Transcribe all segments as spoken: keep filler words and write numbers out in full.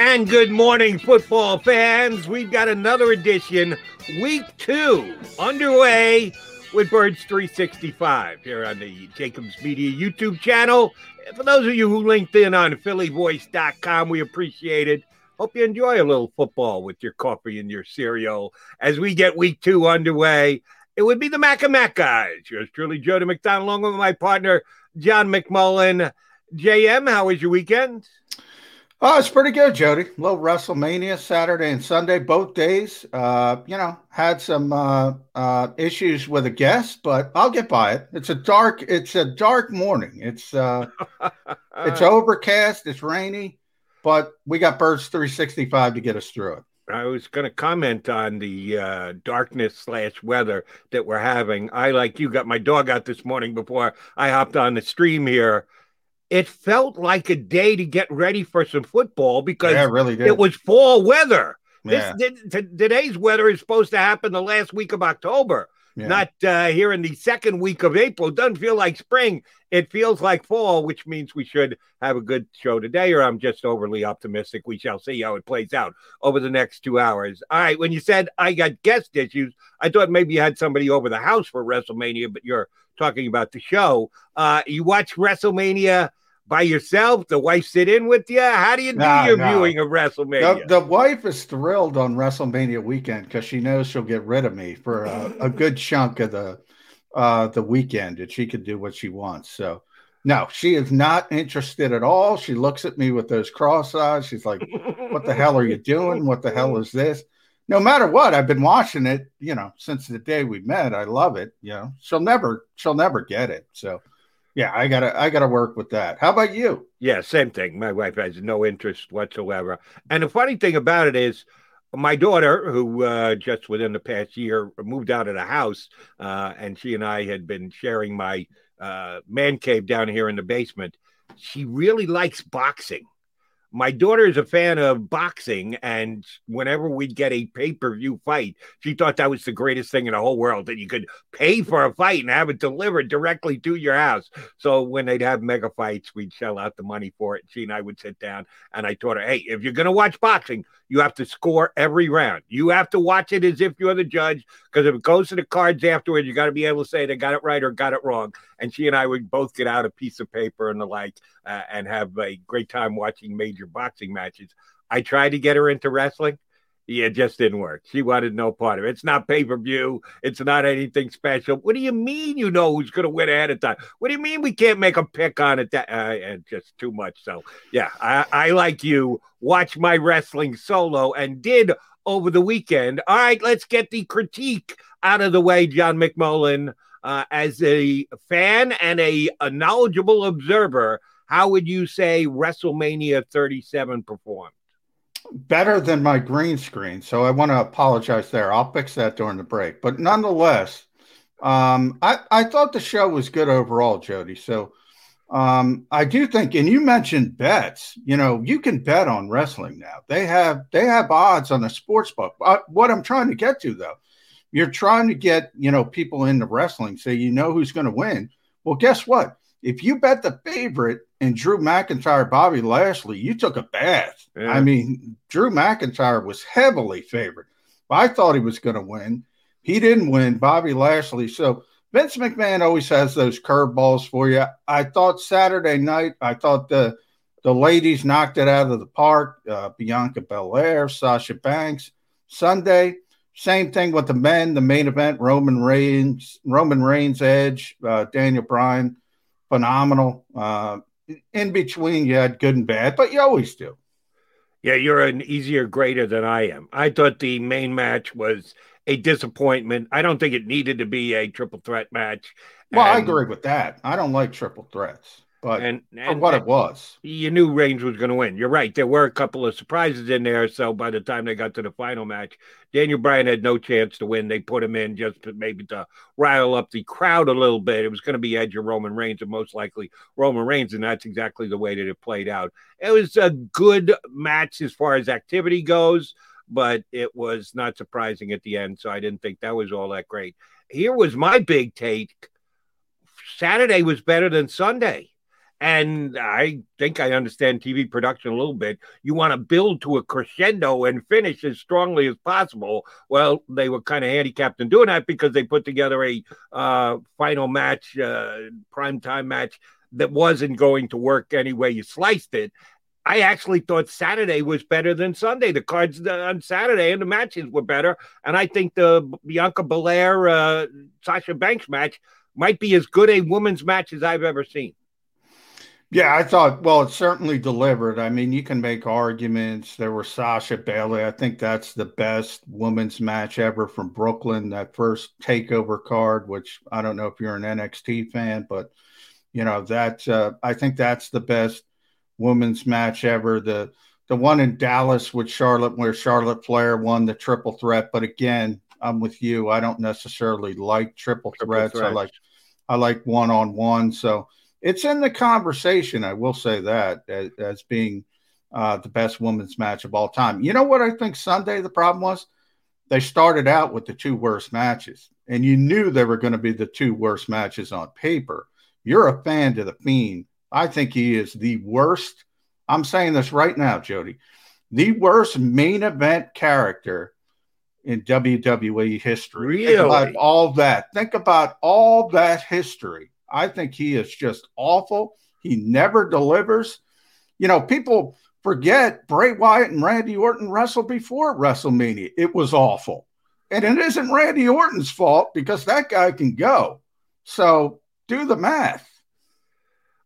And good morning, football fans. We've got another edition, week two, underway with Birds three sixty-five here on the Jacobs Media YouTube channel. For those of you who linked in on philly voice dot com, we appreciate it. Hope you enjoy a little football with your coffee and your cereal as we get week two underway. It would be the Mac and Mac guys. Yours truly, Jody McDonald, along with my partner, John McMullen. J M, how was your weekend? Oh, it's pretty good, Jody. A little WrestleMania Saturday and Sunday, both days. Uh, you know, had some uh, uh, issues with a guest, but I'll get by it. It's a dark, it's a dark morning. It's uh, it's overcast. It's rainy, but we got Birds three sixty-five to get us through it. I was going to comment on the uh, darkness slash weather that we're having. I, like you, got my dog out this morning before I hopped on the stream here. It felt like a day to get ready for some football because yeah, it, really did. It was fall weather. Yeah. This t- Today's weather is supposed to happen the last week of October, yeah. not uh, here in the second week of April. It doesn't feel like spring. It feels like fall, which means we should have a good show today, or I'm just overly optimistic. We shall see how it plays out over the next two hours. All right, when you said I got guest issues, I thought maybe you had somebody over the house for WrestleMania, but you're talking about the show. Uh, you watch WrestleMania by yourself? The wife sit in with you? How do you do no, your no. viewing of WrestleMania? The, the wife is thrilled on WrestleMania weekend because she knows she'll get rid of me for a, a good chunk of the uh, the weekend, and she can do what she wants. So, no, she is not interested at all. She looks at me with those cross eyes. She's like, "What the hell are you doing? What the hell is this?" No matter what, I've been watching it, you know, since the day we met. I love it. You know, she'll never, she'll never get it. So. Yeah, I gotta, I gotta work with that. How about you? Yeah, same thing. My wife has no interest whatsoever. And the funny thing about it is, my daughter, who uh, just within the past year moved out of the house, uh, and she and I had been sharing my uh, man cave down here in the basement. She really likes boxing. My daughter is a fan of boxing, and whenever we'd get a pay-per-view fight, she thought that was the greatest thing in the whole world, that you could pay for a fight and have it delivered directly to your house. So when they'd have mega fights, we'd shell out the money for it. She and I would sit down, and I taught her, hey, if you're going to watch boxing, you have to score every round. You have to watch it as if you're the judge, because if it goes to the cards afterwards, you got to be able to say they got it right or got it wrong. And she and I would both get out a piece of paper and the like uh, and have a great time watching major boxing matches. I tried to get her into wrestling. Yeah, it just didn't work. She wanted no part of it. It's not pay-per-view. It's not anything special. What do you mean you know who's going to win ahead of time? What do you mean we can't make a pick on it? That, uh, it's just too much. So, yeah, I, I, like you, watch my wrestling solo and did over the weekend. All right, let's get the critique out of the way, John McMullen. Uh, as a fan and a, a knowledgeable observer, how would you say WrestleMania thirty-seven performed? Better than my green screen, so I want to apologize there. I'll fix that during the break. But nonetheless, Um, I, I thought the show was good overall, Jody. So um, I do think, and you mentioned bets, you know, you can bet on wrestling now. They have, they have odds on a sports book. I, what I'm trying to get to though, you're trying to get, you know, people into wrestling. So you know who's going to win. Well, guess what? If you bet the favorite and Drew McIntyre, Bobby Lashley, you took a bath. Yeah. I mean, Drew McIntyre was heavily favored. I thought he was going to win. He didn't win, Bobby Lashley. So Vince McMahon always has those curveballs for you. I thought Saturday night, I thought the the ladies knocked it out of the park. Uh, Bianca Belair, Sasha Banks. Sunday, same thing with the men. The main event, Roman Reigns, Roman Reigns, Edge, uh, Daniel Bryan, phenomenal. Uh, in between, you had good and bad, but you always do. Yeah, you're an easier grader than I am. I thought the main match was a disappointment. I don't think it needed to be a triple threat match. Well, and, I agree with that. I don't like triple threats, but and, and, for what and, it was. You knew Reigns was going to win. You're right. There were a couple of surprises in there, so by the time they got to the final match, Daniel Bryan had no chance to win. They put him in just maybe to rile up the crowd a little bit. It was going to be Edge and Roman Reigns, and most likely Roman Reigns, and that's exactly the way that it played out. It was a good match as far as activity goes, but it was not surprising at the end, so I didn't think that was all that great. Here was my big take. Saturday was better than Sunday, and I think I understand T V production a little bit. You want to build to a crescendo and finish as strongly as possible. Well, they were kind of handicapped in doing that because they put together a uh, final match, uh, primetime match, that wasn't going to work any way you sliced it. I actually thought Saturday was better than Sunday. The cards on Saturday and the matches were better. And I think the Bianca Belair, uh, Sasha Banks match might be as good a women's match as I've ever seen. Yeah, I thought, well, it certainly delivered. I mean, you can make arguments. There were Sasha Bailey. I think that's the best women's match ever from Brooklyn, that first takeover card, which I don't know if you're an N X T fan, but, you know, that's, uh, I think that's the best women's match ever. The the one in Dallas with Charlotte, where Charlotte Flair won the triple threat. But again, I'm with you. I don't necessarily like triple, triple threats. threats. I like I like one on one. So it's in the conversation. I will say that as, as being uh, the best women's match of all time. You know what I think Sunday the problem was? They started out with the two worst matches, and you knew they were going to be the two worst matches on paper. You're a fan to the Fiend. I think he is the worst. I'm saying this right now, Jody. The worst main event character in W W E history. Really? Think about all that. Think about all that history. I think he is just awful. He never delivers. You know, people forget Bray Wyatt and Randy Orton wrestled before WrestleMania. It was awful. And it isn't Randy Orton's fault because that guy can go. So do the math.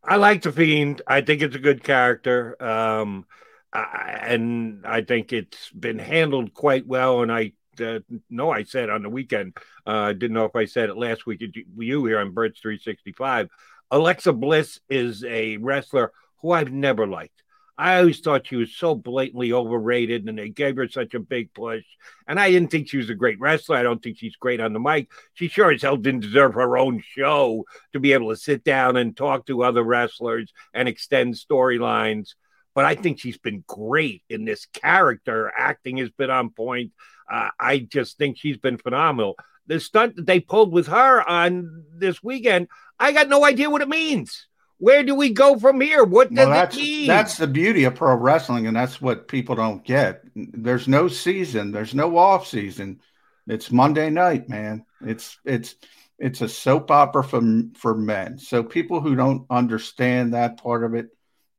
I like The Fiend. I think it's a good character. Um, I, and I think it's been handled quite well. And I uh, know I said on the weekend, I uh, didn't know if I said it last week, you here on Birds three sixty-five, Alexa Bliss is a wrestler who I've never liked. I always thought she was so blatantly overrated, and they gave her such a big push. And I didn't think she was a great wrestler. I don't think she's great on the mic. She sure as hell didn't deserve her own show to be able to sit down and talk to other wrestlers and extend storylines. But I think she's been great in this character. Acting has been on point. Uh, I just think she's been phenomenal. The stunt that they pulled with her on this weekend, I got no idea what it means. Where do we go from here? What does well, that's, it mean? That's the beauty of pro wrestling, and that's what people don't get. There's no season. There's no off season. It's Monday night, man. It's it's it's a soap opera for, for men. So people who don't understand that part of it,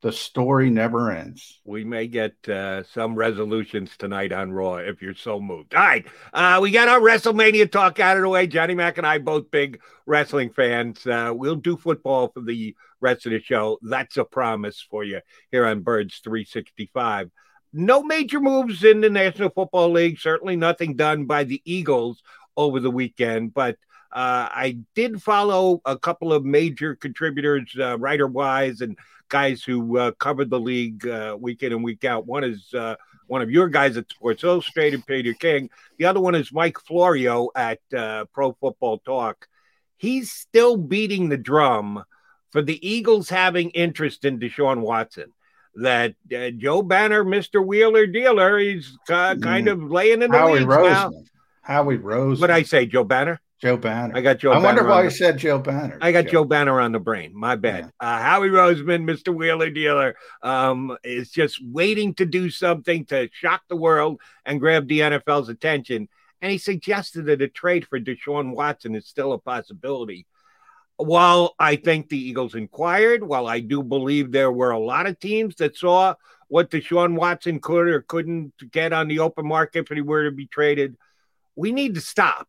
the story never ends. We may get uh, some resolutions tonight on Raw if you're so moved. All right. Uh, we got our WrestleMania talk out of the way. Johnny Mac and I, both big wrestling fans. Uh, we'll do football for the rest of the show. That's a promise for you here on Birds three sixty-five. No major moves in the National Football League. Certainly nothing done by the Eagles over the weekend. But uh, I did follow a couple of major contributors, uh, writer-wise, and guys who uh, covered the league uh, week in and week out. One is uh, one of your guys at Sports Illustrated, Peter King. The other one is Mike Florio at uh, Pro Football Talk. he's still beating the drum for the Eagles having interest in Deshaun Watson. That uh, Joe Banner, Mister Wheeler Dealer, he's uh, kind of laying in the Howie weeds Roseman. now. Howie Roseman. What did I say, Joe Banner? Joe Banner. I got Joe. I Banner wonder why the, you said Joe Banner. I got Joe, Joe Banner on the brain. My bad. Yeah. Uh, Howie Roseman, Mister Wheeler Dealer, um, is just waiting to do something to shock the world and grab the N F L's attention. And he suggested that a trade for Deshaun Watson is still a possibility. While I think the Eagles inquired, while I do believe there were a lot of teams that saw what Deshaun Watson could or couldn't get on the open market if he were to be traded, we need to stop.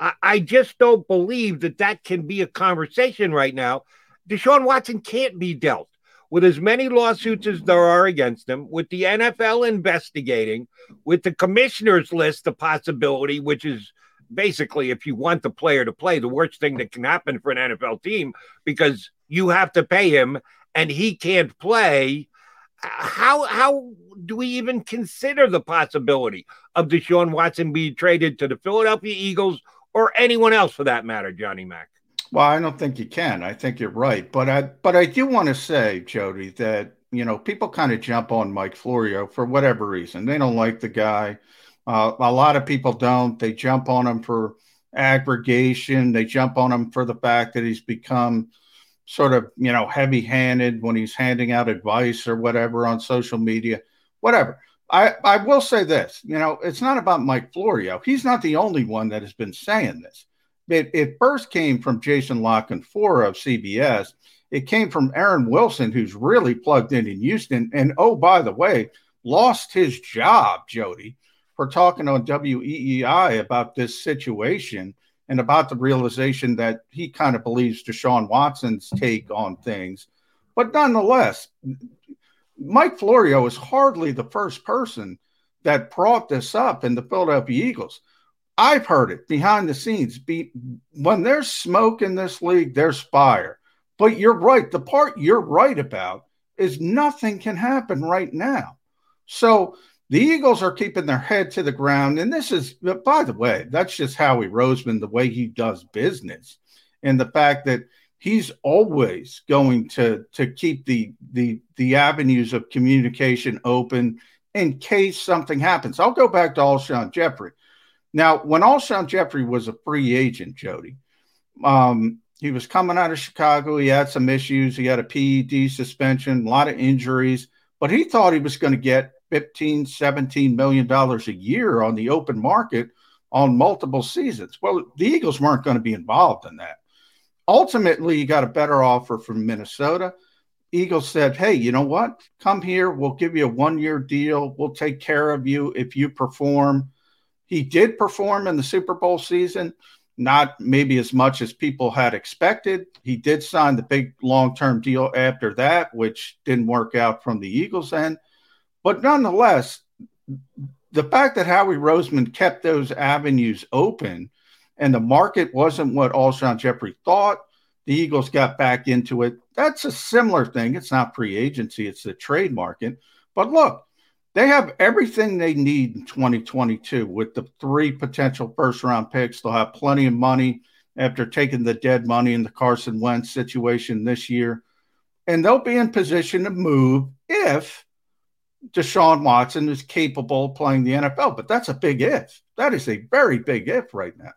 I, I just don't believe that that can be a conversation right now. Deshaun Watson can't be dealt with as many lawsuits as there are against him, with the N F L investigating, with the commissioner's list of possibility, which is basically, if you want the player to play, the worst thing that can happen for an N F L team, because you have to pay him and he can't play. How how do we even consider the possibility of Deshaun Watson being traded to the Philadelphia Eagles or anyone else for that matter, Johnny Mac? Well, I don't think you can. I think you're right. But I but I do want to say, Jody, that, you know, people kind of jump on Mike Florio for whatever reason. They don't like the guy. Uh, a lot of people don't. They jump on him for aggregation. They jump on him for the fact that he's become sort of, you know, heavy-handed when he's handing out advice or whatever on social media, whatever. I, I will say this, you know, it's not about Mike Florio. He's not the only one that has been saying this. It, it first came from Jason Lockenfora of C B S. It came from Aaron Wilson, who's really plugged in in Houston. And, oh, by the way, lost his job, Jody, for talking on W E E I about this situation and about the realization that he kind of believes Deshaun Watson's take on things. But nonetheless, Mike Florio is hardly the first person that brought this up in the Philadelphia Eagles. I've heard it behind the scenes. Be, when there's smoke in this league, there's fire. But you're right. The part you're right about is nothing can happen right now. So the Eagles are keeping their head to the ground. And this is, by the way, that's just Howie Roseman, the way he does business, and the fact that he's always going to, to keep the, the, the avenues of communication open in case something happens. I'll go back to Alshon Jeffery. Now, when Alshon Jeffery was a free agent, Jody, um, he was coming out of Chicago. He had some issues. He had a P E D suspension, a lot of injuries, but he thought he was going to get fifteen, seventeen million dollars a year on the open market on multiple seasons. Well, the Eagles weren't going to be involved in that. Ultimately, you got a better offer from Minnesota. Eagles said, hey, you know what? Come here. We'll give you a one-year deal. We'll take care of you if you perform. He did perform in the Super Bowl season, not maybe as much as people had expected. He did sign the big long-term deal after that, which didn't work out from the Eagles' end. But nonetheless, the fact that Howie Roseman kept those avenues open and the market wasn't what Alshon Jeffery thought, the Eagles got back into it. That's a similar thing. It's not free agency. It's the trade market. But look, they have everything they need in twenty twenty-two with the three potential first-round picks. They'll have plenty of money after taking the dead money in the Carson Wentz situation this year. And they'll be in position to move if Deshaun Watson is capable of playing the N F L, but that's a big if. That is a very big if right now.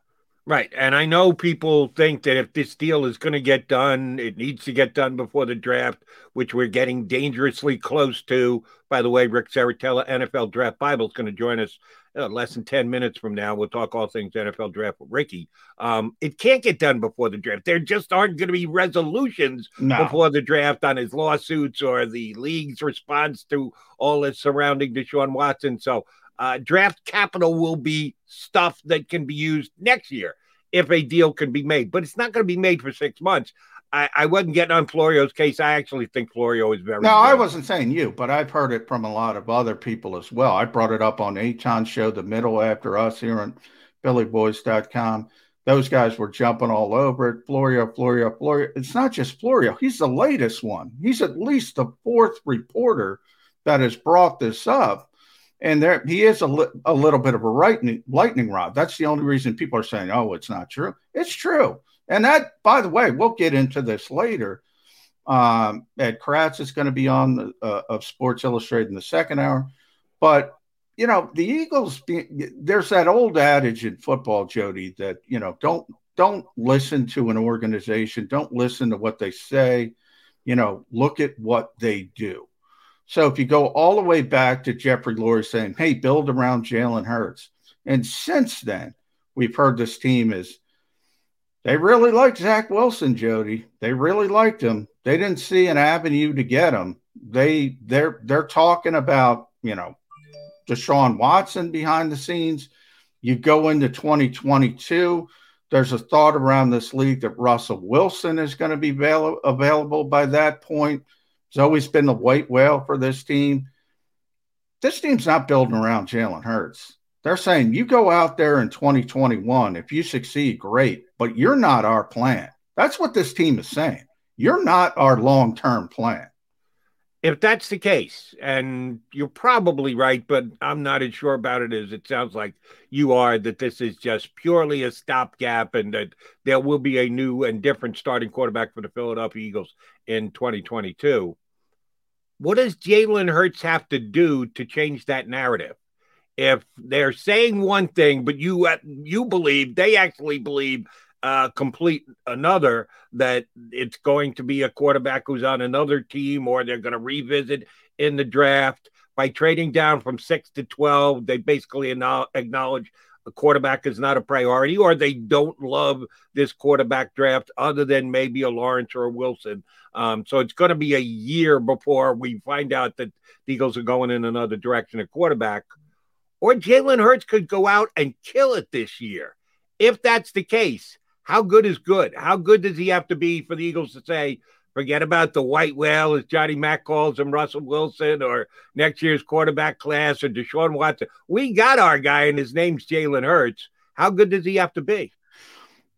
Right, and I know people think that if this deal is going to get done, it needs to get done before the draft, which we're getting dangerously close to. By the way, Rick Serritella, N F L Draft Bible, is going to join us uh, less than ten minutes from now. We'll talk all things N F L Draft with Ricky. Um, it can't get done before the draft. There just aren't going to be resolutions no. before the draft on his lawsuits or the league's response to all that's surrounding Deshaun Watson. So Uh, draft capital will be stuff that can be used next year if a deal can be made, but it's not going to be made for six months. I, I wasn't getting on Florio's case. I actually think Florio is very. No, good. I wasn't saying you, but I've heard it from a lot of other people as well. I brought it up on Eitan's show, The Middle After Us, here on philly voice dot com. Those guys were jumping all over it. Florio, Florio, Florio. It's not just Florio. He's the latest one. He's at least the fourth reporter that has brought this up. And there he is a, li- a little bit of a lightning, lightning rod. That's the only reason people are saying, oh, it's not true. It's true. And that, by the way, we'll get into this later. Um, Ed Kratz is going to be on the, uh, of Sports Illustrated in the second hour. But, you know, the Eagles, there's that old adage in football, Jody, that, you know, don't don't listen to an organization. Don't listen to what they say. You know, look at what they do. So if you go all the way back to Jeffrey Lurie saying, hey, build around Jalen Hurts. And since then, we've heard this team is, they really liked Zach Wilson, Jody. They really liked him. They didn't see an avenue to get him. They, they're, they're talking about, you know, Deshaun Watson behind the scenes. You go into twenty twenty-two, there's a thought around this league that Russell Wilson is going to be avail- available by that point. It's always been the white whale for this team. This team's not building around Jalen Hurts. They're saying, you go out there in twenty twenty-one, if you succeed, great, but you're not our plan. That's what this team is saying. You're not our long-term plan. If that's the case, and you're probably right, but I'm not as sure about it as it sounds like you are, that this is just purely a stopgap and that there will be a new and different starting quarterback for the Philadelphia Eagles in twenty twenty-two. What does Jalen Hurts have to do to change that narrative? If they're saying one thing, but you uh, you believe, they actually believe uh, complete another, that it's going to be a quarterback who's on another team or they're going to revisit in the draft. By trading down from six to twelve, they basically acknowledge a quarterback is not a priority or they don't love this quarterback draft other than maybe a Lawrence or a Wilson. Um, so it's going to be a year before we find out that the Eagles are going in another direction at quarterback. Or Jalen Hurts could go out and kill it this year. If that's the case, how good is good? How good does he have to be for the Eagles to say, forget about the white whale, as Johnny Mack calls him, Russell Wilson, or next year's quarterback class, or Deshaun Watson? We got our guy, and his name's Jalen Hurts. How good does he have to be?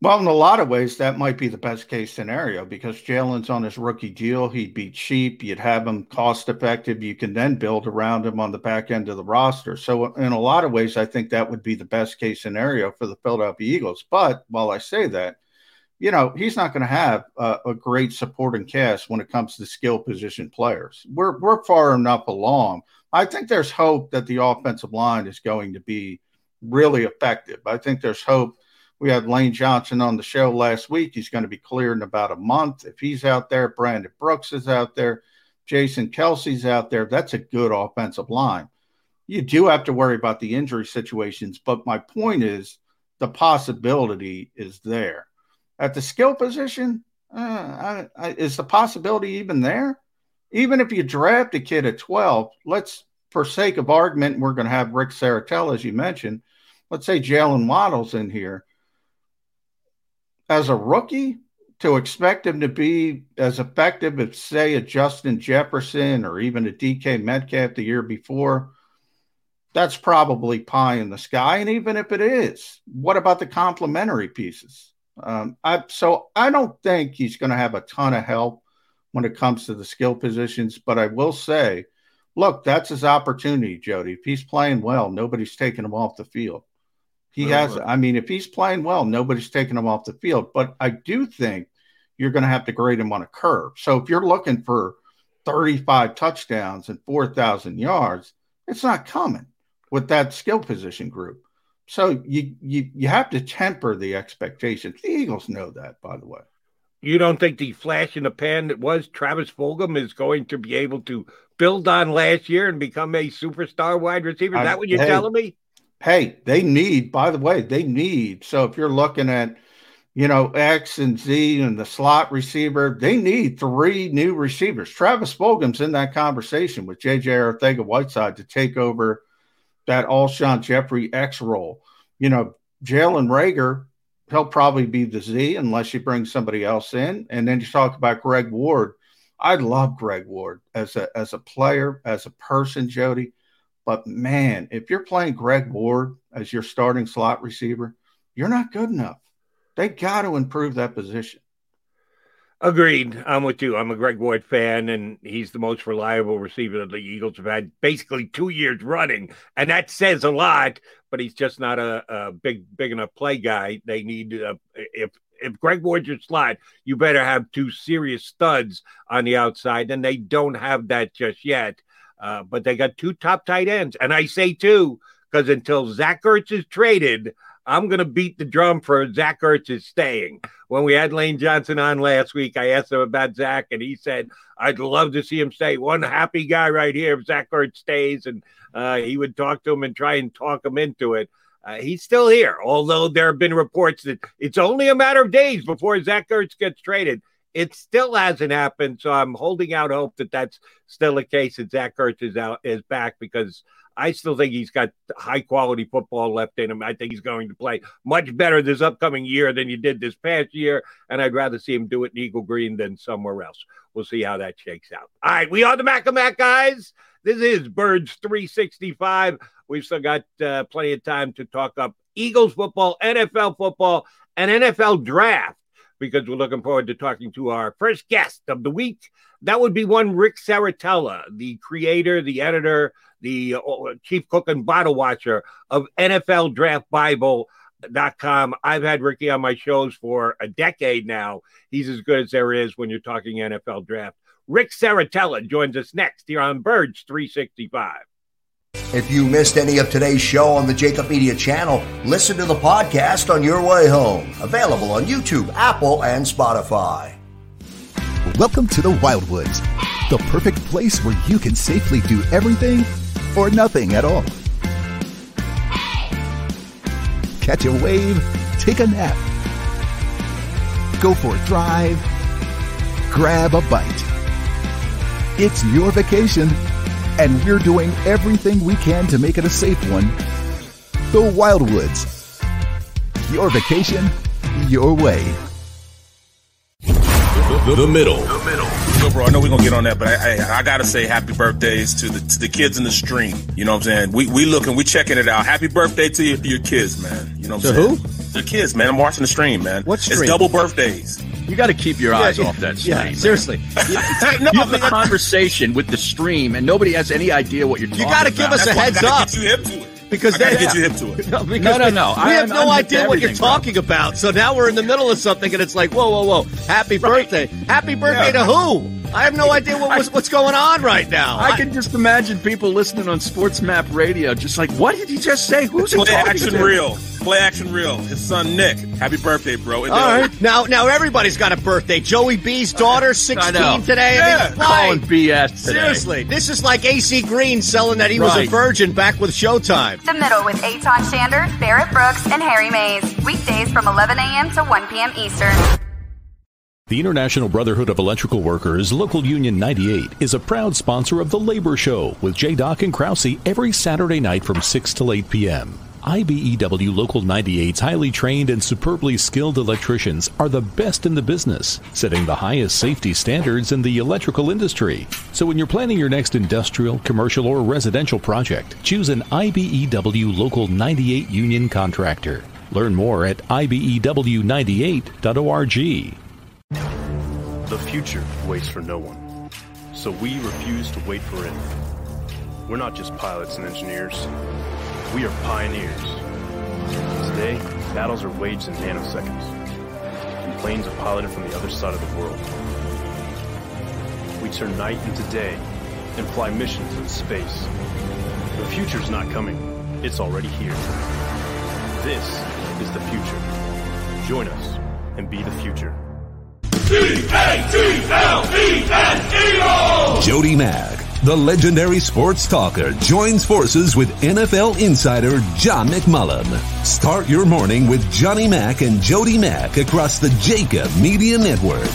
Well, in a lot of ways, that might be the best case scenario because Jalen's on his rookie deal. He'd be cheap. You'd have him cost effective. You can then build around him on the back end of the roster. So in a lot of ways, I think that would be the best case scenario for the Philadelphia Eagles. But while I say that, you know, he's not going to have a, a great supporting cast when it comes to skill position players. We're, we're far enough along. I think there's hope that the offensive line is going to be really effective. I think there's hope. We had Lane Johnson on the show last week. He's going to be cleared in about a month. If he's out there, Brandon Brooks is out there, Jason Kelsey's out there, that's a good offensive line. You do have to worry about the injury situations, but my point is the possibility is there. At the skill position, uh, I, I, is the possibility even there? Even if you draft a kid at twelve, let's, for sake of argument, we're going to have Rick Serritella, as you mentioned. Let's say Jalen Waddle's in here. As a rookie, to expect him to be as effective as, say, a Justin Jefferson or even a D K Metcalf the year before, that's probably pie in the sky. And even if it is, what about the complementary pieces? Um, I, so I don't think he's going to have a ton of help when it comes to the skill positions. But I will say, look, that's his opportunity, Jody. If he's playing well, nobody's taking him off the field. He has, I mean, if he's playing well, nobody's taking him off the field. But I do think you're going to have to grade him on a curve. So if you're looking for thirty-five touchdowns and four thousand yards, it's not coming with that skill position group. So you, you you have to temper the expectations. The Eagles know that, by the way. You don't think the flash in the pan that was Travis Fulgham is going to be able to build on last year and become a superstar wide receiver? Is that what you're I, telling me? Hey, they need, by the way, they need. So if you're looking at, you know, X and Z and the slot receiver, they need three new receivers. Travis Fulgham's in that conversation with J J Ortega-Whiteside to take over that Alshon Jeffery X role. You know, Jalen Reagor, he'll probably be the Z unless you bring somebody else in. And then you talk about Greg Ward. I love Greg Ward as a as a player, as a person, Jody. But, man, if you're playing Greg Ward as your starting slot receiver, you're not good enough. They got to improve that position. Agreed. I'm with you. I'm a Greg Ward fan, and he's the most reliable receiver that the Eagles have had basically two years running, and that says a lot, but he's just not a, a big big enough play guy. They need, a, if if Greg Ward should slide, you better have two serious studs on the outside, and they don't have that just yet. Uh, but they got two top tight ends, and I say two because until Zach Ertz is traded, I'm going to beat the drum for Zach Ertz is staying. When we had Lane Johnson on last week, I asked him about Zach, and he said, I'd love to see him stay. One happy guy right here if Zach Ertz stays, and uh, he would talk to him and try and talk him into it. Uh, he's still here, although there have been reports that it's only a matter of days before Zach Ertz gets traded. It still hasn't happened, so I'm holding out hope that that's still the case that Zach Ertz is, out, is back because I still think he's got high-quality football left in him. I think he's going to play much better this upcoming year than he did this past year, and I'd rather see him do it in Eagle Green than somewhere else. We'll see how that shakes out. All right, we are the Mac and Mac guys. This is Birds three sixty-five. We've still got uh, plenty of time to talk up Eagles football, N F L football, and N F L draft because we're looking forward to talking to our first guest of the week. That would be one Rick Serritella, the creator, the editor, the chief cook and bottle watcher of N F L Draft Bible dot com. I've had Ricky on my shows for a decade now. He's as good as there is when you're talking N F L draft. Rick Serritella joins us next here on Birds three sixty-five. If you missed any of today's show on the Jacob Media channel, listen to the podcast on your way home. Available on YouTube, Apple, and Spotify. Welcome to the Wildwoods, the perfect place where you can safely do everything or nothing at all. Catch a wave, take a nap, go for a drive, grab a bite. It's your vacation, and we're doing everything we can to make it a safe one. The Wildwoods, your vacation, your way. The, the middle. The middle. Yo, bro, I know we're going to get on that, but I I, I got to say happy birthdays to the to the kids in the stream. You know what I'm saying? We we looking, we checking it out. Happy birthday to your, your kids, man. You know what I'm saying? To who? The kids, man. I'm watching the stream, man. What stream? It's double birthdays. You got to keep your eyes yeah, off that stream. Yeah, seriously. You, no, you have a conversation with the stream, and nobody has any idea what you're talking about. You got to give us That's a heads up. Get you hip to it. Because they get you hip to it. No, no, no, no. We I, have no I'm idea what you're talking bro. about. So now we're in the middle of something, and it's like, whoa, whoa, whoa! Happy right. birthday! Happy birthday yeah. to who? I have no idea what, what's what's going on right now. I, I can just imagine people listening on Sports Map Radio, just like, what did he just say? Who's Play action to? real. Play action real. His son Nick. Happy birthday, bro! And all right. Now, now everybody's got a birthday. Joey B's daughter, sixteen today. Yeah. I mean, calling B S today. Seriously, this is like A C Green selling that he right. was a virgin back with Showtime. The Middle with Eitan Shander, Barrett Brooks, and Harry Mays. Weekdays from eleven a.m. to one p.m. Eastern. The International Brotherhood of Electrical Workers, Local Union ninety-eight, is a proud sponsor of The Labor Show with J-Doc and Krause every Saturday night from six to eight p.m. I B E W Local ninety-eight's highly trained and superbly skilled electricians are the best in the business, setting the highest safety standards in the electrical industry. So when you're planning your next industrial, commercial, or residential project, choose an I B E W Local ninety-eight union contractor. Learn more at I B E W ninety-eight dot org. The future waits for no one, so we refuse to wait for it. We're not just pilots and engineers. We are pioneers. Today, battles are waged in nanoseconds, and planes are piloted from the other side of the world. We turn night into day and fly missions in space. The future's not coming. It's already here. This is the future. Join us and be the future. D A T L E S E O! Jody Mag. The legendary sports talker joins forces with N F L insider John McMullen. Start your morning with Johnny Mac and Jody Mac across the Jacob Media Network.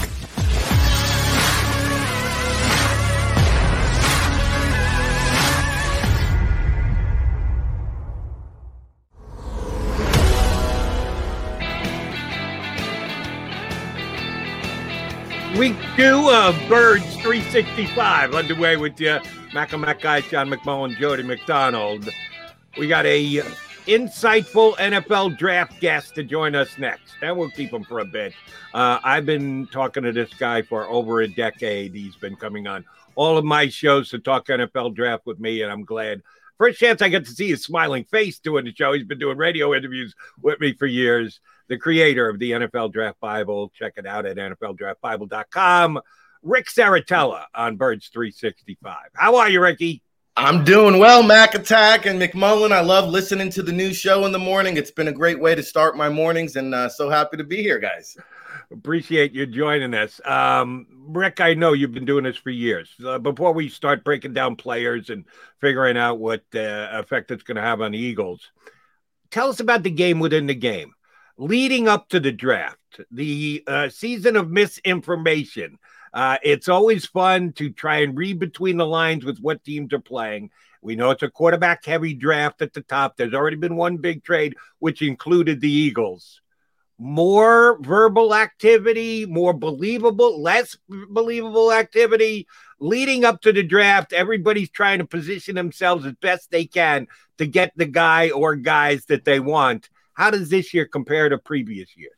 Week two of Birds three sixty-five underway with you. Mac and Mac guys, John McMullen, Jody McDonald. We got a insightful N F L draft guest to join us next, and we'll keep him for a bit. Uh, I've been talking to this guy for over a decade. He's been coming on all of my shows to talk N F L draft with me, and I'm glad First chance I get to see his smiling face doing the show. He's been doing radio interviews with me for years. The creator of the N F L Draft Bible. Check it out at N F L Draft Bible dot com. Rick Serritella on Birds three sixty-five. How are you, Ricky? I'm doing well, Mac Attack and McMullen. I love listening to the new show in the morning. It's been a great way to start my mornings, and uh, so happy to be here, guys. Appreciate you joining us. Um, Rick, I know you've been doing this for years. Uh, before we start breaking down players and figuring out what uh, effect it's going to have on the Eagles, tell us about the game within the game. Leading up to the draft, the uh, season of misinformation. Uh, it's always fun to try and read between the lines with what teams are playing. We know it's a quarterback-heavy draft at the top. There's already been one big trade, which included the Eagles. More verbal activity, more believable, less believable activity. Leading up to the draft, everybody's trying to position themselves as best they can to get the guy or guys that they want. How does this year compare to previous years?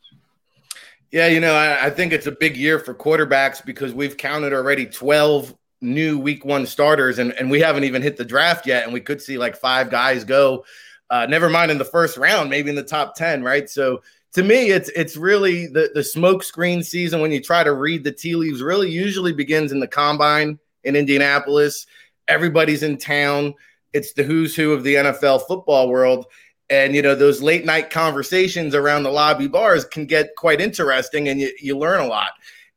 Yeah, you know, I, I think it's a big year for quarterbacks because we've counted already twelve new week one starters, and, and we haven't even hit the draft yet, and we could see like five guys go, uh, never mind in the first round, maybe in the top ten, right? So to me, it's it's really the, the smoke screen season when you try to read the tea leaves really usually begins in the combine in Indianapolis. Everybody's in town. It's the who's who of the N F L football world. And, you know, those late night conversations around the lobby bars can get quite interesting, and you, you learn a lot.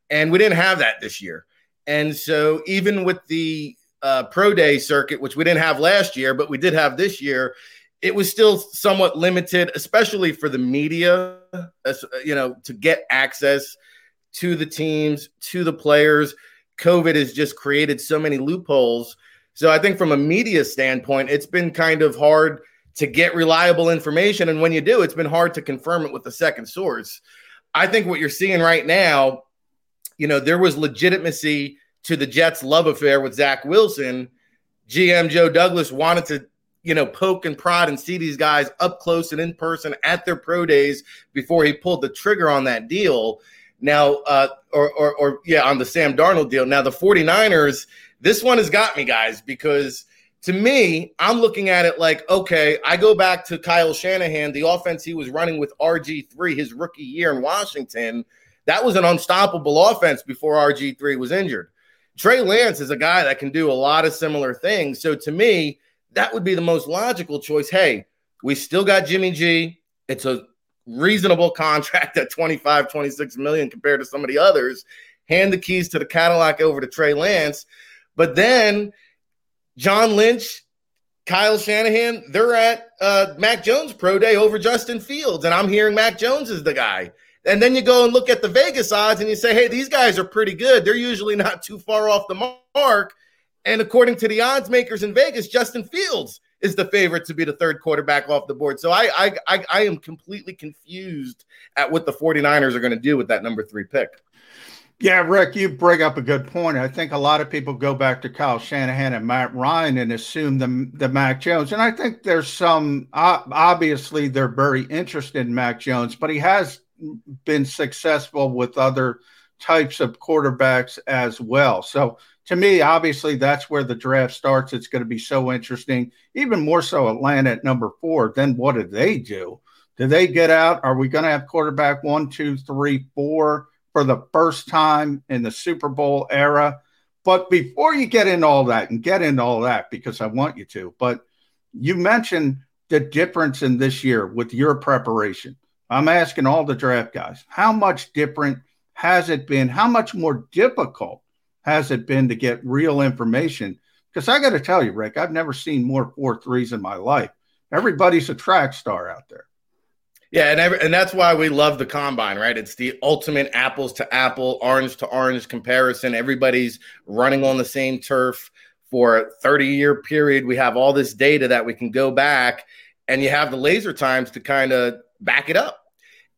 And we didn't have that this year. And so even with the uh, pro day circuit, which we didn't have last year, but we did have this year, it was still somewhat limited, especially for the media, you know, to get access to the teams, to the players. COVID has just created so many loopholes. So I think from a media standpoint, it's been kind of hard to get reliable information. And when you do, it's been hard to confirm it with a second source. I think what you're seeing right now, you know, there was legitimacy to the Jets' love affair with Zach Wilson. G M Joe Douglas wanted to, you know, poke and prod and see these guys up close and in person at their pro days before he pulled the trigger on that deal. Now, uh, or, or, or yeah, on the Sam Darnold deal. Now the 49ers, this one has got me, guys, because to me, I'm looking at it like, okay, I go back to Kyle Shanahan, the offense he was running with R G three his rookie year in Washington. That was an unstoppable offense before R G three was injured. Trey Lance is a guy that can do a lot of similar things. So to me, that would be the most logical choice. Hey, we still got Jimmy G. It's a reasonable contract at twenty-five, twenty-six million compared to some of the others. Hand the keys to the Cadillac over to Trey Lance. But then John Lynch, Kyle Shanahan, they're at uh, Mac Jones pro day over Justin Fields, and I'm hearing Mac Jones is the guy. And then you go and look at the Vegas odds, and you say, hey, these guys are pretty good. They're usually not too far off the mark. And according to the odds makers in Vegas, Justin Fields is the favorite to be the third quarterback off the board. So I, I, I, I am completely confused at what the 49ers are going to do with that number three pick. Yeah, Rick, you bring up a good point. I think a lot of people go back to Kyle Shanahan and Matt Ryan and assume the, the Mac Jones. And I think there's some, obviously they're very interested in Mac Jones, but he has been successful with other types of quarterbacks as well. So to me, obviously that's where the draft starts. It's going to be so interesting, even more so Atlanta at number four. Then what do they do? Do they get out? Are we going to have quarterback one, two, three, four for the first time in the Super Bowl era? But before you get into all that, and get into all that because I want you to, but you mentioned the difference in this year with your preparation. I'm asking all the draft guys, how much different has it been? How much more difficult has it been to get real information? Because I got to tell you, Rick, I've never seen more four threes in my life. Everybody's a track star out there. Yeah, and every, and that's why we love the combine, right? It's the ultimate apples to apple, orange to orange comparison. Everybody's running on the same turf for a thirty-year period. We have all this data that we can go back, and you have the laser times to kind of back it up.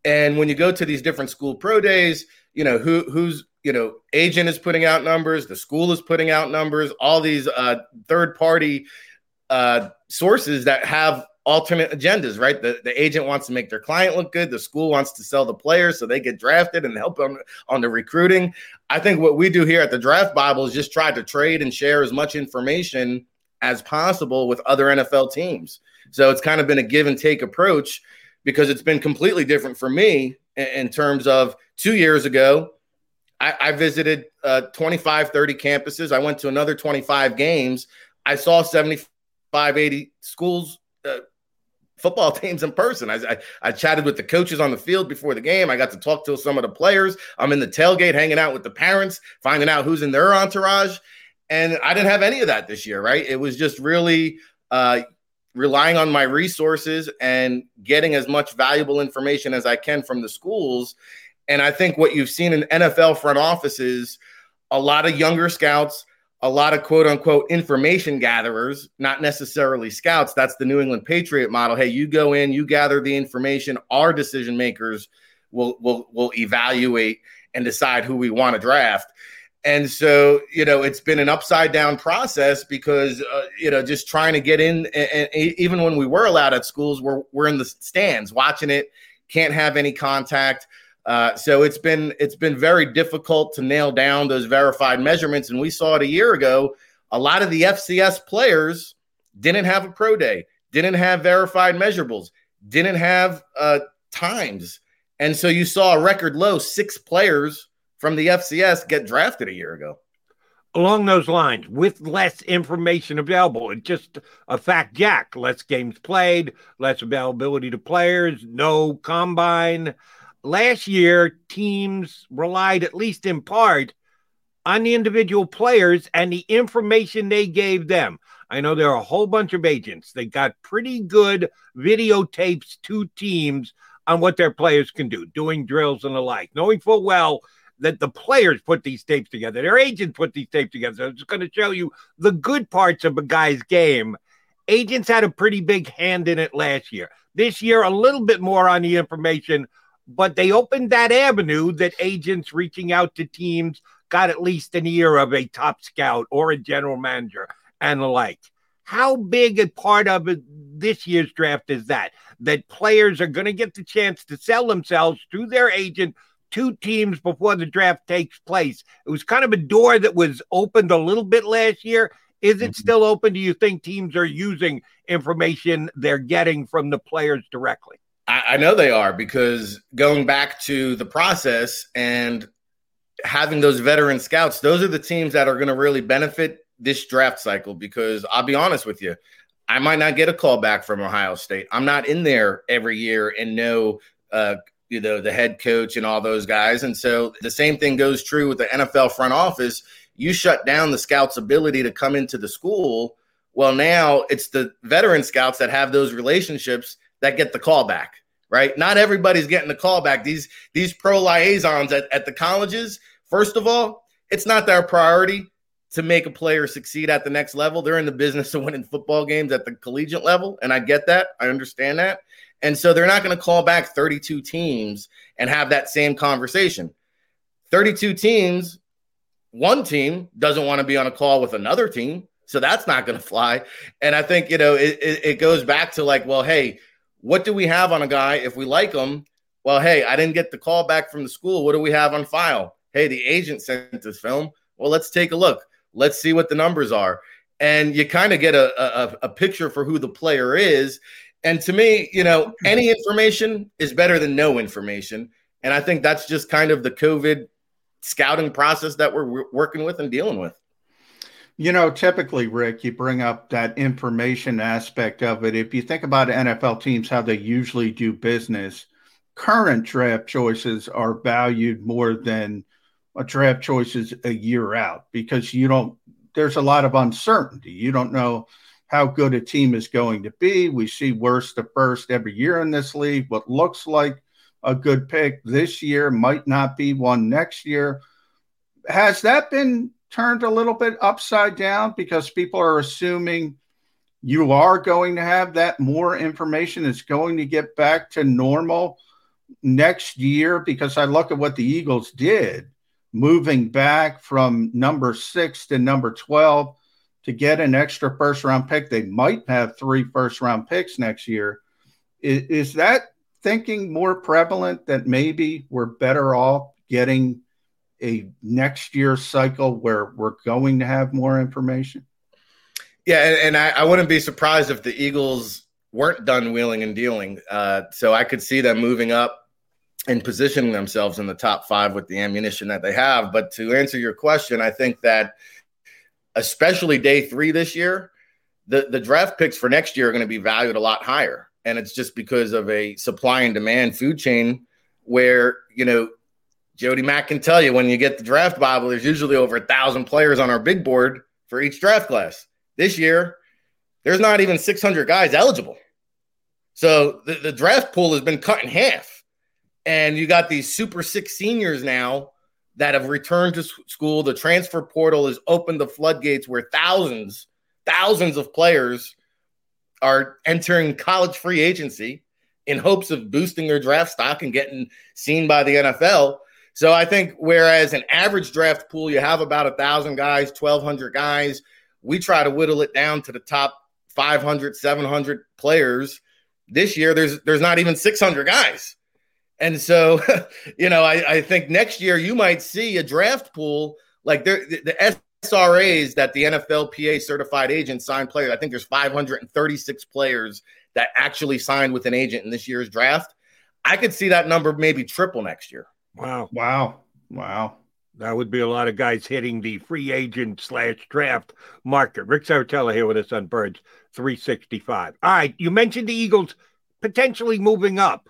And when you go to these different school pro days, you know, who who's, you know, agent is putting out numbers, the school is putting out numbers, all these uh, third-party uh, sources that have alternate agendas, right? The, the agent wants to make their client look good. The school wants to sell the players so they get drafted and help them on the recruiting. I think what we do here at the Draft Bible is just try to trade and share as much information as possible with other N F L teams. So it's kind of been a give and take approach, because it's been completely different for me in, in terms of two years ago, I, I visited uh, twenty-five, thirty campuses. I went to another twenty-five games. I saw seventy-five, eighty schools, uh, football teams in person. I, I I chatted with the coaches on the field before the game. I got to talk to some of the players. I'm in the tailgate hanging out with the parents, finding out who's in their entourage. And I didn't have any of that this year, right? It was just really uh, relying on my resources and getting as much valuable information as I can from the schools. And I think what you've seen in N F L front offices, a lot of younger scouts, a lot of quote-unquote information gatherers, not necessarily scouts. That's the New England Patriot model. Hey, you go in, you gather the information. Our decision makers will will will evaluate and decide who we want to draft. And so, you know, it's been an upside-down process because, uh, you know, just trying to get in. And, and even when we were allowed at schools, we're we're in the stands watching it, can't have any contact. Uh, so it's been it's been very difficult to nail down those verified measurements. And we saw it a year ago. A lot of the F C S players didn't have a pro day, didn't have verified measurables, didn't have uh, times. And so you saw a record low six players from the F C S get drafted a year ago. Along those lines, with less information available, it's just a fact, Jack, less games played, less availability to players, no combine. Last year, teams relied, at least in part, on the individual players and the information they gave them. I know there are a whole bunch of agents that got pretty good videotapes to teams on what their players can do, doing drills and the like, knowing full well that the players put these tapes together, their agents put these tapes together. So I'm just going to show you the good parts of a guy's game. Agents had a pretty big hand in it last year. This year, a little bit more on the information, but they opened that avenue that agents reaching out to teams got at least an ear of a top scout or a general manager and the like. How big a part of this year's draft is that? That players are going to get the chance to sell themselves through their agent to teams before the draft takes place. It was kind of a door that was opened a little bit last year. Is it still open? Do you think teams are using information they're getting from the players directly? I know they are, because going back to the process and having those veteran scouts, those are the teams that are going to really benefit this draft cycle, because I'll be honest with you, I might not get a call back from Ohio State. I'm not in there every year and know, uh, you know, the head coach and all those guys. And so the same thing goes true with the N F L front office. You shut down the scouts' ability to come into the school. Well, now it's the veteran scouts that have those relationships that get the call back, right? Not everybody's getting the call back. These these pro liaisons at, at the colleges, first of all, it's not their priority to make a player succeed at the next level. They're in the business of winning football games at the collegiate level, and I get that. I understand that. And so they're not going to call back thirty-two teams and have that same conversation. thirty-two teams, one team doesn't want to be on a call with another team, so that's not going to fly. And I think, you know, it, it, it goes back to like, well, hey, what do we have on a guy if we like him? Well, hey, I didn't get the call back from the school. What do we have on file? Hey, the agent sent this film. Well, let's take a look. Let's see what the numbers are. And you kind of get a, a, a picture for who the player is. And to me, you know, any information is better than no information. And I think that's just kind of the COVID scouting process that we're working with and dealing with. You know, typically, Rick, you bring up that information aspect of it. If you think about N F L teams, how they usually do business, current draft choices are valued more than a draft choices a year out, because you don't, there's a lot of uncertainty. You don't know how good a team is going to be. We see worse to first every year in this league. What looks like a good pick this year might not be one next year. Has that been turned a little bit upside down, because people are assuming you are going to have that more information is going to get back to normal next year? Because I look at what the Eagles did, moving back from number six to number twelve to get an extra first round pick. They might have three first round picks next year. Is, is that thinking more prevalent, that maybe we're better off getting a next year cycle where we're going to have more information? Yeah, and, and I, I wouldn't be surprised if the Eagles weren't done wheeling and dealing. Uh, so I could see them moving up and positioning themselves in the top five with the ammunition that they have. But to answer your question, I think that especially day three this year, the, the draft picks for next year are going to be valued a lot higher. And it's just because of a supply and demand food chain where, you know, Jody Mack can tell you when you get the draft Bible, there's usually over a thousand players on our big board for each draft class. This year, there's not even six hundred guys eligible. So the, the draft pool has been cut in half. And you got these Super Six seniors now that have returned to school. The transfer portal has opened the floodgates where thousands, thousands of players are entering college free agency in hopes of boosting their draft stock and getting seen by the N F L. So I think whereas an average draft pool, you have about one thousand guys, twelve hundred guys, we try to whittle it down to the top five hundred, seven hundred players. This year, there's there's not even six hundred guys. And so, you know, I, I think next year you might see a draft pool like there, the S R As that the N F L P A certified agents sign players. I think there's five hundred thirty-six players that actually signed with an agent in this year's draft. I could see that number maybe triple next year. Wow. Wow. Wow. That would be a lot of guys hitting the free agent slash draft market. Rick Serritella here with us on Birds three sixty-five. All right. You mentioned the Eagles potentially moving up.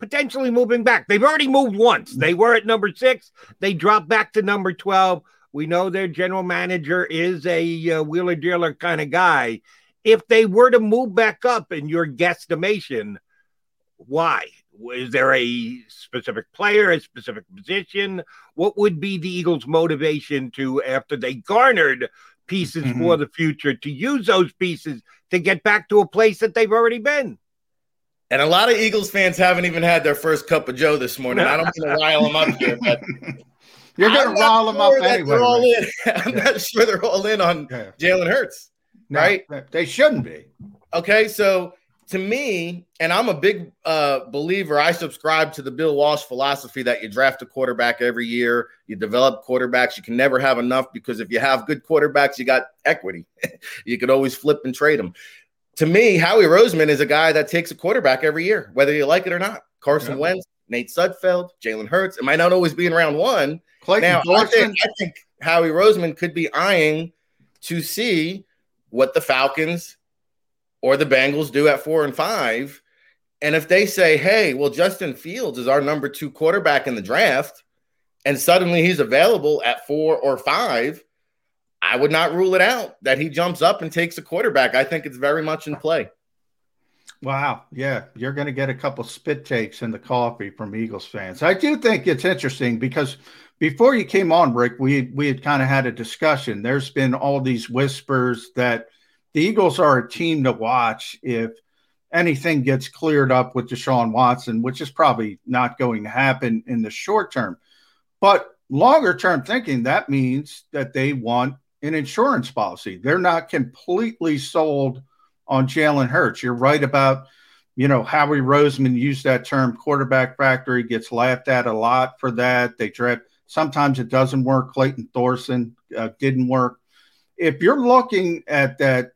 Potentially moving back. They've already moved once. They were at number six. They dropped back to number twelve. We know their general manager is a uh, wheeler-dealer kind of guy. If they were to move back up in your guesstimation, why? Is there a specific player, a specific position? What would be the Eagles' motivation to, after they garnered pieces mm-hmm. for the future, to use those pieces to get back to a place that they've already been? And a lot of Eagles fans haven't even had their first cup of Joe this morning. I don't want to rile them up here, but you're going to rile them sure up anyway. All in. I'm yeah. not sure they're all in on yeah. Jalen Hurts, no, right? They shouldn't be. Okay, so to me, and I'm a big uh, believer, I subscribe to the Bill Walsh philosophy that you draft a quarterback every year, you develop quarterbacks, you can never have enough because if you have good quarterbacks, you got equity. You could always flip and trade them. To me, Howie Roseman is a guy that takes a quarterback every year, whether you like it or not. Carson yeah. Wentz, Nate Sudfeld, Jalen Hurts. It might not always be in round one. Clayton now, I think, I think Howie Roseman could be eyeing to see what the Falcons or the Bengals do at four and five. And if they say, hey, well, Justin Fields is our number two quarterback in the draft, and suddenly he's available at four or five, I would not rule it out that he jumps up and takes a quarterback. I think it's very much in play. Wow. Yeah. You're going to get a couple spit takes in the coffee from Eagles fans. I do think it's interesting because before you came on, Rick, we, we had kind of had a discussion. There's been all these whispers that the Eagles are a team to watch if anything gets cleared up with Deshaun Watson, which is probably not going to happen in the short term. But longer term thinking, that means that they want an insurance policy. They're not completely sold on Jalen Hurts. You're right about, you know, Howie Roseman used that term quarterback factory, gets laughed at a lot for that. They dread sometimes it doesn't work. Clayton Thorson uh, didn't work. If you're looking at that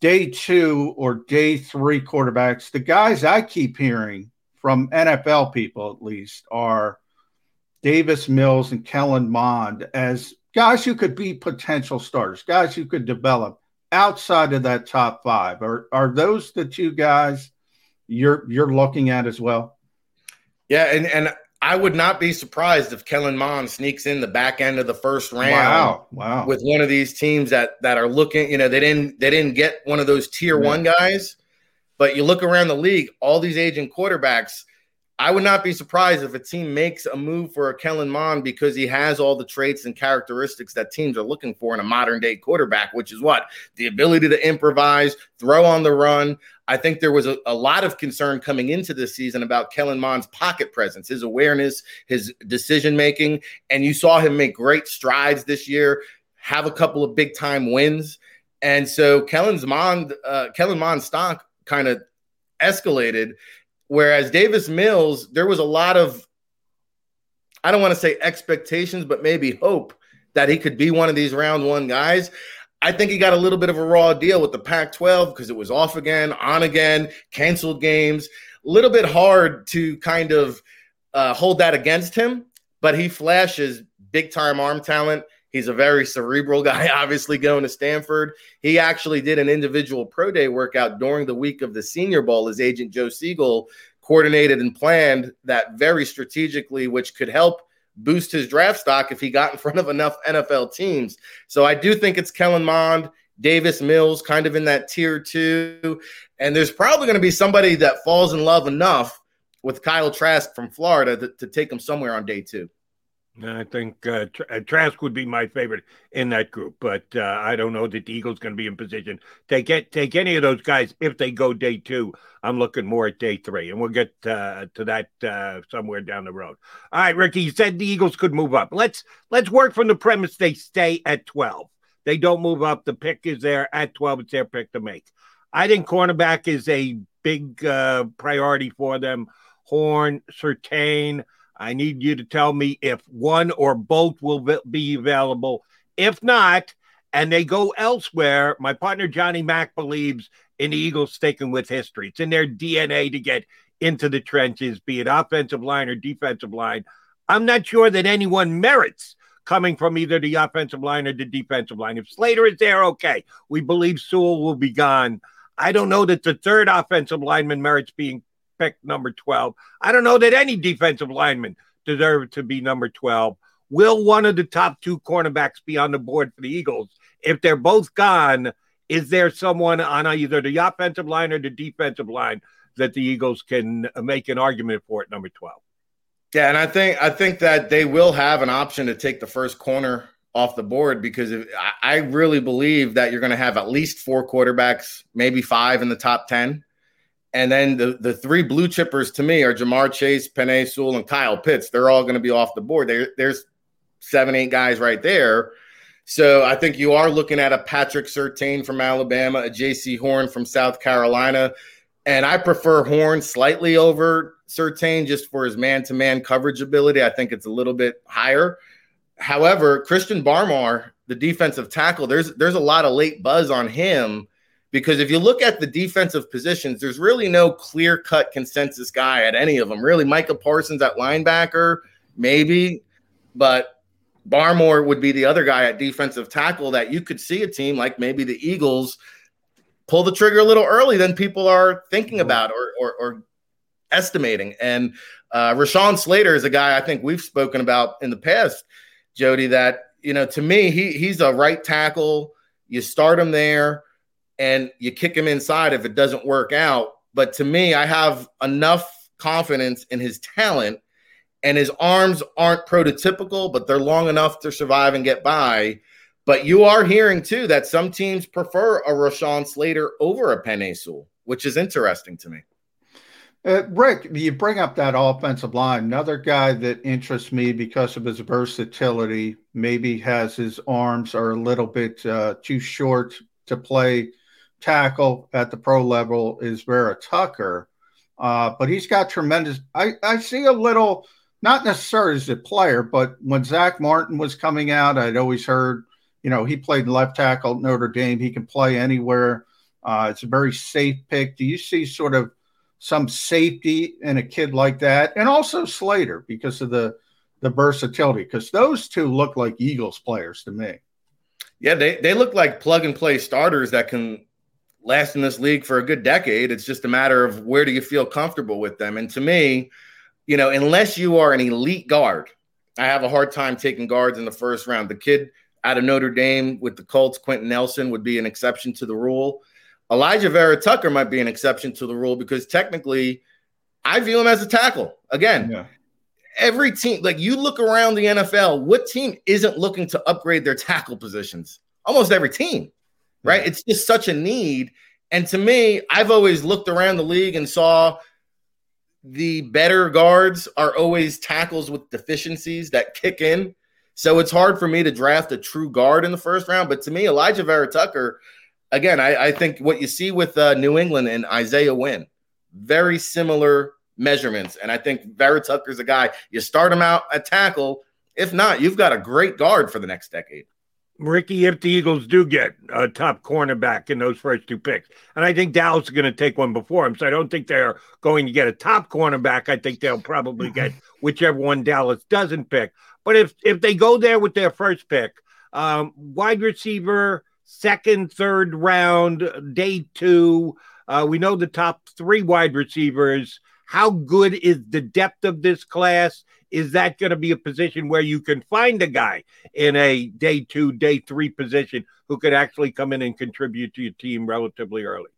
day two or day three quarterbacks, the guys I keep hearing from N F L people at least are Davis Mills and Kellen Mond as guys who could be potential starters, guys who could develop outside of that top five. Are are those the two guys you're you're looking at as well? Yeah, and, and I would not be surprised if Kellen Mond sneaks in the back end of the first round wow, wow. with one of these teams that that are looking, you know, they didn't they didn't get one of those tier mm-hmm. one guys, but you look around the league, all these aging quarterbacks. I would not be surprised if a team makes a move for a Kellen Mond because he has all the traits and characteristics that teams are looking for in a modern-day quarterback, which is what? The ability to improvise, throw on the run. I think there was a, a lot of concern coming into this season about Kellen Mond's pocket presence, his awareness, his decision-making, and you saw him make great strides this year, have a couple of big-time wins. And so Kellen's Mond, uh, Kellen Mond's stock kind of escalated. Whereas Davis Mills, there was a lot of, I don't want to say expectations, but maybe hope that he could be one of these round one guys. I think he got a little bit of a raw deal with the Pac twelve because it was off again, on again, canceled games. A little bit hard to kind of uh, hold that against him, but he flashes big-time arm talent. He's a very cerebral guy, obviously, going to Stanford. He actually did an individual pro day workout during the week of the Senior Bowl. His agent, Joe Siegel, coordinated and planned that very strategically, which could help boost his draft stock if he got in front of enough N F L teams. So I do think it's Kellen Mond, Davis Mills, kind of in that tier two. And there's probably going to be somebody that falls in love enough with Kyle Trask from Florida to, to take him somewhere on day two. I think uh, Trask would be my favorite in that group, but uh, I don't know that the Eagles going to be in position. Take get take any of those guys if they go day two. I'm looking more at day three, and we'll get uh, to that uh, somewhere down the road. All right, Ricky, you said the Eagles could move up. Let's let's work from the premise they stay at twelve. They don't move up. The pick is there at twelve. It's their pick to make. I think cornerback is a big uh, priority for them. Horn, Surtain. I need you to tell me if one or both will be available. If not, and they go elsewhere, my partner Johnny Mack believes in the Eagles sticking with history. It's in their D N A to get into the trenches, be it offensive line or defensive line. I'm not sure that anyone merits coming from either the offensive line or the defensive line. If Slater is there, okay. We believe Sewell will be gone. I don't know that the third offensive lineman merits being pick number twelve. I don't know that any defensive lineman deserves to be number twelve. Will one of the top two cornerbacks be on the board for the Eagles? If they're both gone, is there someone on either the offensive line or the defensive line that the Eagles can make an argument for at number twelve? Yeah, and I think I think that they will have an option to take the first corner off the board because if, I really believe that you're going to have at least four quarterbacks, maybe five in the top ten. And then the, the three blue chippers to me are Ja'Marr Chase, Penei Sewell, and Kyle Pitts. They're all going to be off the board. There, there's seven, eight guys right there. So I think you are looking at a Patrick Surtain from Alabama, a J C. Horn from South Carolina. And I prefer Horn slightly over Surtain just for his man-to-man coverage ability. I think it's a little bit higher. However, Christian Barmore, the defensive tackle, there's there's a lot of late buzz on him. Because if you look at the defensive positions, there's really no clear-cut consensus guy at any of them. Really, Micah Parsons at linebacker, maybe, but Barmore would be the other guy at defensive tackle that you could see a team like maybe the Eagles pull the trigger a little early than people are thinking about or or, or estimating. And uh, Rashawn Slater is a guy I think we've spoken about in the past, Jody, that, you know, to me, he he's a right tackle. You start him there. And you kick him inside if it doesn't work out. But to me, I have enough confidence in his talent, and his arms aren't prototypical, but they're long enough to survive and get by. But you are hearing, too, that some teams prefer a Rashawn Slater over a Penei Sewell, which is interesting to me. Uh, Rick, you bring up that offensive line. Another guy that interests me because of his versatility, maybe has his arms are a little bit uh, too short to play tackle at the pro level is Vera-Tucker, uh, but he's got tremendous – I I see a little – not necessarily as a player, but when Zach Martin was coming out, I'd always heard, you know, he played left tackle at Notre Dame. He can play anywhere. Uh, it's a very safe pick. Do you see sort of some safety in a kid like that? And also Slater because of the, the versatility, because those two look like Eagles players to me. Yeah, they, they look like plug-and-play starters that can – last in this league for a good decade. It's just a matter of where do you feel comfortable with them. And to me, you know, unless you are an elite guard, I have a hard time taking guards in the first round. The kid out of Notre Dame with the Colts, Quentin Nelson, would be an exception to the rule. Elijah Vera-Tucker might be an exception to the rule because technically I view him as a tackle. Again, yeah. Every team, like you look around the N F L, what team isn't looking to upgrade their tackle positions? Almost every team. Right? It's just such a need. And to me, I've always looked around the league and saw the better guards are always tackles with deficiencies that kick in. So it's hard for me to draft a true guard in the first round. But to me, Elijah Vera-Tucker, again, I, I think what you see with uh, New England and Isaiah Wynn, very similar measurements. And I think Vera-Tucker's a guy, you start him out at tackle. If not, you've got a great guard for the next decade. Ricky, if the Eagles do get a top cornerback in those first two picks, and I think Dallas is going to take one before him, so I don't think they're going to get a top cornerback. I think they'll probably get whichever one Dallas doesn't pick. But if if they go there with their first pick, um, wide receiver, second, third round, day two, uh, we know the top three wide receivers. How good is the depth of this class? Is that going to be a position where you can find a guy in a day two, day three position who could actually come in and contribute to your team relatively early?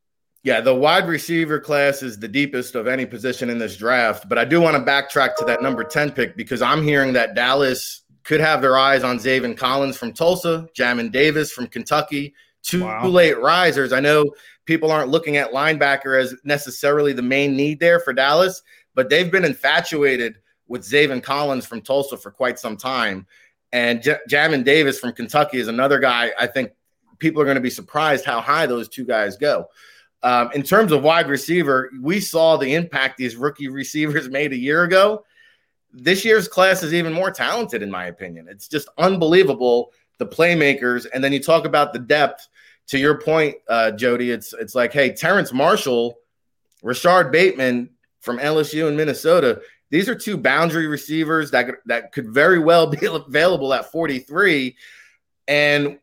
Yeah, the wide receiver class is the deepest of any position in this draft, but I do want to backtrack to that number ten pick because I'm hearing that Dallas could have their eyes on Zaven Collins from Tulsa, Jamin Davis from Kentucky, two wow. late risers. I know people aren't looking at linebacker as necessarily the main need there for Dallas, but they've been infatuated with Zaven Collins from Tulsa for quite some time. And J- Jamin Davis from Kentucky is another guy. I think people are going to be surprised how high those two guys go. Um, in terms of wide receiver, we saw the impact these rookie receivers made a year ago. This year's class is even more talented, in my opinion. It's just unbelievable, the playmakers. And then you talk about the depth. To your point, uh, Jody, it's it's like, hey, Terrence Marshall, Rashard Bateman from L S U and Minnesota, these are two boundary receivers that, that could very well be available at forty-three. And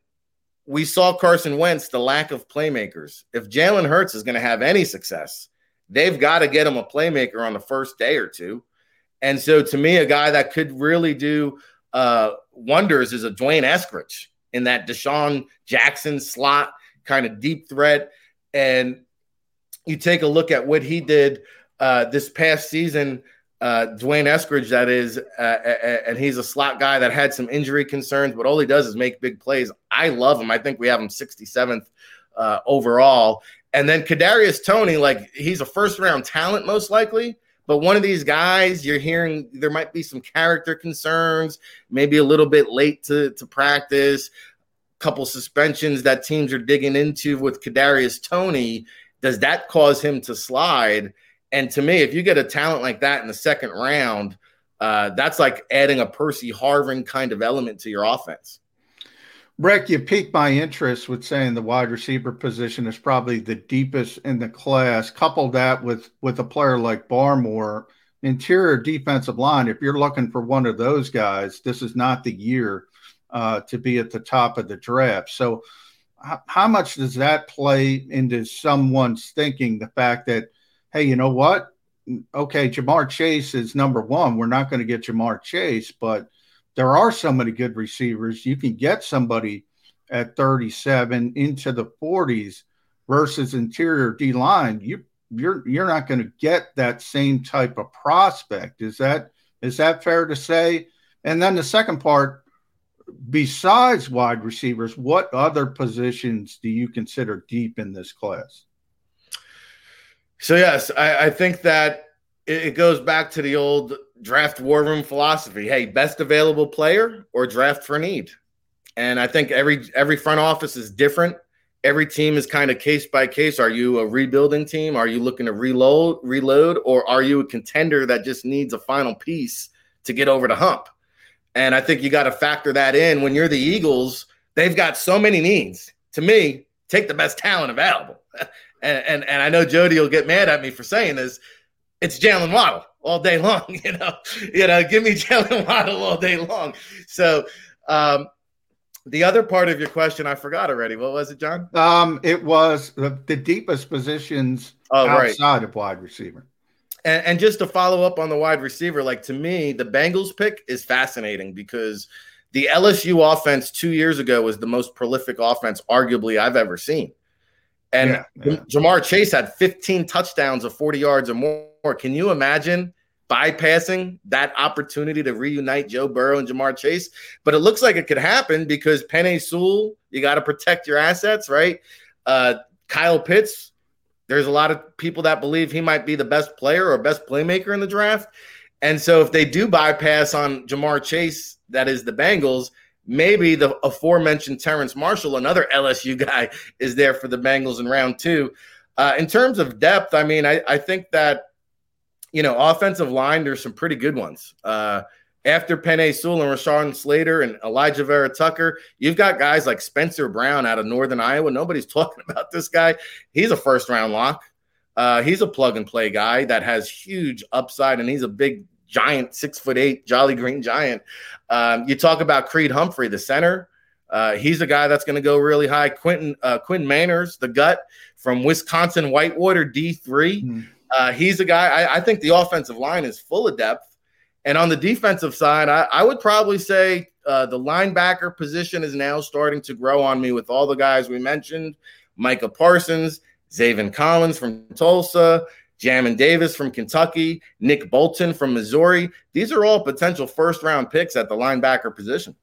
we saw Carson Wentz, the lack of playmakers. If Jalen Hurts is going to have any success, they've got to get him a playmaker on the first day or two. And so to me, a guy that could really do uh, wonders is a Dwayne Eskridge in that Deshaun Jackson slot, kind of deep threat. And you take a look at what he did uh, this past season, Uh, Dwayne Eskridge, that is, uh, and he's a slot guy that had some injury concerns, but all he does is make big plays. I love him. I think we have him sixty-seventh uh, overall. And then Kadarius Toney, like, he's a first-round talent most likely, but one of these guys you're hearing there might be some character concerns, maybe a little bit late to, to practice, a couple suspensions that teams are digging into with Kadarius Toney. Does that cause him to slide? And to me, if you get a talent like that in the second round, uh, that's like adding a Percy Harvin kind of element to your offense. Rick, you piqued my interest with saying the wide receiver position is probably the deepest in the class. Couple that with, with a player like Barmore, interior defensive line, if you're looking for one of those guys, this is not the year uh, to be at the top of the draft. So h- how much does that play into someone's thinking, the fact that, hey, you know what? Okay, Ja'Marr Chase is number one. We're not going to get Ja'Marr Chase, but there are so many good receivers. You can get somebody at thirty-seven into the forties versus interior D-line. You, you're you're not going to get that same type of prospect. Is that is that fair to say? And then the second part, besides wide receivers, what other positions do you consider deep in this class? So, yes, I, I think that it goes back to the old draft war room philosophy. Hey, best available player or draft for need. And I think every every front office is different. Every team is kind of case by case. Are you a rebuilding team? Are you looking to reload, reload, or are you a contender that just needs a final piece to get over the hump? And I think you got to factor that in. When you're the Eagles, they've got so many needs. To me, take the best talent available. And, and and I know Jody will get mad at me for saying this. It's Jalen Waddle all day long, you know. You know, give me Jalen Waddle all day long. So um, the other part of your question, I forgot already. What was it, John? Um, it was the, the deepest positions oh, outside right. of wide receiver. And, and just to follow up on the wide receiver, like to me, the Bengals pick is fascinating because the L S U offense two years ago was the most prolific offense, arguably, I've ever seen. And yeah, yeah. Ja'Marr Chase had fifteen touchdowns of forty yards or more. Can you imagine bypassing that opportunity to reunite Joe Burrow and Ja'Marr Chase? But it looks like it could happen because Penei Sewell, you got to protect your assets, right? Uh, Kyle Pitts, there's a lot of people that believe he might be the best player or best playmaker in the draft. And so if they do bypass on Ja'Marr Chase, that is the Bengals, maybe the aforementioned Terrence Marshall, another L S U guy, is there for the Bengals in round two. Uh, in terms of depth, I mean, I, I think that, you know, offensive line, there's some pretty good ones. Uh, after Penei Sewell and Rashawn Slater and Elijah Vera-Tucker, you've got guys like Spencer Brown out of Northern Iowa. Nobody's talking about this guy. He's a first-round lock. Uh, he's a plug-and-play guy that has huge upside, and he's a big giant, six foot eight, jolly green giant. Um, you talk about Creed Humphrey, the center. Uh, he's a guy that's going to go really high. Quentin uh, Quinn Manners, the gut from Wisconsin Whitewater, D three. Mm. Uh, he's a guy. I, I think the offensive line is full of depth. And on the defensive side, I, I would probably say uh, the linebacker position is now starting to grow on me with all the guys we mentioned. Micah Parsons, Zaven Collins from Tulsa, Jamin Davis from Kentucky, Nick Bolton from Missouri. These are all potential first-round picks at the linebacker position.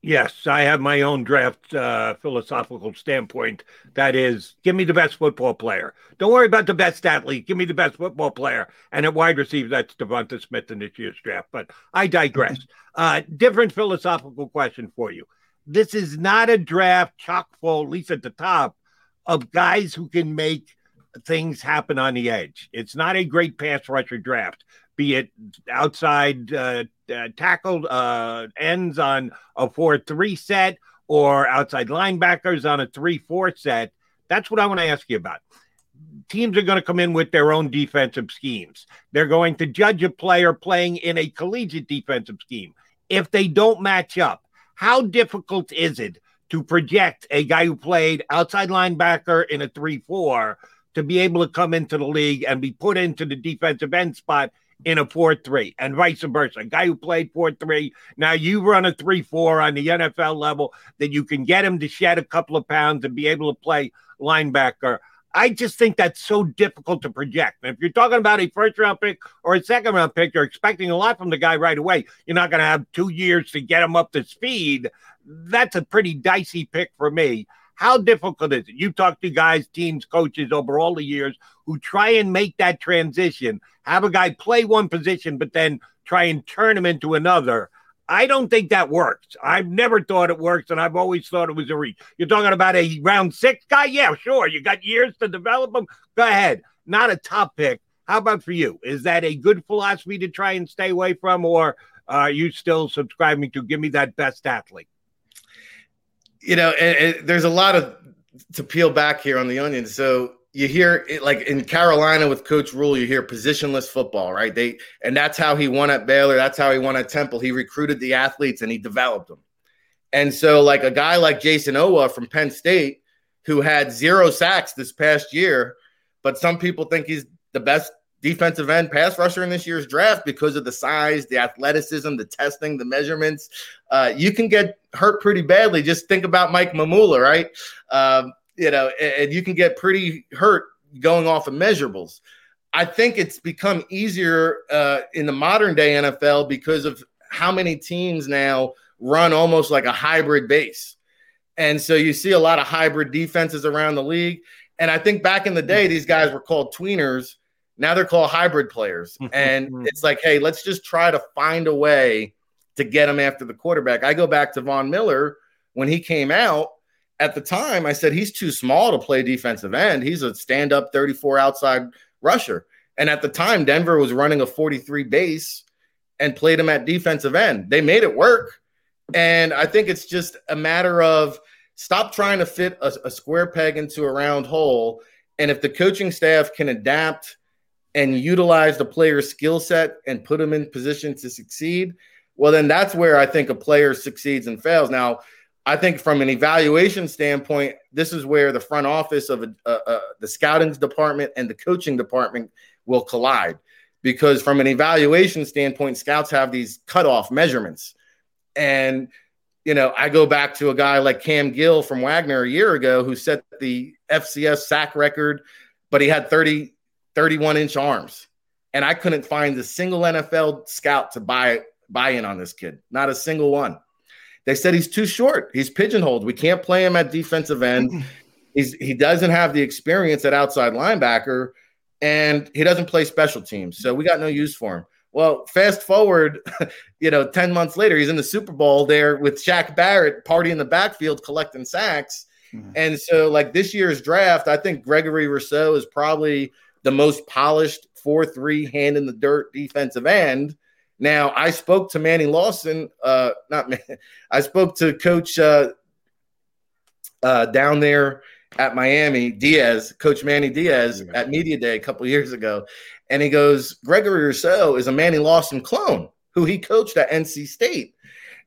Yes, I have my own draft uh, philosophical standpoint. That is, give me the best football player. Don't worry about the best athlete. Give me the best football player. And at wide receiver, that's Devonta Smith in this year's draft. But I digress. Uh, different philosophical question for you. This is not a draft chock full, at least at the top, of guys who can make things happen on the edge. It's not a great pass rusher draft, be it outside uh, uh, tackled uh, ends on a four three set or outside linebackers on a three four set. That's what I want to ask you about. Teams are going to come in with their own defensive schemes. They're going to judge a player playing in a collegiate defensive scheme. If they don't match up, how difficult is it to project a guy who played outside linebacker in a three four to be able to come into the league and be put into the defensive end spot in a four three, and vice versa? A guy who played four three, now you run a three four on the N F L level, that you can get him to shed a couple of pounds and be able to play linebacker. I just think that's so difficult to project. And if you're talking about a first-round pick or a second-round pick, you're expecting a lot from the guy right away. You're not going to have two years to get him up to speed. That's a pretty dicey pick for me. How difficult is it? You talk to guys, teams, coaches over all the years who try and make that transition, have a guy play one position, but then try and turn him into another. I don't think that works. I've never thought it works, and I've always thought it was a reach. You're talking about a round six guy? Yeah, sure. You got years to develop him? Go ahead. Not a top pick. How about for you? Is that a good philosophy to try and stay away from, or are you still subscribing to give me that best athlete? You know, and, and there's a lot of to peel back here on the onion. So you hear it, like in Carolina with Coach Rule, you hear positionless football, right? They and that's how he won at Baylor. That's how he won at Temple. He recruited the athletes and he developed them. And so, like a guy like Jason Owa from Penn State, who had zero sacks this past year, but some people think he's the best defensive end pass rusher in this year's draft because of the size, the athleticism, the testing, the measurements. Uh, you can get hurt pretty badly. Just think about Mike Mamula, right? Um, you know, and, and you can get pretty hurt going off of measurables. I think it's become easier uh, in the modern day N F L because of how many teams now run almost like a hybrid base. And so you see a lot of hybrid defenses around the league. And I think back in the day, these guys were called tweeners. Now they're called hybrid players. And it's like, hey, let's just try to find a way to get them after the quarterback. I go back to Von Miller when he came out. At the time, I said, he's too small to play defensive end. He's a stand-up thirty-four outside rusher. And at the time, Denver was running a forty-three base and played him at defensive end. They made it work. And I think it's just a matter of stop trying to fit a, a square peg into a round hole. And if the coaching staff can adapt and utilize the player's skill set and put them in position to succeed, well, then that's where I think a player succeeds and fails. Now, I think from an evaluation standpoint, this is where the front office of a, a, a, the scouting department and the coaching department will collide, because from an evaluation standpoint, scouts have these cutoff measurements. And, you know, I go back to a guy like Cam Gill from Wagner a year ago who set the F C S sack record, but he had thirty, thirty-one inch arms. And I couldn't find a single N F L scout to buy buy in on this kid. Not a single one. They said he's too short. He's pigeonholed. We can't play him at defensive end. He's, he doesn't have the experience at outside linebacker, and he doesn't play special teams. So we got no use for him. Well, fast forward, you know, ten months later, he's in the Super Bowl there with Shaq Barrett, party in the backfield, collecting sacks. Mm-hmm. And so, like, this year's draft, I think Gregory Rousseau is probably the most polished four three hand in the dirt defensive end. Now, I spoke to Manny Lawson, uh, not Manny, I spoke to Coach uh, uh, down there at Miami, Diaz, Coach Manny Diaz at Media Day a couple years ago, and he goes, Gregory Rousseau is a Manny Lawson clone who he coached at N C State.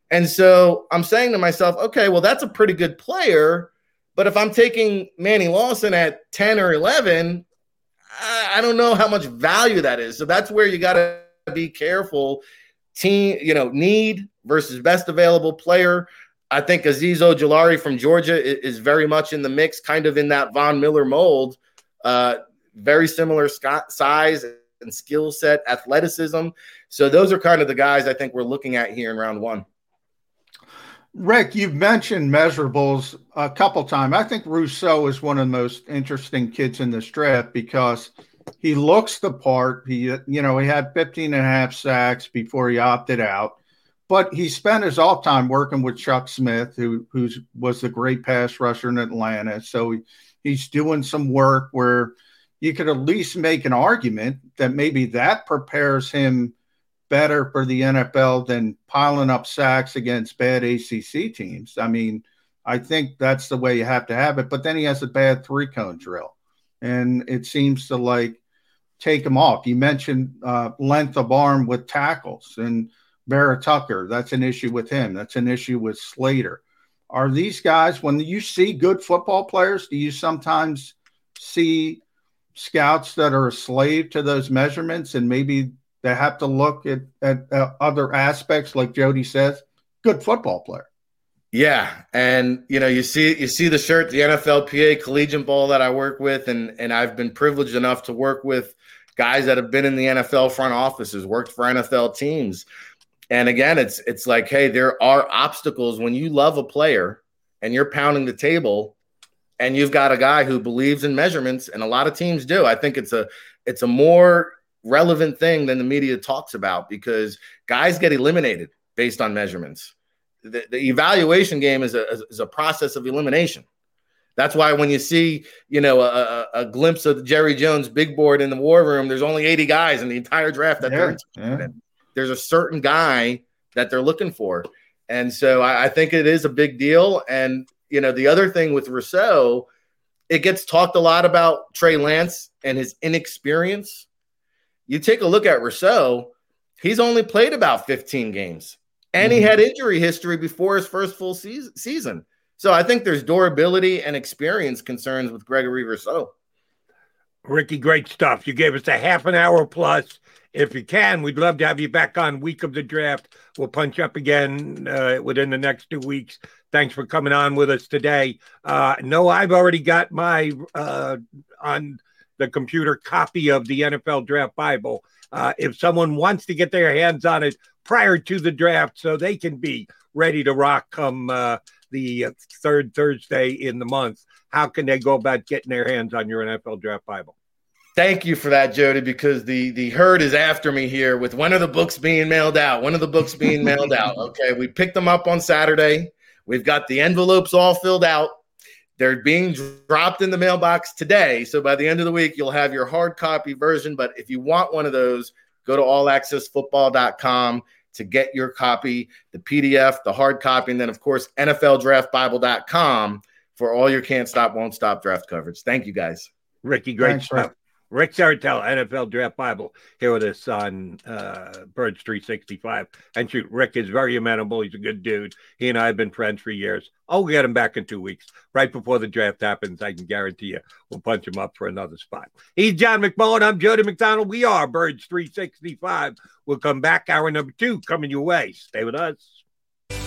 And so I'm saying to myself, okay, well, that's a pretty good player, but if I'm taking Manny Lawson at ten or eleven, I, I don't know how much value that is. So that's where you got to be careful. Team, you know, need versus best available player. I think Azeez Ojulari from Georgia is, is very much in the mix, kind of in that Von Miller mold. Uh, very similar Scott size and skill set, athleticism. So those are kind of the guys I think we're looking at here in round one. Rick, you've mentioned measurables a couple times. I think Rousseau is one of the most interesting kids in this draft because he looks the part. He, you know, he had fifteen and a half sacks before he opted out, but he spent his off time working with Chuck Smith, who who's, was the great pass rusher in Atlanta. So he, he's doing some work where you could at least make an argument that maybe that prepares him better for the N F L than piling up sacks against bad A C C teams. I mean, I think that's the way you have to have it. But then he has a bad three-cone drill, and it seems to, like, take him off. You mentioned uh, length of arm with tackles and Vera-Tucker. That's an issue with him. That's an issue with Slater. Are these guys, when you see good football players, do you sometimes see scouts that are a slave to those measurements and maybe – they have to look at, at uh, other aspects, like Jody says, good football player. Yeah. And, you know, you see you see the shirt, the N F L P A collegiate ball that I work with, and, and I've been privileged enough to work with guys that have been in the N F L front offices, worked for N F L teams. And, again, it's it's like, hey, there are obstacles when you love a player and you're pounding the table and you've got a guy who believes in measurements, and a lot of teams do. I think it's a it's a more – relevant thing than the media talks about, because guys get eliminated based on measurements. The, the evaluation game is a, is a process of elimination. That's why when you see, you know, a, a glimpse of Jerry Jones' big board in the war room, there's only eighty guys in the entire draft that yeah, they're interested yeah. in. There's a certain guy that they're looking for. And so I, I think it is a big deal. And, you know, the other thing with Rousseau, it gets talked a lot about Trey Lance and his inexperience. You take a look at Rousseau, he's only played about fifteen games, and mm-hmm. he had injury history before his first full season. So I think there's durability and experience concerns with Gregory Rousseau. Ricky, great stuff. You gave us a half an hour plus. If you can, we'd love to have you back on Week of the Draft. We'll punch up again uh, within the next two weeks. Thanks for coming on with us today. Uh, no, I've already got my uh, on – the computer copy of the N F L Draft Bible. Uh, if someone wants to get their hands on it prior to the draft so they can be ready to rock come uh, the third Thursday in the month, how can they go about getting their hands on your N F L Draft Bible? Thank you for that, Jody, because the, the herd is after me here with when are the books being mailed out? When are the books being mailed out? Okay, we picked them up on Saturday. We've got the envelopes all filled out. They're being dropped in the mailbox today. So by the end of the week, you'll have your hard copy version. But if you want one of those, go to all access football dot com to get your copy, the P D F, the hard copy, and then, of course, N F L draft bible dot com for all your can't stop, won't stop draft coverage. Thank you, guys. Ricky, great stuff. Rick Serritella, N F L Draft Bible, here with us on uh, Birds three sixty-five. And shoot, Rick is very amenable. He's a good dude. He and I have been friends for years. I'll get him back in two weeks. Right before the draft happens, I can guarantee you we'll punch him up for another spot. He's John McMullen. I'm Jody McDonald. We are Birds three sixty-five. We'll come back. Hour number two coming your way. Stay with us.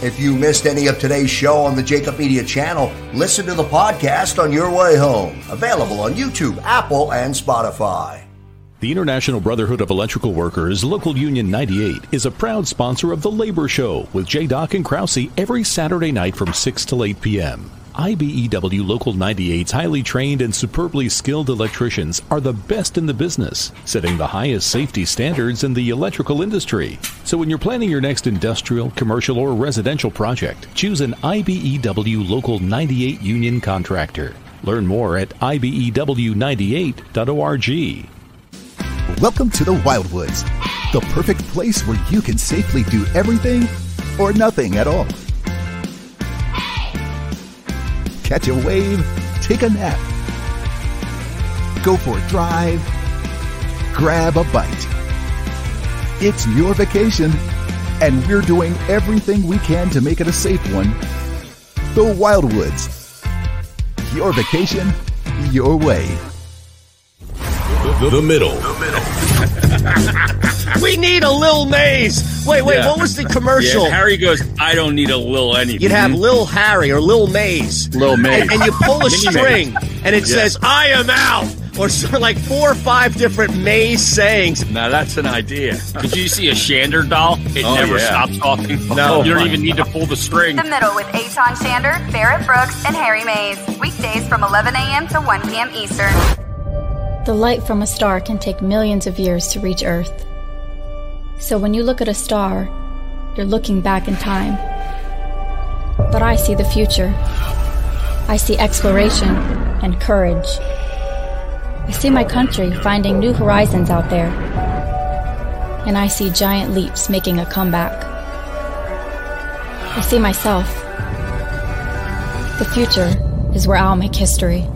If you missed any of today's show on the Jacob Media channel, listen to the podcast on your way home. Available on YouTube, Apple, and Spotify. The International Brotherhood of Electrical Workers, Local Union ninety-eight, is a proud sponsor of The Labor Show with J. Dock and Krause every Saturday night from six till eight p.m. I B E W Local ninety-eight's highly trained and superbly skilled electricians are the best in the business, setting the highest safety standards in the electrical industry. So when you're planning your next industrial, commercial, or residential project, choose an I B E W Local ninety-eight union contractor. Learn more at I B E W ninety-eight dot org. Welcome to the Wildwoods. The perfect place where you can safely do everything or nothing at all. Catch a wave, take a nap, go for a drive, grab a bite. It's your vacation, and we're doing everything we can to make it a safe one. The Wildwoods. Your vacation, your way. The, the, the middle. The middle. We need a Lil Maze. Wait, wait, yeah. What was the commercial? Yeah, Harry goes, I don't need a Lil anything. You'd have Lil Harry or Lil Maze. Lil Maze. And, and you pull a string, and it yeah. says, I am out. Or so, like four or five different Maze sayings. Now, that's an idea. Did you see a Shander doll? It oh, never yeah. stops talking. No, you don't even need to pull the string. The Middle with Eitan Shander, Barrett Brooks, and Harry Mays. Weekdays from eleven a.m. to one p.m. Eastern. The light from a star can take millions of years to reach Earth. So when you look at a star, you're looking back in time. But I see the future. I see exploration and courage. I see my country finding new horizons out there. And I see giant leaps making a comeback. I see myself. The future is where I'll make history.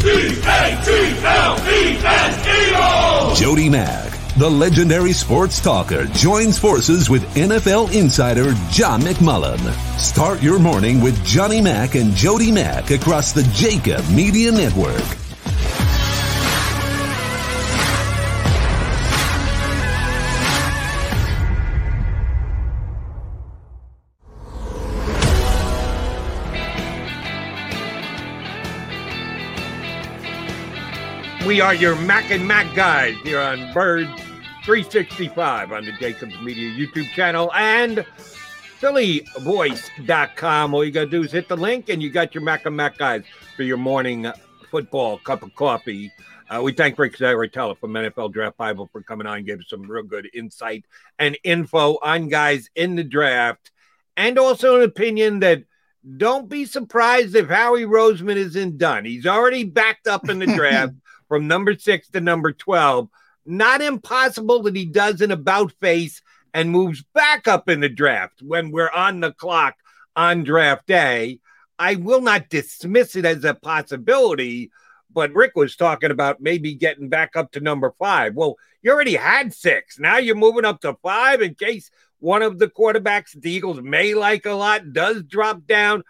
D A T L E S E O! Jody Mack, the legendary sports talker, joins forces with N F L insider John McMullen. Start your morning with Johnny Mack and Jody Mack across the Jacob Media Network. We are your Mac and Mac guys here on Birds three sixty-five on the Jacobs Media YouTube channel and philly voice dot com. All you got to do is hit the link and you got your Mac and Mac guys for your morning football cup of coffee. Uh, we thank Rick Serritella from N F L Draft Bible for coming on and giving some real good insight and info on guys in the draft, and also an opinion that don't be surprised if Howie Roseman isn't done. He's already backed up in the draft. From number six to number twelve, not impossible that he does an about face and moves back up in the draft when we're on the clock on draft day. I will not dismiss it as a possibility, but Rick was talking about maybe getting back up to number five. Well, you already had six. Now you're moving up to five in case one of the quarterbacks the Eagles may like a lot does drop down.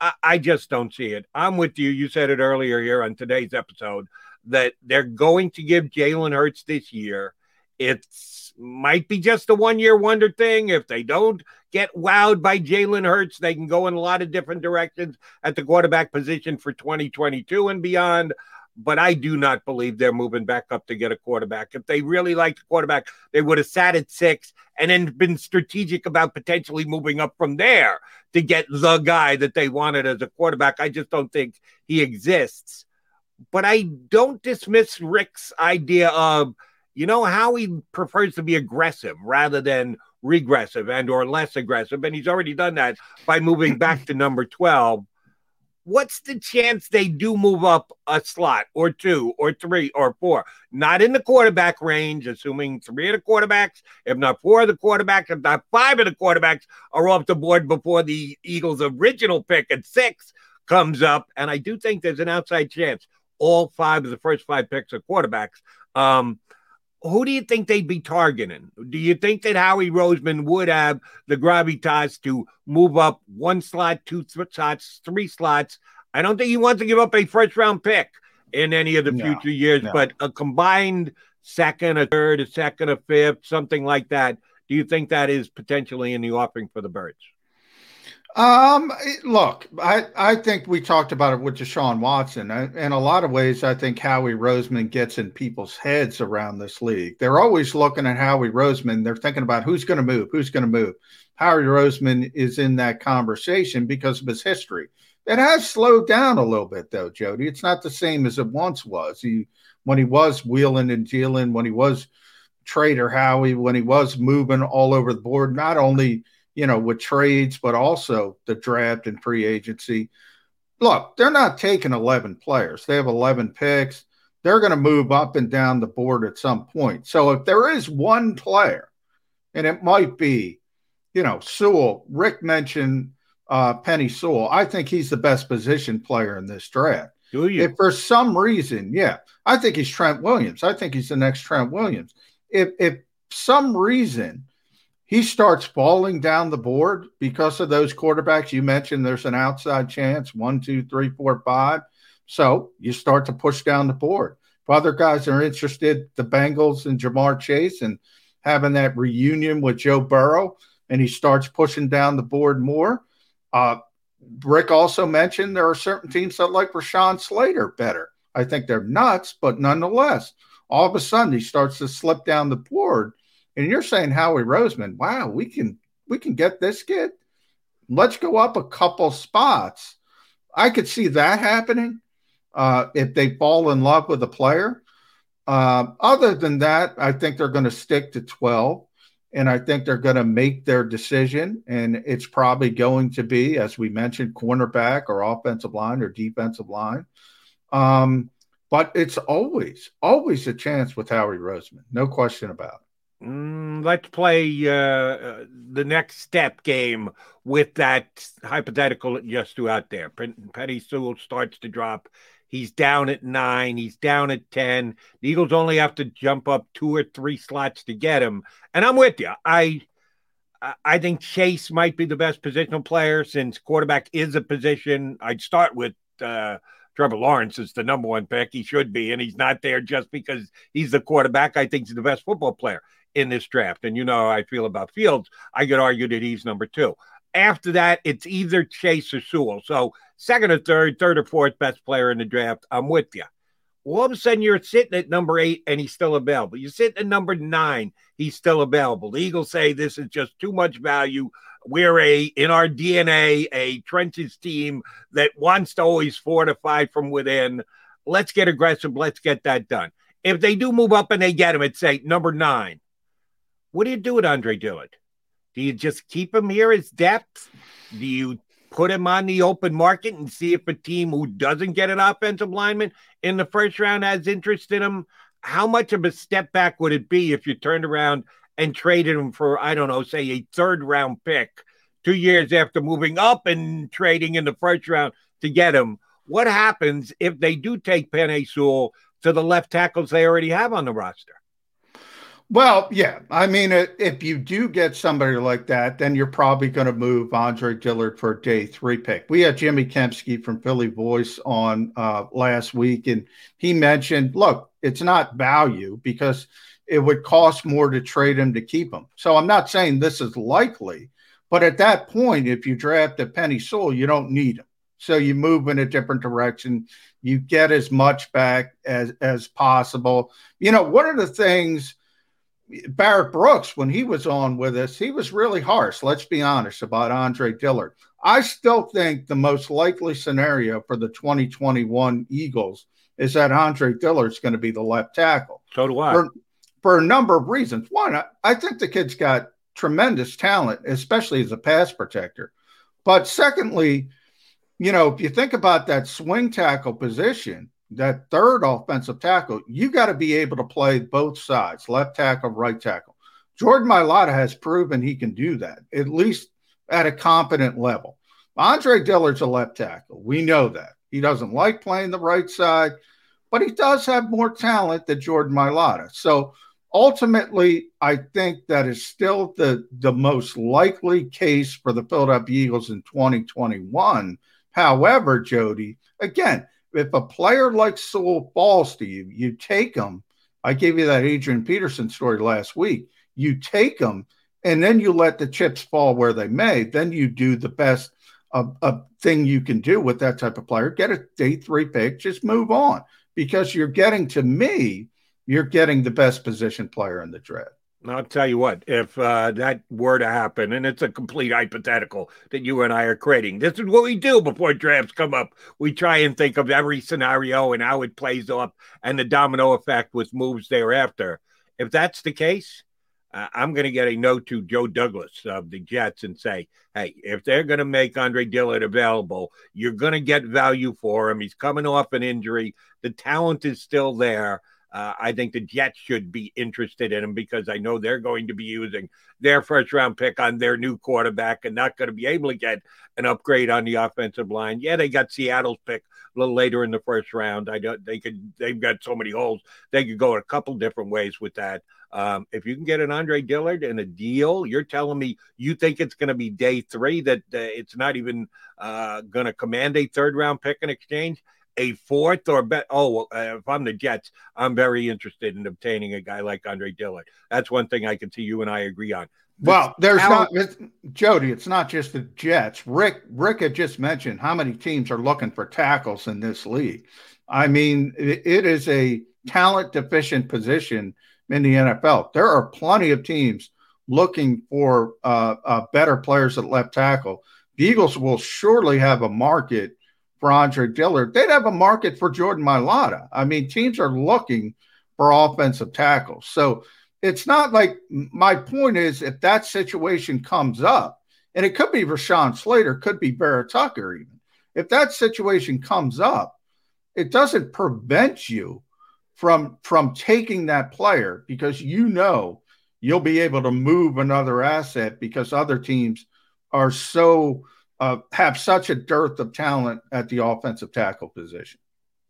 I, I just don't see it. I'm with you. You said it earlier here on today's episode that they're going to give Jalen Hurts this year. It might be just a one-year wonder thing. If they don't get wowed by Jalen Hurts, they can go in a lot of different directions at the quarterback position for twenty twenty-two and beyond. But I do not believe they're moving back up to get a quarterback. If they really liked the quarterback, they would have sat at six and then been strategic about potentially moving up from there to get the guy that they wanted as a quarterback. I just don't think he exists. But I don't dismiss Rick's idea of, you know, how he prefers to be aggressive rather than regressive and or less aggressive. And he's already done that by moving back to number twelve. What's the chance they do move up a slot or two or three or four? Not in the quarterback range, assuming three of the quarterbacks, if not four of the quarterbacks, if not five of the quarterbacks are off the board before the Eagles' original pick at six comes up. And I do think there's an outside chance all five of the first five picks are quarterbacks. Um, who do you think they'd be targeting? Do you think that Howie Roseman would have the gravitas to move up one slot, two th- slots, three slots? I don't think he wants to give up a first-round pick in any of the no, future years, no. but a combined second, a third, a second, a fifth, something like that. Do you think that is potentially in the offering for the Birds? Um, look, I, I think we talked about it with Deshaun Watson. I, in a lot of ways, I think Howie Roseman gets in people's heads around this league. They're always looking at Howie Roseman. They're thinking about who's going to move, who's going to move. Howie Roseman is in that conversation because of his history. It has slowed down a little bit, though, Jody. It's not the same as it once was. He, when he was wheeling and dealing, when he was Trader Howie, when he was moving all over the board, not only – you know, with trades, but also the draft and free agency. Look, they're not taking eleven players. They have eleven picks. they're going to move up and down the board at some point. So if there is one player, and it might be, you know, Sewell, Rick mentioned uh, Penei Sewell. I think he's the best position player in this draft. Do you? If for some reason, yeah, I think he's Trent Williams. I think he's the next Trent Williams. If if some reason he starts falling down the board because of those quarterbacks you mentioned, there's an outside chance, one, two, three, four, five. So you start to push down the board. If other guys are interested, the Bengals and Ja'Marr Chase and having that reunion with Joe Burrow, and he starts pushing down the board more. Uh, Rick also mentioned there are certain teams that like Rashawn Slater better. I think they're nuts, but nonetheless, all of a sudden he starts to slip down the board. And you're saying, Howie Roseman, wow, we can we can get this kid. Let's go up a couple spots. I could see that happening uh, if they fall in love with a player. Uh, other than that, I think they're going to stick to twelve, and I think they're going to make their decision, and it's probably going to be, as we mentioned, cornerback or offensive line or defensive line. Um, but it's always, always a chance with Howie Roseman, no question about it. Mm, let's play uh, the next step game with that hypothetical that you just threw out there. Penei Sewell starts to drop. He's down at nine. He's down at ten. The Eagles only have to jump up two or three slots to get him. And I'm with you. I I think Chase might be the best positional player since quarterback is a position. I'd start with uh, Trevor Lawrence as the number one pick. He should be, and he's not there just because he's the quarterback. I think he's the best football player in this draft. And you know how I feel about Fields. I could argue that he's number two. After that, it's either Chase or Sewell. So second or third, third or fourth best player in the draft, I'm with you. All of a sudden, you're sitting at number eight, and he's still available. You're sitting at number nine, he's still available. The Eagles say this is just too much value. We're a in our D N A, a trenches team that wants to always fortify from within. Let's get aggressive. Let's get that done. If they do move up and they get him at, say, number nine, what do you do with Andre Dillard? Do you just keep him here as depth? Do you put him on the open market and see if a team who doesn't get an offensive lineman in the first round has interest in him? How much of a step back would it be if you turned around and traded him for, I don't know, say a third round pick two years after moving up and trading in the first round to get him? What happens if they do take Penei Sewell to the left tackles they already have on the roster? Well, yeah. I mean, if you do get somebody like that, then you're probably going to move Andre Dillard for a day three pick. We had Jimmy Kempsky from Philly Voice on uh, last week, and he mentioned, look, it's not value because it would cost more to trade him to keep him. So I'm not saying this is likely, but at that point, if you draft a Penei Sewell, you don't need him. So you move in a different direction. You get as much back as, as possible. You know, one of the things Barrett Brooks, when he was on with us, he was really harsh, let's be honest, about Andre Dillard. I still think the most likely scenario for the twenty twenty-one Eagles is that Andre Dillard's going to be the left tackle. So do I. For, for a number of reasons. One, I think the kid's got tremendous talent, especially as a pass protector. But secondly, you know, if you think about that swing tackle position, that third offensive tackle, you got to be able to play both sides, left tackle, right tackle. Jordan Mailata has proven he can do that, at least at a competent level. Andre Dillard's a left tackle. We know that. He doesn't like playing the right side, but he does have more talent than Jordan Mailata. So ultimately, I think that is still the, the most likely case for the Philadelphia Eagles in twenty twenty-one. However, Jody, again, if a player like Sewell falls to you, you take him. I gave you that Adrian Peterson story last week. You take him, and then you let the chips fall where they may. Then you do the best uh, uh, thing you can do with that type of player. Get a day three pick. Just move on because you're getting, to me, you're getting the best position player in the draft. I'll tell you what, if uh, that were to happen, and it's a complete hypothetical that you and I are creating, this is what we do before drafts come up. We try and think of every scenario and how it plays off and the domino effect with moves thereafter. If that's the case, uh, I'm going to get a note to Joe Douglas of the Jets and say, hey, if they're going to make Andre Dillard available, you're going to get value for him. He's coming off an injury. The talent is still there. Uh, I think the Jets should be interested in him because I know they're going to be using their first-round pick on their new quarterback and not going to be able to get an upgrade on the offensive line. Yeah, they got Seattle's pick a little later in the first round. I don't. They could. They've got so many holes. They could go a couple different ways with that. Um, if you can get an Andre Dillard and a deal, you're telling me you think it's going to be day three that uh, it's not even uh, going to command a third-round pick in exchange. A fourth or bet? Oh, uh, if I'm the Jets, I'm very interested in obtaining a guy like Andre Dillard. That's one thing I can see you and I agree on. The well, there's talent- not, it's, Jody, it's not just the Jets. Rick, Rick had just mentioned how many teams are looking for tackles in this league. I mean, it, it is a talent deficient position in the N F L. There are plenty of teams looking for uh, uh, better players at left tackle. The Eagles will surely have a market for Andre Dillard. They'd have a market for Jordan Mailata. I mean, teams are looking for offensive tackles. So it's not like my point is if that situation comes up, and it could be Rashawn Slater, could be Vera-Tucker even. If that situation comes up, it doesn't prevent you from, from taking that player because you know you'll be able to move another asset because other teams are so – Uh, have such a dearth of talent at the offensive tackle position.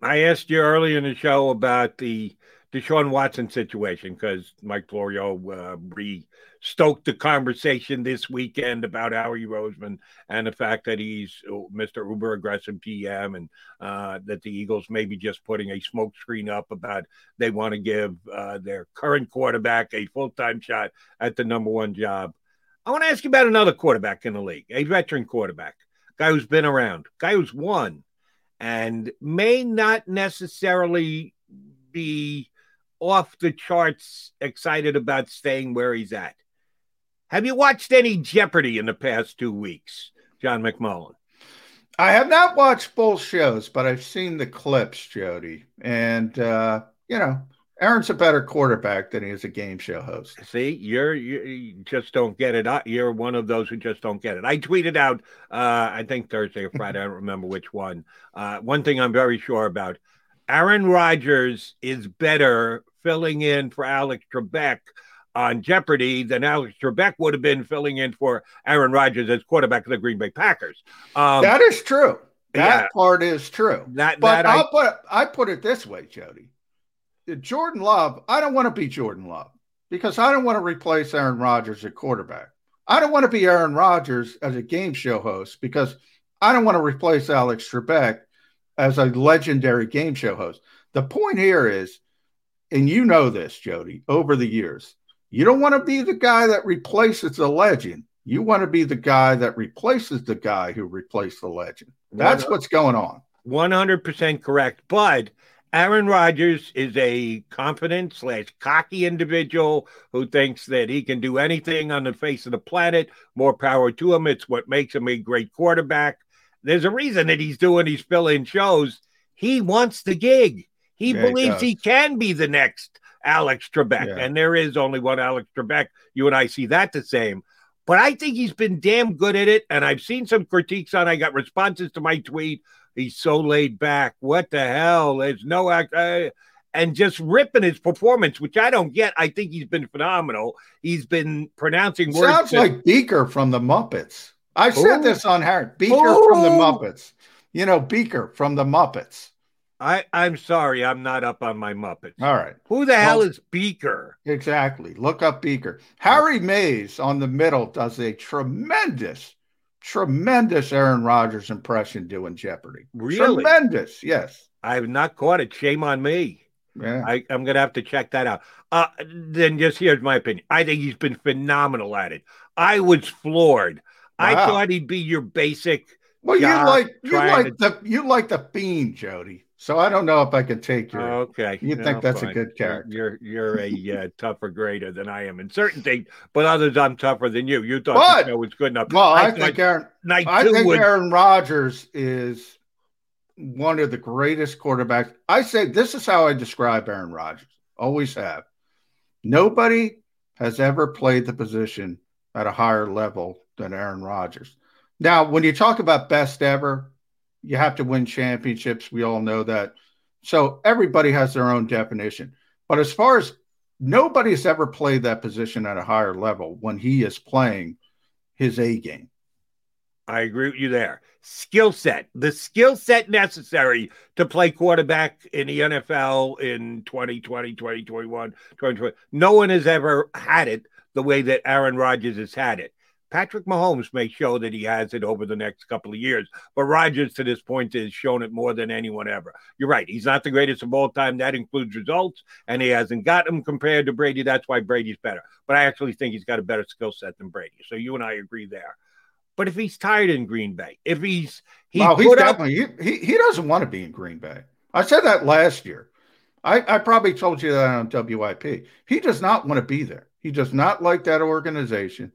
I asked you earlier in the show about the Deshaun Watson situation because Mike Florio uh, re-stoked the conversation this weekend about Howie Roseman and the fact that he's Mister Uber-aggressive G M and uh, that the Eagles may be just putting a smokescreen up about they want to give uh, their current quarterback a full-time shot at the number one job. I want to ask you about another quarterback in the league, a veteran quarterback, guy who's been around, guy who's won, and may not necessarily be off the charts excited about staying where he's at. Have you watched any Jeopardy in the past two weeks, John McMullen? I have not watched full shows, but I've seen the clips, Jody, and, uh, you know, Aaron's a better quarterback than he is a game show host. See, you're, you, you just don't get it. You're one of those who just don't get it. I tweeted out, uh, I think Thursday or Friday, I don't remember which one. Uh, one thing I'm very sure about, Aaron Rodgers is better filling in for Alex Trebek on Jeopardy than Alex Trebek would have been filling in for Aaron Rodgers as quarterback of the Green Bay Packers. Um, that is true. That yeah, part is true. That, but that I'll I, put, I put it this way, Jody. Jordan Love, I don't want to be Jordan Love because I don't want to replace Aaron Rodgers at quarterback. I don't want to be Aaron Rodgers as a game show host because I don't want to replace Alex Trebek as a legendary game show host. The point here is, and you know this, Jody, over the years, you don't want to be the guy that replaces the legend. You want to be the guy that replaces the guy who replaced the legend. That's what's going on. one hundred percent correct, but Aaron Rodgers is a confident slash cocky individual who thinks that he can do anything on the face of the planet. More power to him. It's what makes him a great quarterback. There's a reason that he's doing these fill-in shows. He wants the gig. He yeah, believes he, he can be the next Alex Trebek. Yeah. And there is only one Alex Trebek. You and I see that the same. But I think he's been damn good at it. And I've seen some critiques on it. I got responses to my tweet. He's so laid back. What the hell? There's no act. Uh, and just ripping his performance, which I don't get. I think he's been phenomenal. He's been pronouncing words. Sounds since- like Beaker from the Muppets. I Ooh. said this on Harry. Beaker Ooh. from the Muppets. You know, Beaker from the Muppets. I, I'm sorry. I'm not up on my Muppets. All right. Who the hell Muppet. is Beaker? Exactly. Look up Beaker. Harry Mays on The Middle does a tremendous Tremendous Aaron Rodgers impression doing Jeopardy. Really? Tremendous, yes. I have not caught it. Shame on me. Yeah. I, I'm going to have to check that out. Uh, then just here's my opinion. I think he's been phenomenal at it. I was floored. Wow. I thought he'd be your basic. Well, you like you like to... the you like the Fiend, Jody. So I don't know if I can take your. Okay, you no, think that's fine. A good character? You're you're a uh, tougher grader than I am in certain things, but others I'm tougher than you. You thought but, the show was good enough. Well, I, I think Aaron. I think would... Aaron Rodgers is one of the greatest quarterbacks. I say this is how I describe Aaron Rodgers. Always have. Nobody has ever played the position at a higher level than Aaron Rodgers. Now, when you talk about best ever, you have to win championships. We all know that. So everybody has their own definition. But as far as nobody's ever played that position at a higher level when he is playing his A game. I agree with you there. Skill set, the skill set necessary to play quarterback in the N F L in twenty twenty, twenty twenty-one, twenty twenty. No one has ever had it the way that Aaron Rodgers has had it. Patrick Mahomes may show that he has it over the next couple of years, but Rodgers to this point has shown it more than anyone ever. You're right. He's not the greatest of all time. That includes results, and he hasn't got them compared to Brady. That's why Brady's better. But I actually think he's got a better skill set than Brady. So you and I agree there. But if he's tired in Green Bay, if he's he well, he's definitely up, he, he doesn't want to be in Green Bay. I said that last year. I, I probably told you that on W I P. He does not want to be there. He does not like that organization.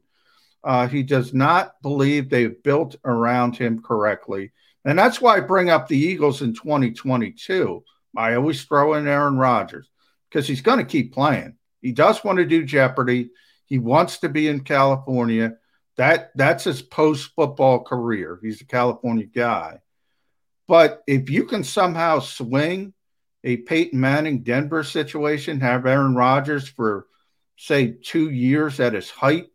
Uh, he does not believe they've built around him correctly. And that's why I bring up the Eagles in twenty twenty-two. I always throw in Aaron Rodgers because he's going to keep playing. He does want to do Jeopardy. He wants to be in California. That That's his post-football career. He's a California guy. But if you can somehow swing a Peyton Manning Denver situation, have Aaron Rodgers for, say, two years at his height,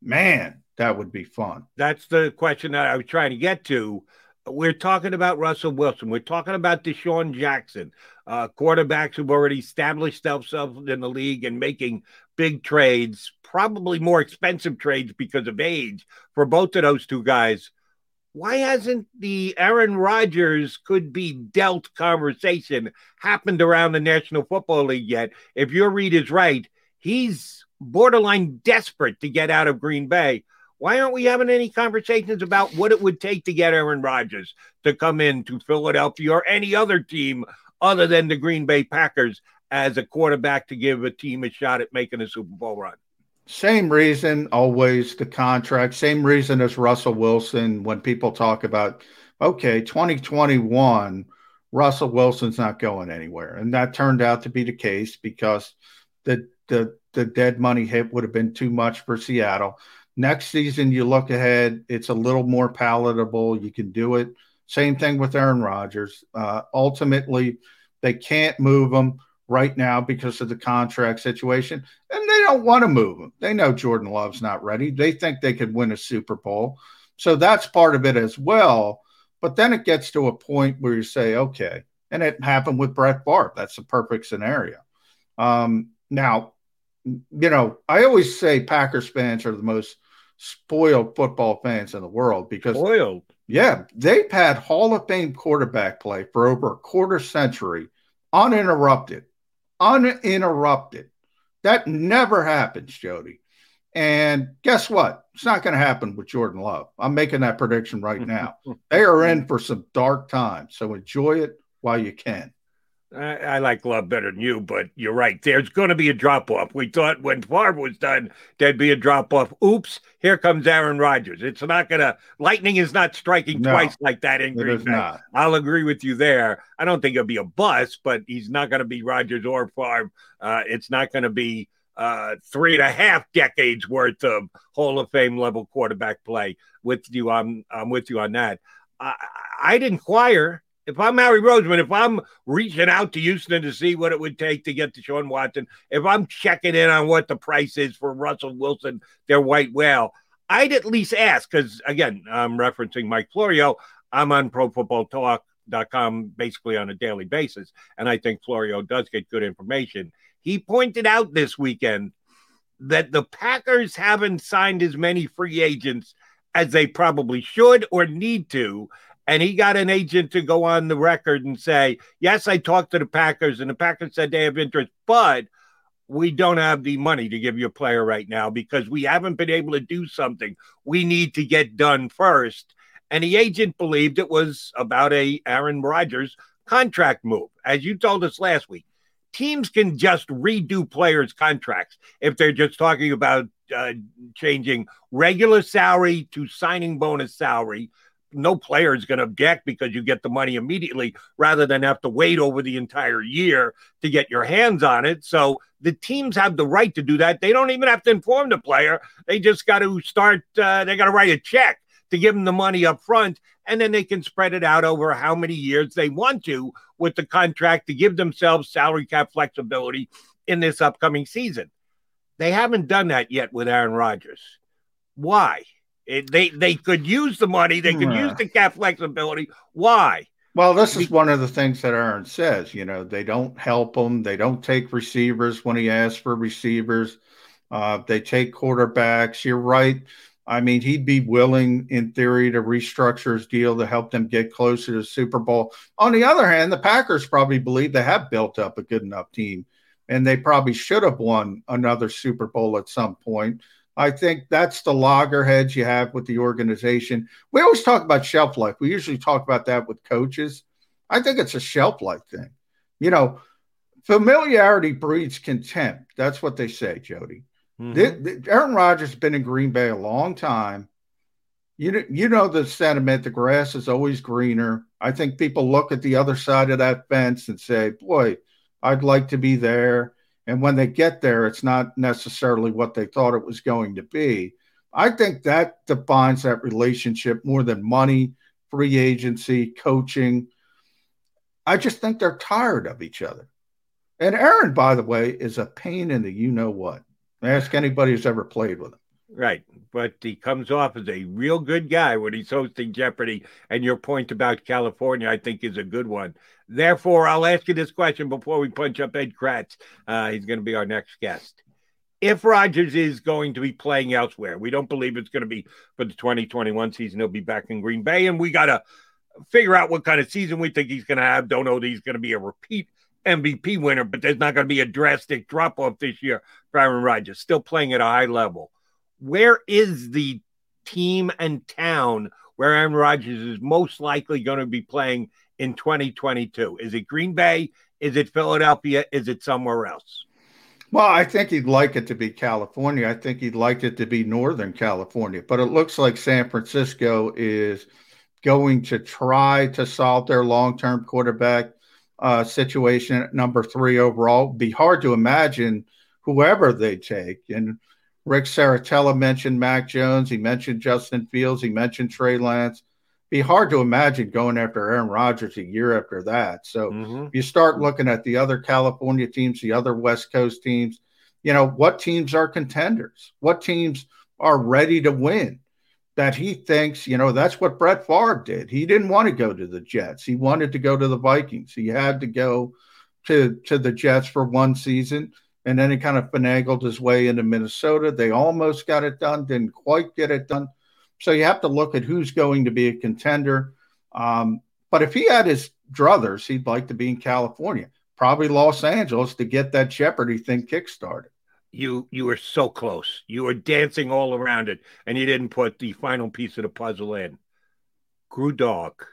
man, that would be fun. That's the question that I was trying to get to. We're talking about Russell Wilson. We're talking about Deshaun Jackson, uh, quarterbacks who've already established themselves in the league and making big trades, probably more expensive trades because of age for both of those two guys. Why hasn't the Aaron Rodgers could be dealt conversation happened around the National Football League yet? If your read is right, he's borderline desperate to get out of Green Bay. Why aren't we having any conversations about what it would take to get Aaron Rodgers to come in to Philadelphia or any other team other than the Green Bay Packers as a quarterback to give a team a shot at making a Super Bowl run? Same reason, always the contract. Same reason as Russell Wilson when people talk about, okay, twenty twenty-one, Russell Wilson's not going anywhere. And that turned out to be the case because the the the dead money hit would have been too much for Seattle. Next season, you look ahead, it's a little more palatable. You can do it. Same thing with Aaron Rodgers. Uh, ultimately, they can't move him right now because of the contract situation, and they don't want to move him. They know Jordan Love's not ready. They think they could win a Super Bowl. So that's part of it as well. But then it gets to a point where you say, okay, and it happened with Brett Favre. That's the perfect scenario. Um, now, you know, I always say Packers fans are the most spoiled football fans in the world because, spoiled. yeah, they've had Hall of Fame quarterback play for over a quarter century, uninterrupted, uninterrupted. That never happens, Jody. And guess what? It's not going to happen with Jordan Love. I'm making that prediction right now. They are in for some dark times, so enjoy it while you can. I like Love better than you, but you're right. There's going to be a drop-off. We thought when Favre was done, there'd be a drop-off. Oops, here comes Aaron Rodgers. It's not going to – lightning is not striking no, twice like that in Green Bay. I'll agree with you there. I don't think it'll be a bust, but he's not going to be Rodgers or Favre. Uh, it's not going to be uh, three and a half decades worth of Hall of Fame-level quarterback play. With you, I'm, I'm with you on that. I, I'd inquire – if I'm Howie Roseman, if I'm reaching out to Houston to see what it would take to get Deshaun Watson, if I'm checking in on what the price is for Russell Wilson, their white whale, I'd at least ask, because, again, I'm referencing Mike Florio. I'm on pro football talk dot com basically on a daily basis, and I think Florio does get good information. He pointed out this weekend that the Packers haven't signed as many free agents as they probably should or need to. And he got an agent to go on the record and say, yes, I talked to the Packers, and the Packers said they have interest, but we don't have the money to give you a player right now because we haven't been able to do something we need to get done first. And the agent believed it was about a Aaron Rodgers contract move. As you told us last week, teams can just redo players' contracts if they're just talking about uh, changing regular salary to signing bonus salary. no player is going to object because you get the money immediately rather than have to wait over the entire year to get your hands on it. So the teams have the right to do that. They don't even have to inform the player. They just got to start, uh, they got to write a check to give them the money up front, and then they can spread it out over how many years they want to with the contract to give themselves salary cap flexibility in this upcoming season. They haven't done that yet with Aaron Rodgers. Why? It, they they could use the money. They could yeah. use the cap flexibility. Why? Well, this is one of the things that Aaron says. You know, they don't help him. They don't take receivers when he asks for receivers. Uh, they take quarterbacks. You're right. I mean, he'd be willing, in theory, to restructure his deal to help them get closer to the Super Bowl. On the other hand, the Packers probably believe they have built up a good enough team, and they probably should have won another Super Bowl at some point. I think that's the loggerheads you have with the organization. We always talk about shelf life. We usually talk about that with coaches. I think it's a shelf life thing. You know, familiarity breeds contempt. That's what they say, Jody. Mm-hmm. The, the, Aaron Rodgers has been in Green Bay a long time. You, you know the sentiment, the grass is always greener. I think people look at the other side of that fence and say, boy, I'd like to be there. And when they get there, it's not necessarily what they thought it was going to be. I think that defines that relationship more than money, free agency, coaching. I just think they're tired of each other. And Aaron, by the way, is a pain in the you-know-what. Ask anybody who's ever played with him. Right, but he comes off as a real good guy when he's hosting Jeopardy, and your point about California, I think, is a good one. Therefore, I'll ask you this question before we punch up Ed Kratz. Uh, he's going to be our next guest. If Rodgers is going to be playing elsewhere, we don't believe it's going to be for the twenty twenty-one season. He'll be back in Green Bay, and we got to figure out what kind of season we think he's going to have. Don't know that he's going to be a repeat M V P winner, but there's not going to be a drastic drop-off this year for Aaron Rodgers, still playing at a high level. Where is the team and town where Aaron Rodgers is most likely going to be playing in twenty twenty-two? Is it Green Bay? Is it Philadelphia? Is it somewhere else? Well, I think he'd like it to be California. I think he'd like it to be Northern California. But it looks like San Francisco is going to try to solve their long-term quarterback uh, situation at number three overall. It'd be hard to imagine whoever they take. And Rick Serritella mentioned Mac Jones. He mentioned Justin Fields. He mentioned Trey Lance. Be hard to imagine going after Aaron Rodgers a year after that. So mm-hmm. you start looking at the other California teams, the other West Coast teams, you know, what teams are contenders? What teams are ready to win? That he thinks, you know, that's what Brett Favre did. He didn't want to go to the Jets. He wanted to go to the Vikings. He had to go to, to the Jets for one season. And then he kind of finagled his way into Minnesota. They almost got it done, didn't quite get it done. So you have to look at who's going to be a contender. Um, but if he had his druthers, he'd like to be in California, probably Los Angeles, to get that Jeopardy thing kickstarted. You you were so close. You were dancing all around it, and you didn't put the final piece of the puzzle in. Gru Dog.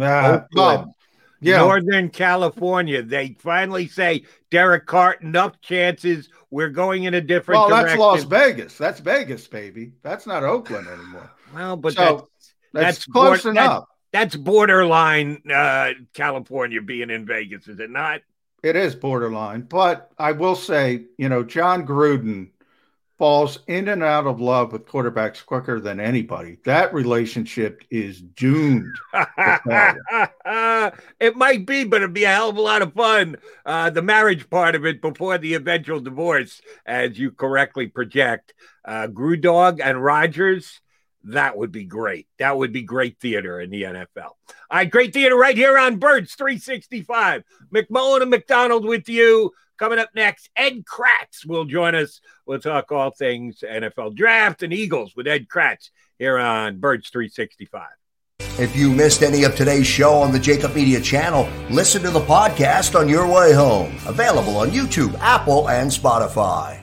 Uh, oh, Yeah. Northern California, they finally say, Derek Carr, enough chances. We're going in a different well, direction. Well, that's Las Vegas. That's Vegas, baby. That's not Oakland anymore. Well, but so that's, that's, that's close board, enough. That, that's borderline uh, California being in Vegas, is it not? It is borderline. But I will say, you know, John Gruden falls in and out of love with quarterbacks quicker than anybody. That relationship is doomed. It might be, but it'd be a hell of a lot of fun. Uh, the marriage part of it before the eventual divorce, as you correctly project. Uh, Gru Dog and Rodgers, that would be great. That would be great theater in the N F L. All right, great theater right here on Birds three sixty-five. McMullen and McDonald with you. Coming up next, Ed Kratz will join us. We'll talk all things N F L Draft and Eagles with Ed Kratz here on Birds three sixty-five. If you missed any of today's show on the Jacob Media channel, listen to the podcast on your way home. Available on YouTube, Apple, and Spotify.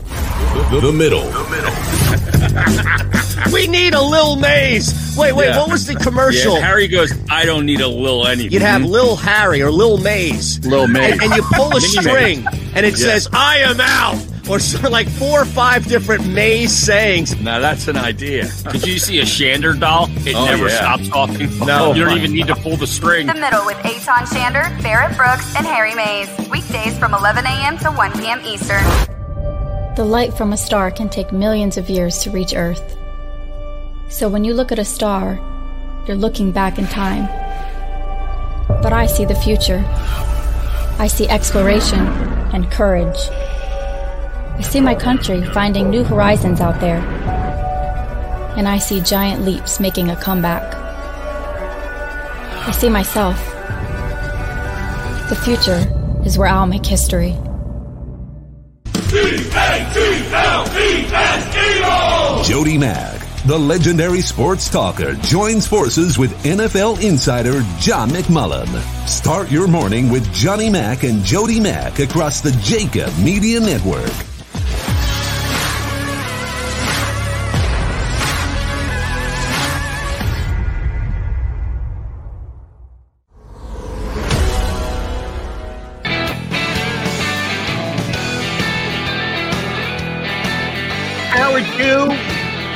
The, the, the middle. The middle. We need a Lil Maze. Wait, wait, yeah. What was the commercial? Yeah, Harry goes, I don't need a Lil anything. You'd have Lil Harry or Lil Maze. Lil Maze. And, and you pull a string, and it yeah. says, I am out. Or so, like four or five different Maze sayings. Now, that's an idea. Did you see a Shander doll? It oh, never yeah. stops talking. No. You don't even need to pull the string. The Middle with Eitan Shander, Barrett Brooks, and Harry Maze. Weekdays from eleven a.m. to one p.m. Eastern. The light from a star can take millions of years to reach Earth. So when you look at a star, you're looking back in time. But I see the future. I see exploration and courage. I see my country finding new horizons out there. And I see giant leaps making a comeback. I see myself. The future is where I'll make history. D A T L E S E O! Jody Mack, the legendary sports talker, joins forces with N F L insider John McMullen. Start your morning with Johnny Mack and Jody Mack across the Jacob Media Network.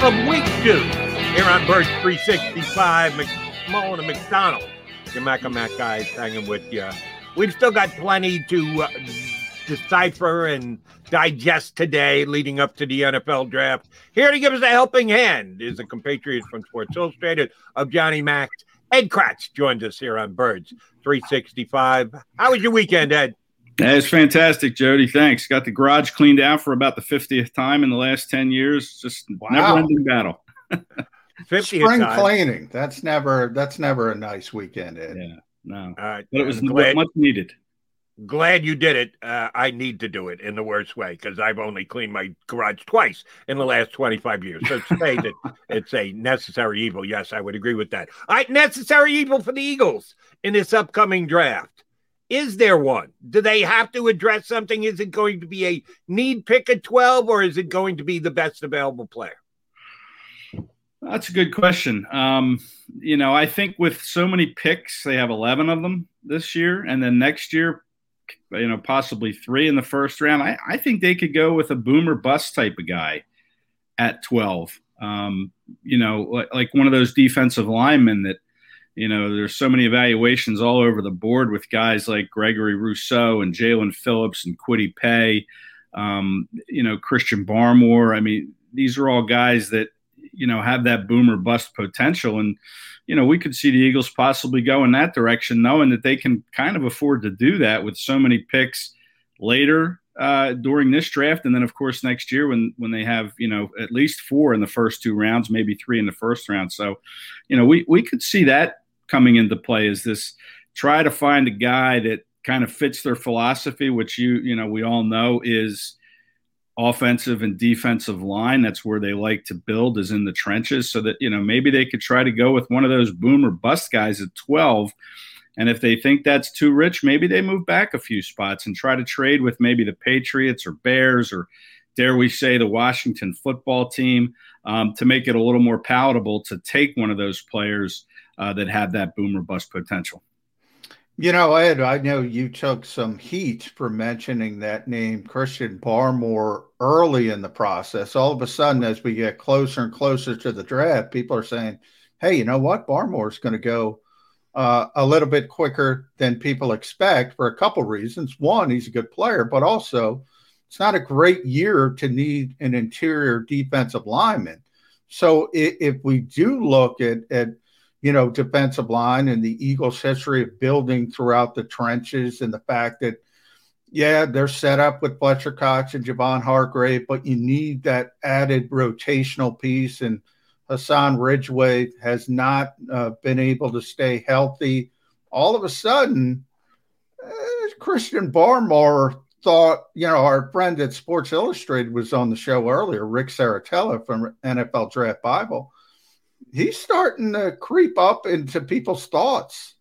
Of week two here on Birds three sixty-five. McMullen and McDonald, your Mac and Mac guys hanging with you. We've still got plenty to uh, decipher and digest today leading up to the N F L draft. Here to give us a helping hand is a compatriot from Sports Illustrated of Johnny Mac. Ed Kratz joins us here on Birds three sixty-five. How was your weekend, Ed? Yeah, it's fantastic, Jody. Thanks. Got the garage cleaned out for about the fiftieth time in the last ten years. Just wow. Never-ending battle. Spring time. Cleaning. That's never that's never a nice weekend, Ed. Yeah, no. Uh, but it was glad, much needed. Glad you did it. Uh, I need to do it in the worst way because I've only cleaned my garage twice in the last twenty-five years. So today that it's a necessary evil. Yes, I would agree with that. All right, necessary evil for the Eagles in this upcoming draft. Is there one? Do they have to address something? Is it going to be a need pick at twelve, or is it going to be the best available player? That's a good question. Um, you know, I think with so many picks, they have eleven of them this year, and then next year, you know, possibly three in the first round. I, I think they could go with a boom or bust type of guy at twelve. Um, you know, like one of those defensive linemen that, you know, there's so many evaluations all over the board with guys like Gregory Rousseau and Jalen Phillips and Kwity Paye, um, you know, Christian Barmore. I mean, these are all guys that, you know, have that boom or bust potential. And, you know, we could see the Eagles possibly go in that direction, knowing that they can kind of afford to do that with so many picks later uh, during this draft. And then, of course, next year when when they have, you know, at least four in the first two rounds, maybe three in the first round. So, you know, we, we could see that coming into play is this try to find a guy that kind of fits their philosophy, which you, you know, we all know is offensive and defensive line. That's where they like to build is in the trenches so that, you know, maybe they could try to go with one of those boom or bust guys at twelve. And if they think that's too rich, maybe they move back a few spots and try to trade with maybe the Patriots or Bears or, dare we say, the Washington football team um, to make it a little more palatable to take one of those players Uh, that have that boom or bust potential. You know, Ed, I know you took some heat for mentioning that name Christian Barmore early in the process. All of a sudden, as we get closer and closer to the draft, people are saying, hey, you know what? Barmore's going to go uh, a little bit quicker than people expect for a couple reasons. One, he's a good player, but also it's not a great year to need an interior defensive lineman. So if, if we do look at, at, you know, defensive line and the Eagles' history of building throughout the trenches and the fact that, yeah, they're set up with Fletcher Cox and Javon Hargrave, but you need that added rotational piece, and Hassan Ridgeway has not uh, been able to stay healthy. All of a sudden, uh, Christian Barmore thought, you know, our friend at Sports Illustrated was on the show earlier, Rick Serritella from N F L Draft Bible. He's starting to creep up into people's thoughts.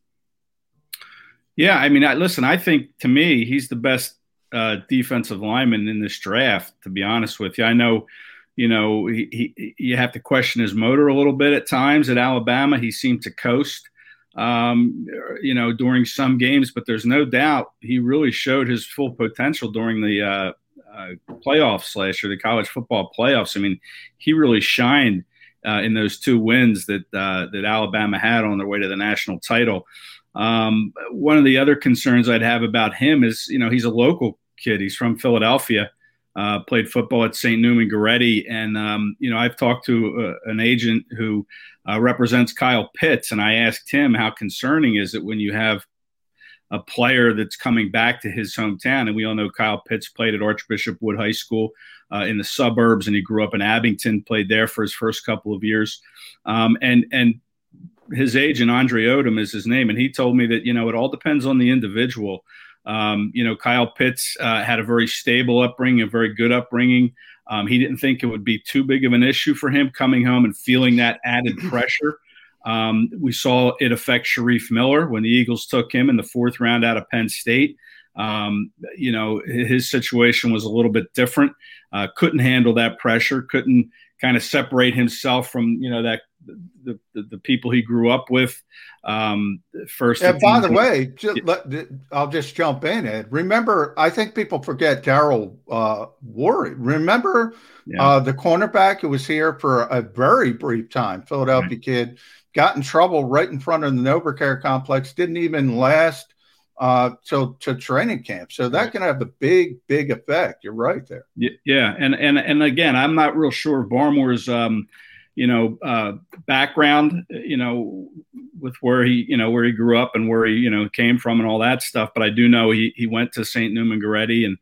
Yeah, I mean, I, listen, I think, to me, he's the best uh, defensive lineman in this draft, to be honest with you. I know – You know, he, he, you have to question his motor a little bit at times. At Alabama, he seemed to coast, um, you know, during some games. But there's no doubt he really showed his full potential during the uh, uh, playoffs last year, the college football playoffs. I mean, he really shined uh, in those two wins that uh, that Alabama had on their way to the national title. Um, one of the other concerns I'd have about him is, you know, he's a local kid. He's from Philadelphia. Uh, played football at Saint Newman Goretti. And, um, you know, I've talked to uh, an agent who uh, represents Kyle Pitts, and I asked him, how concerning is it when you have a player that's coming back to his hometown? And we all know Kyle Pitts played at Archbishop Wood High School uh, in the suburbs, and he grew up in Abington, played there for his first couple of years. Um, and and his agent, Andre Odom is his name, and he told me that, you know, it all depends on the individual. Um, you know, Kyle Pitts uh, had a very stable upbringing, a very good upbringing. Um, he didn't think it would be too big of an issue for him coming home and feeling that added pressure. Um, we saw it affect Sharif Miller when the Eagles took him in the fourth round out of Penn State. Um, you know, his situation was a little bit different. Uh, couldn't handle that pressure, couldn't kind of separate himself from, you know, that the, the, the people he grew up with. Um, first, yeah, by the way, just, yeah. I'll just jump in, Ed. Remember, I think people forget Darryl uh, Worry. Remember yeah. uh, the cornerback who was here for a very brief time, Philadelphia right. kid, got in trouble right in front of the NovaCare complex, didn't even last uh to to training camp. So that can have a big big effect. You're right there. Yeah, and and and again, I'm not real sure of Barmore's um you know uh background, you know, with where he you know where he grew up and where he you know came from and all that stuff, but I do know he he went to Saint Newman Goretti and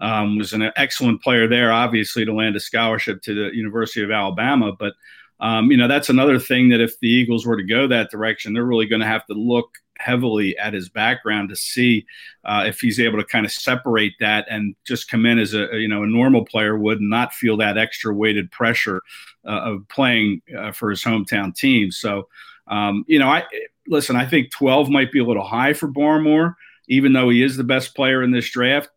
um was an excellent player there, obviously, to land a scholarship to the University of Alabama. But Um, you know, that's another thing that if the Eagles were to go that direction, they're really going to have to look heavily at his background to see uh, if he's able to kind of separate that and just come in as a, you know, a normal player would and not feel that extra weighted pressure uh, of playing uh, for his hometown team. So, um, you know, I listen, I think twelve might be a little high for Barmore, even though he is the best player in this draft.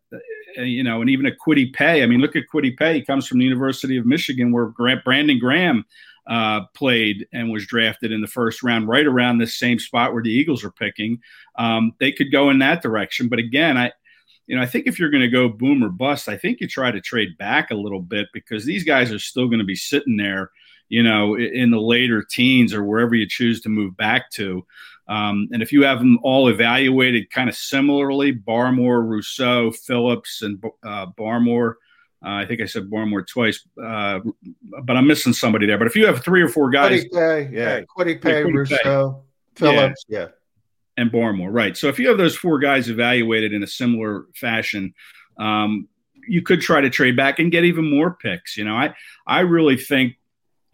You know, and even a Kwity Paye. I mean, look at Kwity Paye. He comes from the University of Michigan, where Brandon Graham Uh, played and was drafted in the first round, right around this same spot where the Eagles are picking. Um, they could go in that direction. But again, I, you know, I think if you're going to go boom or bust, I think you try to trade back a little bit, because these guys are still going to be sitting there, you know, in the later teens or wherever you choose to move back to. Um, and if you have them all evaluated kind of similarly, Barmore, Rousseau, Phillips, and uh, Barmore, Uh, I think I said Barmore twice, uh, but I'm missing somebody there. But if you have three or four guys, Kwity Paye, yeah, Kwity Paye, Rousseau, Phillips, yeah. yeah, and Barmore, right? So if you have those four guys evaluated in a similar fashion, um, you could try to trade back and get even more picks. You know, I I really think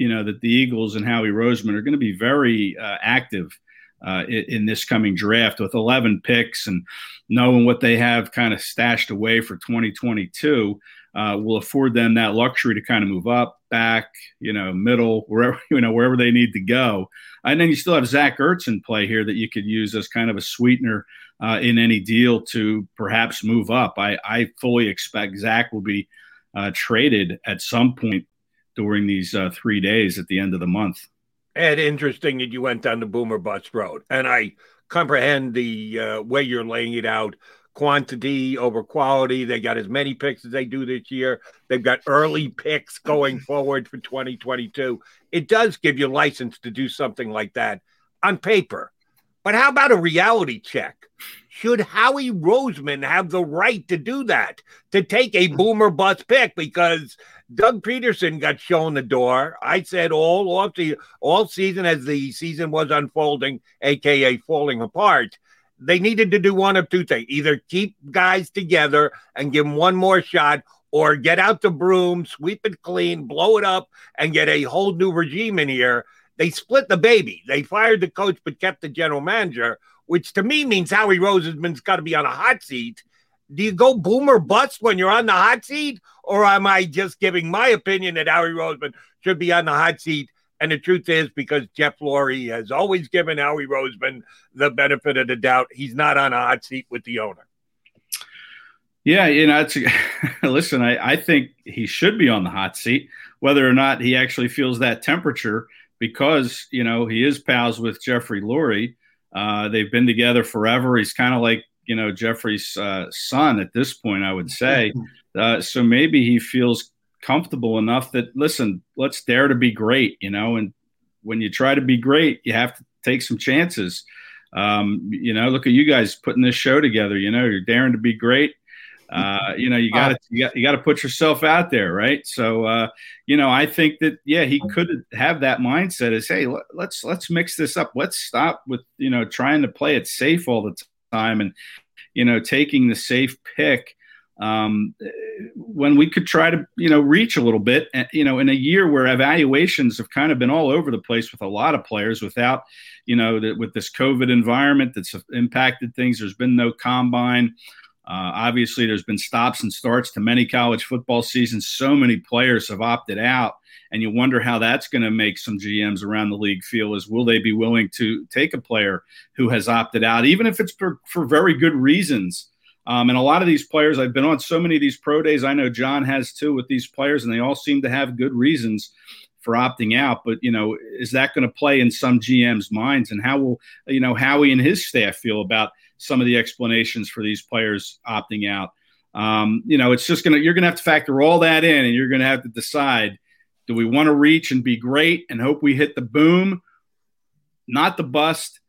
you know that the Eagles and Howie Roseman are going to be very uh, active Uh, in, in this coming draft, with eleven picks and knowing what they have kind of stashed away for twenty twenty-two, uh, will afford them that luxury to kind of move up, back, you know, middle, wherever, you know, wherever they need to go. And then you still have Zach Ertz in play here that you could use as kind of a sweetener uh, in any deal to perhaps move up. I, I fully expect Zach will be uh, traded at some point during these uh, three days at the end of the month. Ed, interesting that you went down the boom or bust road. And I comprehend the uh, way you're laying it out. Quantity over quality. They got as many picks as they do this year. They've got early picks going forward for twenty twenty-two. It does give you license to do something like that on paper. But how about a reality check? Should Howie Roseman have the right to do that, to take a boomer bust pick? Because Doug Peterson got shown the door. I said all off the, all season as the season was unfolding, a k a falling apart, they needed to do one of two things. Either keep guys together and give them one more shot, or get out the broom, sweep it clean, blow it up, and get a whole new regime in here. They split the baby. They fired the coach but kept the general manager, which to me means Howie Roseman's got to be on a hot seat. Do you go boom or bust when you're on the hot seat? Or am I just giving my opinion that Howie Roseman should be on the hot seat? And the truth is, because Jeff Lurie has always given Howie Roseman the benefit of the doubt, he's not on a hot seat with the owner. Yeah, you know, it's, listen, I, I think he should be on the hot seat, whether or not he actually feels that temperature, because, you know, he is pals with Jeffrey Lurie. Uh, they've been together forever. He's kind of like, you know, Jeffrey's uh, son at this point, I would say. Uh, so maybe he feels comfortable enough that, listen, let's dare to be great, you know, and when you try to be great, you have to take some chances. Um, you know, look at you guys putting this show together, you know, you're daring to be great. Uh, you know, you gotta, you gotta, you gotta put yourself out there. Right. So, uh, you know, I think that, yeah, he could have that mindset as, hey, let's, let's mix this up. Let's stop with, you know, trying to play it safe all the time and, you know, taking the safe pick, um, when we could try to, you know, reach a little bit, you know, in a year where evaluations have kind of been all over the place with a lot of players without, you know, the, with this COVID environment that's impacted things, there's been no combine. Uh, obviously, there's been stops and starts to many college football seasons. So many players have opted out, and you wonder how that's going to make some G Ms around the league feel. Is will they be willing to take a player who has opted out, even if it's for, for very good reasons? Um, and a lot of these players, I've been on so many of these pro days. I know John has too with these players, and they all seem to have good reasons for opting out. But, you know, is that going to play in some G Ms' minds? And how will, you know, Howie and his staff feel about some of the explanations for these players opting out? Um, you know, it's just going to, you're going to have to factor all that in, and you're going to have to decide, do we want to reach and be great and hope we hit the boom, not the bust?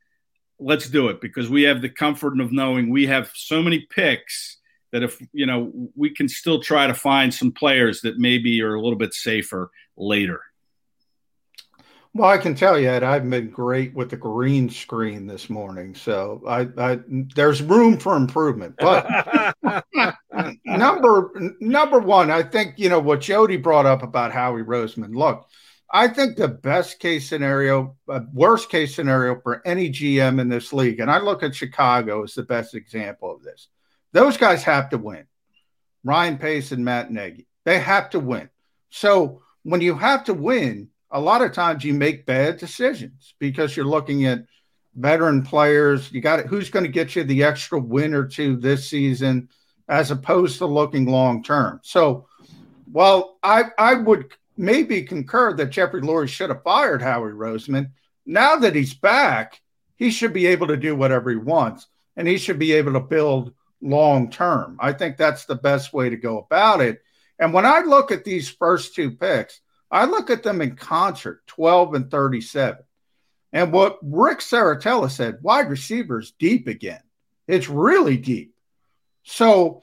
Let's do it, because we have the comfort of knowing we have so many picks that if, you know, we can still try to find some players that maybe are a little bit safer later. Well, I can tell you that I've been great with the green screen this morning, so I, I there's room for improvement. But number number one, I think, you know, what Jody brought up about Howie Roseman. Look, I think the best case scenario, uh, worst case scenario for any G M in this league, and I look at Chicago as the best example of this. Those guys have to win. Ryan Pace and Matt Nagy, they have to win. So when you have to win, a lot of times you make bad decisions because you're looking at veteran players. You got it. Who's going to get you the extra win or two this season, as opposed to looking long term. So, while I I would maybe concur that Jeffrey Lurie should have fired Howie Roseman, now that he's back, he should be able to do whatever he wants, and he should be able to build long term. I think that's the best way to go about it. And when I look at these first two picks, I look at them in concert, twelve and thirty-seven. And what Rick Serritella said, wide receivers deep again. It's really deep. So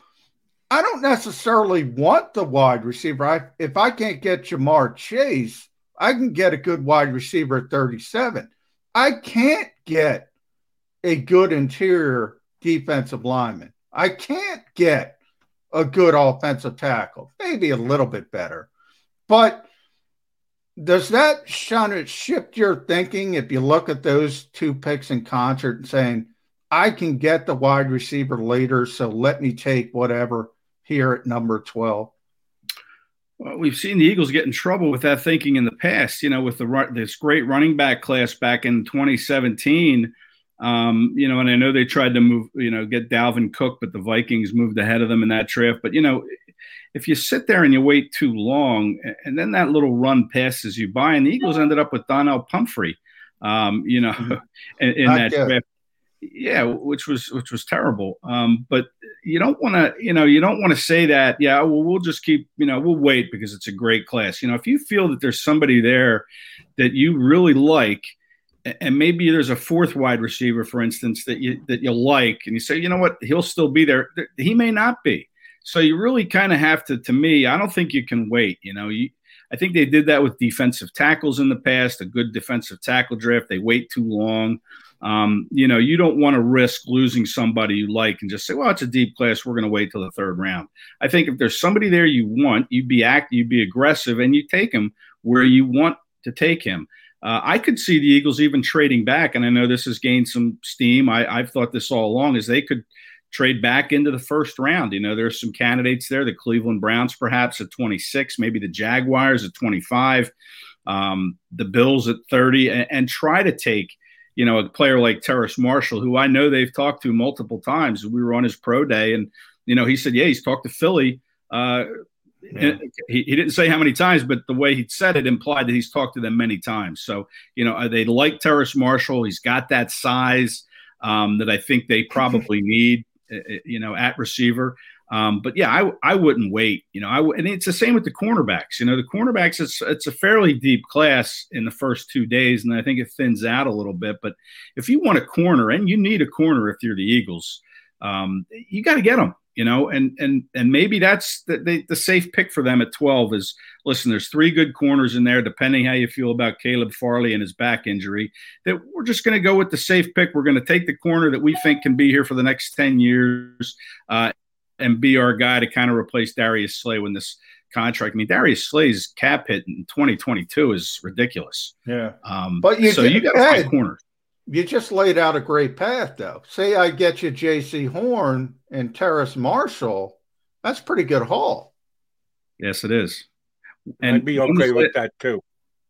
I don't necessarily want the wide receiver. I, if I can't get Ja'Marr Chase, I can get a good wide receiver at thirty-seven. I can't get a good interior defensive lineman. I can't get a good offensive tackle. Maybe a little bit better. But does that shift your thinking if you look at those two picks in concert and saying, I can get the wide receiver later, so let me take whatever here at number twelve? Well, we've seen the Eagles get in trouble with that thinking in the past, you know, with the this great running back class back in twenty seventeen. Um, you know, and I know they tried to move, you know, get Dalvin Cook, but the Vikings moved ahead of them in that draft. But, you know, if you sit there and you wait too long, and then that little run passes you by, and the Eagles ended up with Donnell Pumphrey, um, you know, in, in that draft. Yeah, which was which was terrible. Um, but you don't want to, you know, you don't want to say that, yeah, well, we'll just keep, you know, we'll wait because it's a great class. You know, if you feel that there's somebody there that you really like, and maybe there's a fourth wide receiver, for instance, that you that you like, and you say, you know what, he'll still be there. He may not be. So you really kind of have to, to me, I don't think you can wait. You know, you, I think they did that with defensive tackles in the past, a good defensive tackle draft. They wait too long. Um, you know, you don't want to risk losing somebody you like and just say, well, it's a deep class. We're going to wait till the third round. I think if there's somebody there you want, you'd be act, you'd be aggressive, and you take him where you want to take him. Uh, I could see the Eagles even trading back, and I know this has gained some steam. I, I've thought this all along, is they could trade back into the first round. You know, there's some candidates there, the Cleveland Browns perhaps at twenty-six, maybe the Jaguars at twenty-five, um, the Bills at thirty, and, and try to take, you know, a player like Terrace Marshall, who I know they've talked to multiple times. We were on his pro day, and, you know, he said, yeah, he's talked to Philly. Uh, yeah. he, he didn't say how many times, but the way he said it implied that he's talked to them many times. So, you know, they like Terrace Marshall. He's got that size um, that I think they probably need, you know, at receiver. Um, but, yeah, I I wouldn't wait. You know, I w- and it's the same with the cornerbacks. You know, the cornerbacks, it's, it's a fairly deep class in the first two days, and I think it thins out a little bit. But if you want a corner, and you need a corner if you're the Eagles, um, you got to get them, you know. And and and maybe that's the, the, the safe pick for them at twelve is, listen, there's three good corners in there, depending how you feel about Caleb Farley and his back injury, that we're just going to go with the safe pick. We're going to take the corner that we think can be here for the next ten years, uh, and be our guy to kind of replace Darius Slay when this contract. I mean, Darius Slay's cap hit in twenty twenty-two is ridiculous. Yeah, um, but you so just, you got hey, corner. You just laid out a great path, though. Say I get you J C. Horn and Terrace Marshall. That's a pretty good haul. Yes, it is. And I'd be okay with it, that too.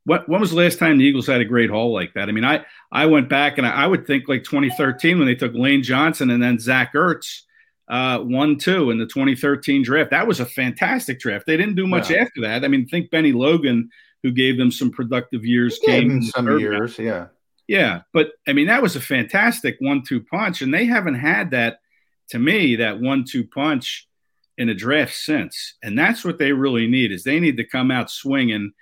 What, when was the last time the Eagles had a great haul like that? I mean, I I went back and I, I would think like twenty thirteen when they took Lane Johnson and then Zach Ertz. Uh, one, two in the twenty thirteen draft. That was a fantastic draft. They didn't do much yeah. after that. I mean, think Benny Logan, who gave them some productive years. He came in some years, round. yeah. Yeah, but, I mean, that was a fantastic one two punch, and they haven't had that, to me, that one two punch in a draft since. And that's what they really need, is they need to come out swinging,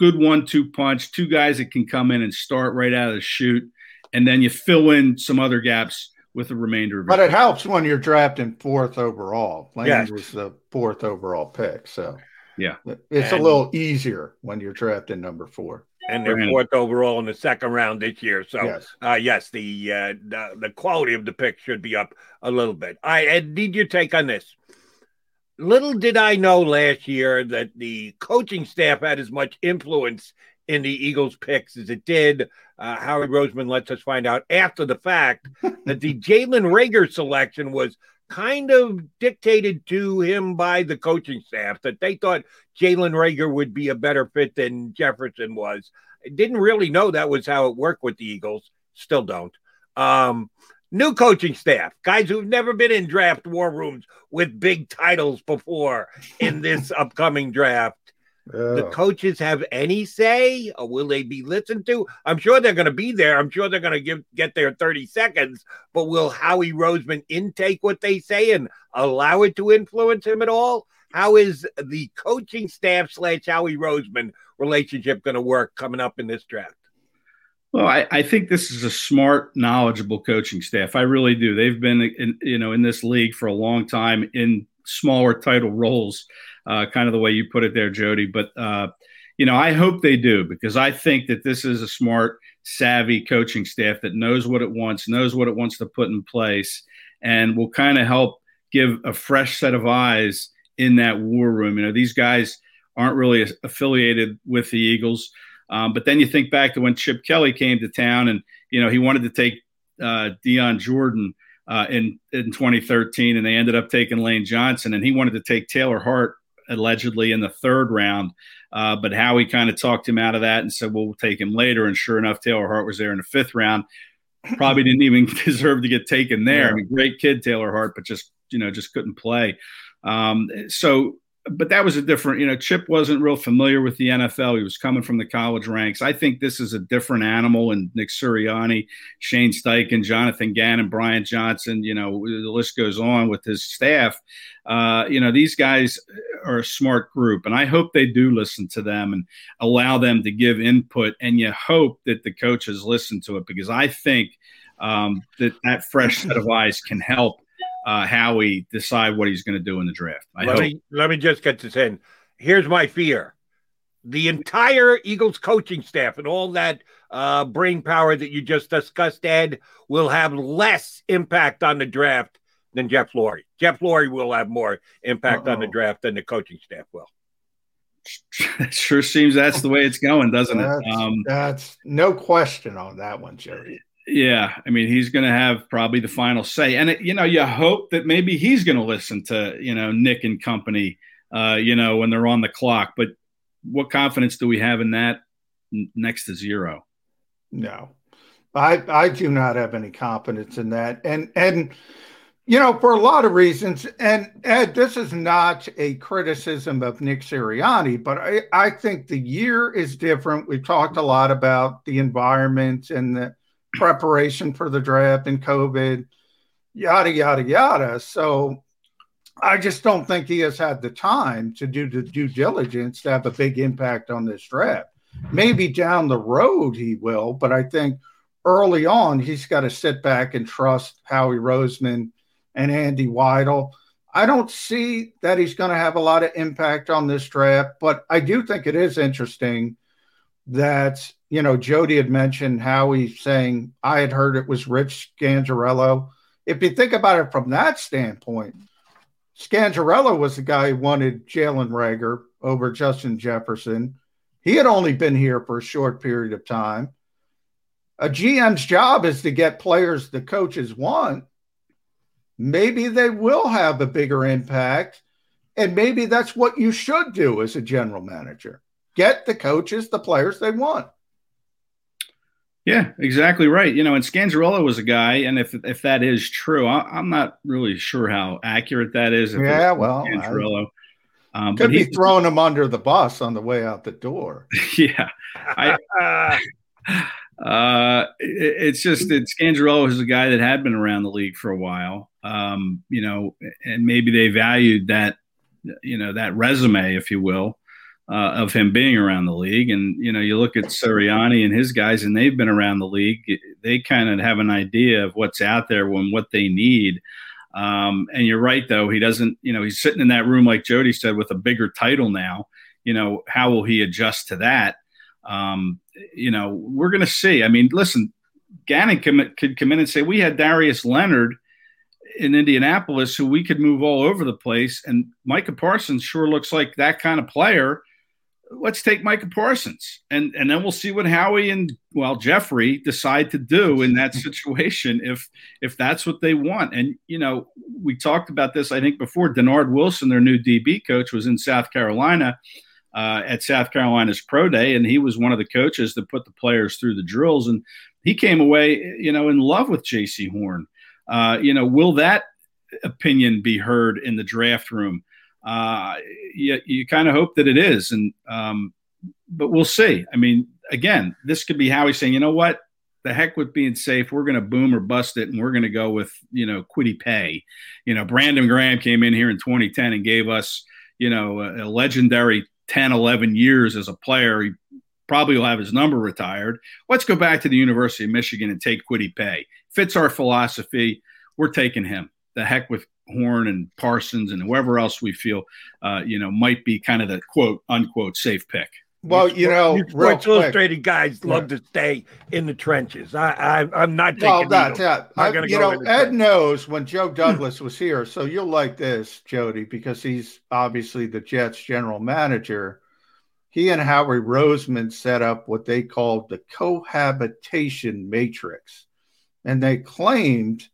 good one two punch, two guys that can come in and start right out of the chute, and then you fill in some other gaps with the remainder of it. But it helps when you're drafting fourth overall. Lane yes. was the fourth overall pick. So, yeah, it's and, a little easier when you're drafting number four. And they're Brandon. fourth overall in the second round this year. So, yes, uh, yes the, uh, the the quality of the pick should be up a little bit. I, I need your take on this. Little did I know last year that the coaching staff had as much influence in the Eagles picks as it did. Uh, Howie Roseman lets us find out after the fact that the Jalen Reagor selection was kind of dictated to him by the coaching staff, that they thought Jalen Reagor would be a better fit than Jefferson was. I didn't really know that was how it worked with the Eagles. Still don't. Um, new coaching staff, guys who've never been in draft war rooms with big titles before in this upcoming draft. Oh. The coaches have any say? Or will they be listened to? I'm sure they're going to be there. I'm sure they're going to give get their thirty seconds. But will Howie Roseman intake what they say and allow it to influence him at all? How is the coaching staff slash Howie Roseman relationship going to work coming up in this draft? Well, I, I think this is a smart, knowledgeable coaching staff. I really do. They've been in, you know, in this league for a long time in smaller title roles. Uh, kind of the way you put it there, Jody. But, uh, you know, I hope they do, because I think that this is a smart, savvy coaching staff that knows what it wants, knows what it wants to put in place, and will kind of help give a fresh set of eyes in that war room. You know, these guys aren't really affiliated with the Eagles. Um, but then you think back to when Chip Kelly came to town and, you know, he wanted to take uh, Deion Jordan uh, in, in twenty thirteen, and they ended up taking Lane Johnson, and he wanted to take Taylor Hart allegedly in the third round. Uh, but Howie kind of talked him out of that and said, well, we'll take him later. And sure enough, Taylor Hart was there in the fifth round. Probably didn't even deserve to get taken there. Yeah. I mean, great kid, Taylor Hart, but just, you know, just couldn't play. Um, so but that was a different, you know, Chip wasn't real familiar with the N F L. He was coming from the college ranks. I think this is a different animal. And Nick Sirianni, Shane Steichen, Jonathan Gannon, Brian Johnson, you know, the list goes on with his staff. Uh, you know, these guys are a smart group, and I hope they do listen to them and allow them to give input. And you hope that the coaches listen to it, because I think um, that that fresh set of eyes can help Uh, Howie decide what he's going to do in the draft. I let, hope. Me, let me just get this in. Here's my fear. The entire Eagles coaching staff and all that uh, brain power that you just discussed, Ed, will have less impact on the draft than Jeff Lurie. Jeff Lurie will have more impact Uh-oh. on the draft than the coaching staff will. It sure seems that's the way it's going, doesn't that's, it? Um, that's no question on that one, Jerry. Yeah, I mean, he's going to have probably the final say. And, it, you know, you hope that maybe he's going to listen to, you know, Nick and company, uh, you know, when they're on the clock. But what confidence do we have in that? N- next to zero. No, I I do not have any confidence in that. And, and you know, for a lot of reasons, and Ed, this is not a criticism of Nick Sirianni, but I, I think the year is different. We've talked a lot about the environment and the preparation for the draft and COVID, yada, yada, yada. So I just don't think he has had the time to do the due diligence to have a big impact on this draft. Maybe down the road he will, but I think early on he's got to sit back and trust Howie Roseman and Andy Weidel. I don't see that he's going to have a lot of impact on this draft, but I do think it is interesting that, you know, Jody had mentioned Howie saying, I had heard it was Rich Scangarello. If you think about it from that standpoint, Scangarello was the guy who wanted Jalen Reagor over Justin Jefferson. He had only been here for a short period of time. A G M's job is to get players the coaches want. Maybe they will have a bigger impact, and maybe that's what you should do as a general manager. Get the coaches the players they want. Yeah, exactly right. You know, and Scangarello was a guy, and if if that is true, I, I'm not really sure how accurate that is. If yeah, well, Scangarello I, um, could but be he, throwing him under the bus on the way out the door. Yeah, I, uh, it, it's just that Scangarello is a guy that had been around the league for a while. Um, you know, and maybe they valued that, you know, that resume, if you will. Uh, of him being around the league. And, you know, you look at Sirianni and his guys, and they've been around the league. They kind of have an idea of what's out there and what they need. Um, and you're right, though. He doesn't, you know, he's sitting in that room, like Jody said, with a bigger title now. You know, how will he adjust to that? Um, you know, we're going to see. I mean, listen, Gannon could, could come in and say, we had Darius Leonard in Indianapolis who we could move all over the place. And Micah Parsons sure looks like that kind of player. Let's take Micah Parsons, and, and then we'll see what Howie and, well, Jeffrey decide to do in that situation if if that's what they want. And, you know, we talked about this, I think, before. Denard Wilson, their new D B coach, was in South Carolina uh, at South Carolina's Pro Day, and he was one of the coaches that put the players through the drills. And he came away, you know, in love with J C. Horn. Uh, you know, will that opinion be heard in the draft room? Uh, you, you kind of hope that it is. And, um, but we'll see. I mean, again, this could be Howie saying, you know what, the heck with being safe, we're going to boom or bust it. And we're going to go with, you know, Kwity Paye. You know, Brandon Graham came in here in twenty ten and gave us, you know, a, a legendary ten, eleven years as a player. He probably will have his number retired. Let's go back to the University of Michigan and take Kwity Paye. Fits our philosophy. We're taking him. The heck with Horn and Parsons and whoever else we feel, uh, you know, might be kind of the quote unquote safe pick. Well, you know, sports illustrated guys love yeah. to stay in the trenches. I, I I'm not taking. Well, that's that. I, you go know, Ed trench. knows when Joe Douglas was here, so you'll like this, Jody, because he's obviously the Jets general manager. He and Howie Roseman set up what they called the cohabitation matrix, and they claimed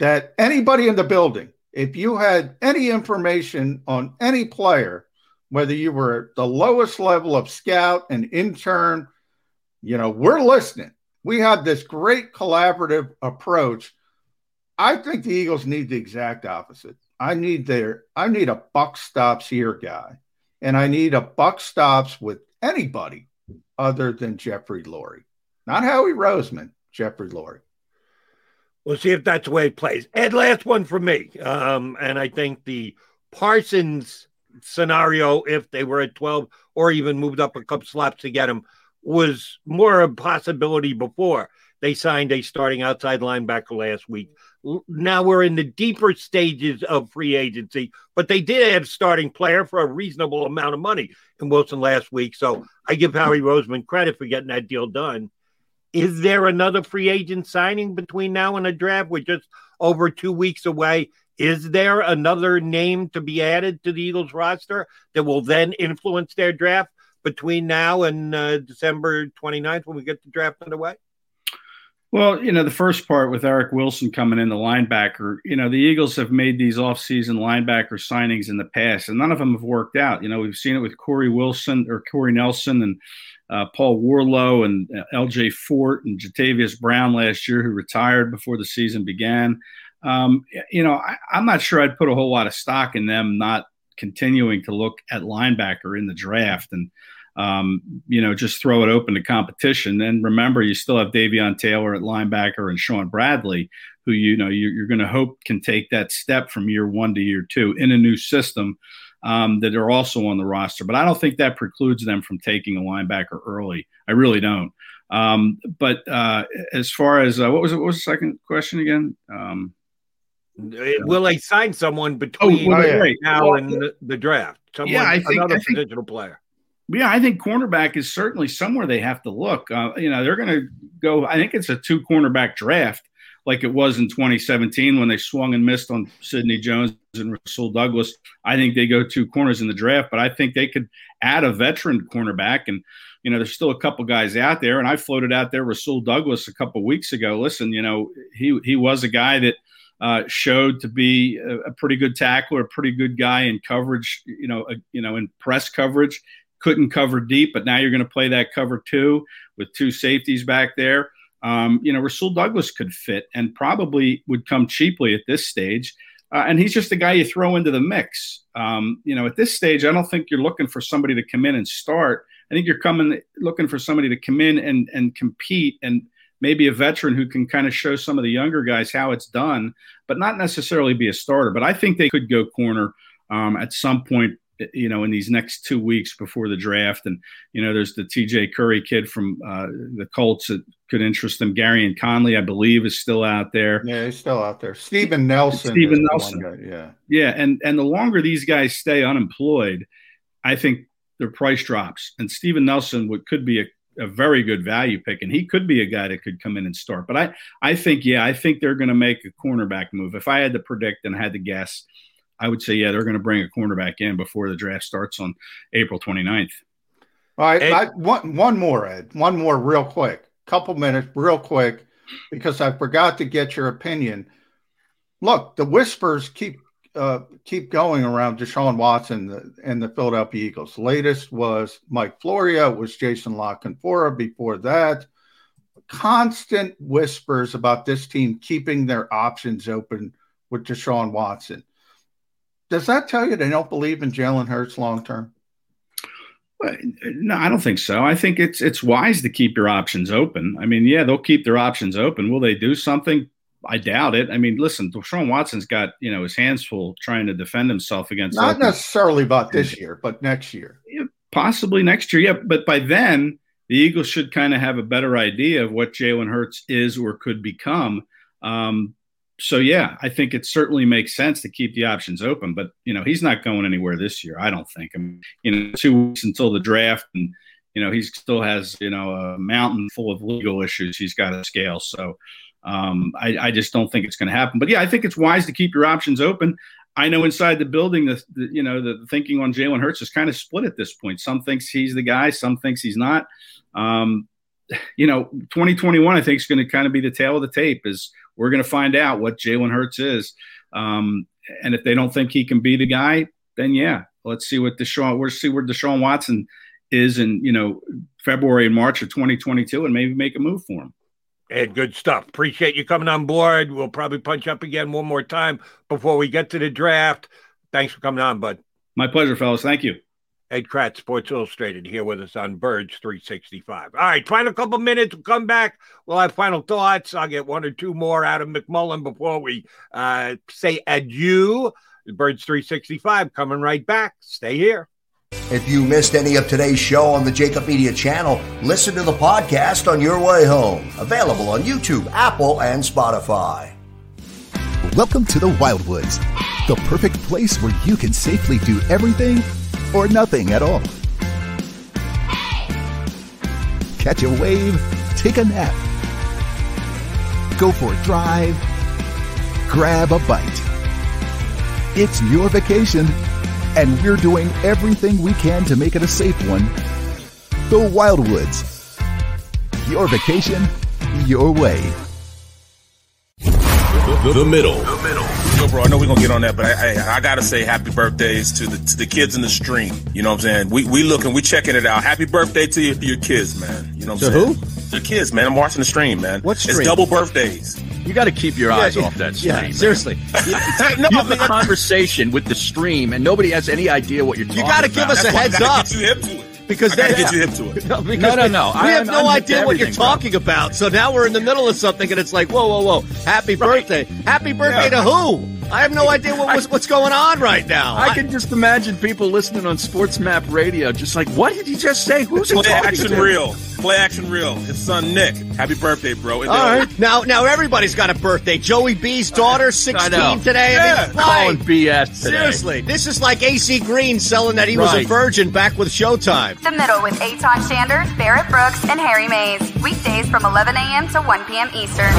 that anybody in the building, if you had any information on any player, whether you were at the lowest level of scout and intern, you know, we're listening. We had this great collaborative approach. I think the Eagles need the exact opposite. I need their, I need a buck stops here guy, and I need a buck stops with anybody other than Jeffrey Lurie. Not Howie Roseman, Jeffrey Lurie. We'll see if that's the way it plays. Ed, last one for me. Um, and I think the Parsons scenario, if they were at twelve or even moved up a couple slots to get him, was more a possibility before they signed a starting outside linebacker last week. Now we're in the deeper stages of free agency, but they did have a starting player for a reasonable amount of money in Wilson last week. So I give Howie Roseman credit for getting that deal done. Is there another free agent signing between now and the draft? We're just over two weeks away. Is there another name to be added to the Eagles roster that will then influence their draft between now and uh, December twenty-ninth when we get the draft underway? Well, you know, the first part with Eric Wilson coming in, the linebacker, you know, the Eagles have made these offseason linebacker signings in the past, and none of them have worked out. You know, we've seen it with Corey Wilson or Corey Nelson and uh, Paul Warlow and uh, L J Fort and Jatavius Brown last year, who retired before the season began. Um, you know, I, I'm not sure I'd put a whole lot of stock in them not continuing to look at linebacker in the draft and, Um, you know, just throw it open to competition. And remember, you still have Davion Taylor at linebacker and Sean Bradley, who, you know, you're, you're going to hope can take that step from year one to year two in a new system um, that are also on the roster. But I don't think that precludes them from taking a linebacker early. I really don't. Um, but uh, as far as uh, what was it? What was the second question again? Um, Will they sign someone between oh, right. now and the, the draft? Someone, yeah, I think, another I think, digital player. Yeah, I think cornerback is certainly somewhere they have to look. Uh, you know, they're going to go – I think it's a two-cornerback draft like it was in twenty seventeen when they swung and missed on Sidney Jones and Rasul Douglas. I think they go two corners in the draft, but I think they could add a veteran cornerback. And, you know, there's still a couple guys out there, and I floated out there Rasul Douglas a couple weeks ago. Listen, you know, he, he was a guy that uh, showed to be a, a pretty good tackler, a pretty good guy in coverage, you know, a, you know, in press coverage. Couldn't cover deep, but now you're going to play that cover two with two safeties back there. Um, you know, Rasul Douglas could fit and probably would come cheaply at this stage. Uh, and he's just the guy you throw into the mix. Um, you know, at this stage, I don't think you're looking for somebody to come in and start. I think you're coming looking for somebody to come in and and compete, and maybe a veteran who can kind of show some of the younger guys how it's done, but not necessarily be a starter. But I think they could go corner um, at some point, you know, in these next two weeks before the draft. And, you know, there's the T J Curry kid from uh, the Colts that could interest them. Garyon Conley, I believe, is still out there. Yeah, he's still out there. Steven Nelson. Steven Nelson. Guy, yeah. Yeah. And, and the longer these guys stay unemployed, I think their price drops. And Steven Nelson would, could be a, a very good value pick, and he could be a guy that could come in and start. But I, I think, yeah, I think they're going to make a cornerback move. If I had to predict and I had to guess, I would say, yeah, they're going to bring a cornerback in before the draft starts on April twenty-ninth. All right. Ed, I, one, one more, Ed. One more real quick. Couple minutes real quick because I forgot to get your opinion. Look, the whispers keep uh, keep going around Deshaun Watson and the Philadelphia Eagles. The latest was Mike Florio. It was Jason LaConfora before that. Constant whispers about this team keeping their options open with Deshaun Watson. Does that tell you they don't believe in Jalen Hurts long-term? Well, no, I don't think so. I think it's it's wise to keep your options open. I mean, yeah, they'll keep their options open. Will they do something? I doubt it. I mean, listen, Deshaun Watson's got, you know, his hands full trying to defend himself against – Not open. necessarily about this year, but next year. Yeah, possibly next year, yeah. But by then, the Eagles should kind of have a better idea of what Jalen Hurts is or could become. Um So, yeah, I think it certainly makes sense to keep the options open. But, you know, he's not going anywhere this year, I don't think. I mean, you know, two weeks until the draft, and, you know, he still has, you know, a mountain full of legal issues he's got to scale. So um, I, I just don't think it's going to happen. But, yeah, I think it's wise to keep your options open. I know inside the building, the, the you know, the thinking on Jalen Hurts is kind of split at this point. Some thinks he's the guy. Some thinks he's not. Um, you know, twenty twenty-one, I think, is going to kind of be the tail of the tape is – we're going to find out what Jalen Hurts is. Um, and if they don't think he can be the guy, then, yeah, let's see what Deshaun – we'll see where Deshaun Watson is in, you know, February and March of twenty twenty-two and maybe make a move for him. Ed, good stuff. Appreciate you coming on board. We'll probably punch up again one more time before we get to the draft. Thanks for coming on, bud. My pleasure, fellas. Thank you. Ed Kratz, Sports Illustrated, here with us on Birds three sixty-five. All right, final couple minutes. We'll come back. We'll have final thoughts. I'll get one or two more out of McMullen before we uh, say adieu. Birds three sixty-five coming right back. Stay here. If you missed any of today's show on the Jacob Media channel, listen to the podcast on your way home. Available on YouTube, Apple, and Spotify. Welcome to the Wildwoods, the perfect place where you can safely do everything or nothing at all. Catch a wave, take a nap, go for a drive, grab a bite. It's your vacation, and we're doing everything we can to make it a safe one. The Wildwoods. Your vacation, your way. The, the middle. The middle. Yo, bro, I know we're going to get on that, but I, I, I got to say happy birthdays to the to the kids in the stream. You know what I'm saying? We we looking, we checking it out. Happy birthday to your, your kids, man. You know what I'm saying? To who? The kids, man. I'm watching the stream, man. What stream? It's double birthdays. You got to keep your eyes yeah, off that stream. Yeah, man. Seriously. You, no, you have a conversation with the stream, and nobody has any idea what you're talking about. You got to give us That's a heads up. Get you hip to it. Because they get you into it. No, no, no, no. We I, have no I'm idea what you're talking bro. about. So now we're in the middle of something, and it's like, whoa, whoa, whoa! Happy right. birthday! Happy birthday yeah. to who? I have no idea what, what's what's going on right now. I, I can just imagine people listening on Sports Map Radio, just like, what did he just say? Who's play action to? real? Play action real. His son Nick. Happy birthday, bro! And all then, right. Now, now everybody's got a birthday. Joey B's daughter, sixteen today. Yeah. I mean, calling B S today. Seriously, this is like A C Green selling that he right. was a virgin back with Showtime. The Middle with Eitan Shanders, Barrett Brooks, and Harry Mays. Weekdays from eleven a.m. to one p.m. Eastern.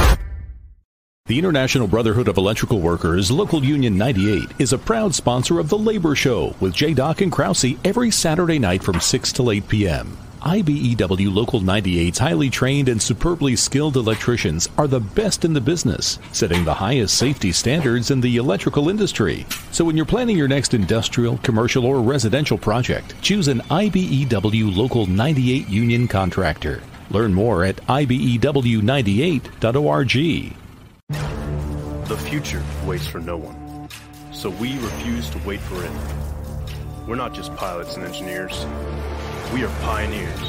The International Brotherhood of Electrical Workers, Local Union ninety-eight, is a proud sponsor of The Labor Show with J-Doc and Krause every Saturday night from six till eight p.m. I B E W Local ninety-eight's highly trained and superbly skilled electricians are the best in the business, setting the highest safety standards in the electrical industry. So when you're planning your next industrial, commercial, or residential project, choose an I B E W Local ninety-eight union contractor. Learn more at I B E W ninety-eight dot org. The future waits for no one, so we refuse to wait for it. We're not just pilots and engineers. We are pioneers.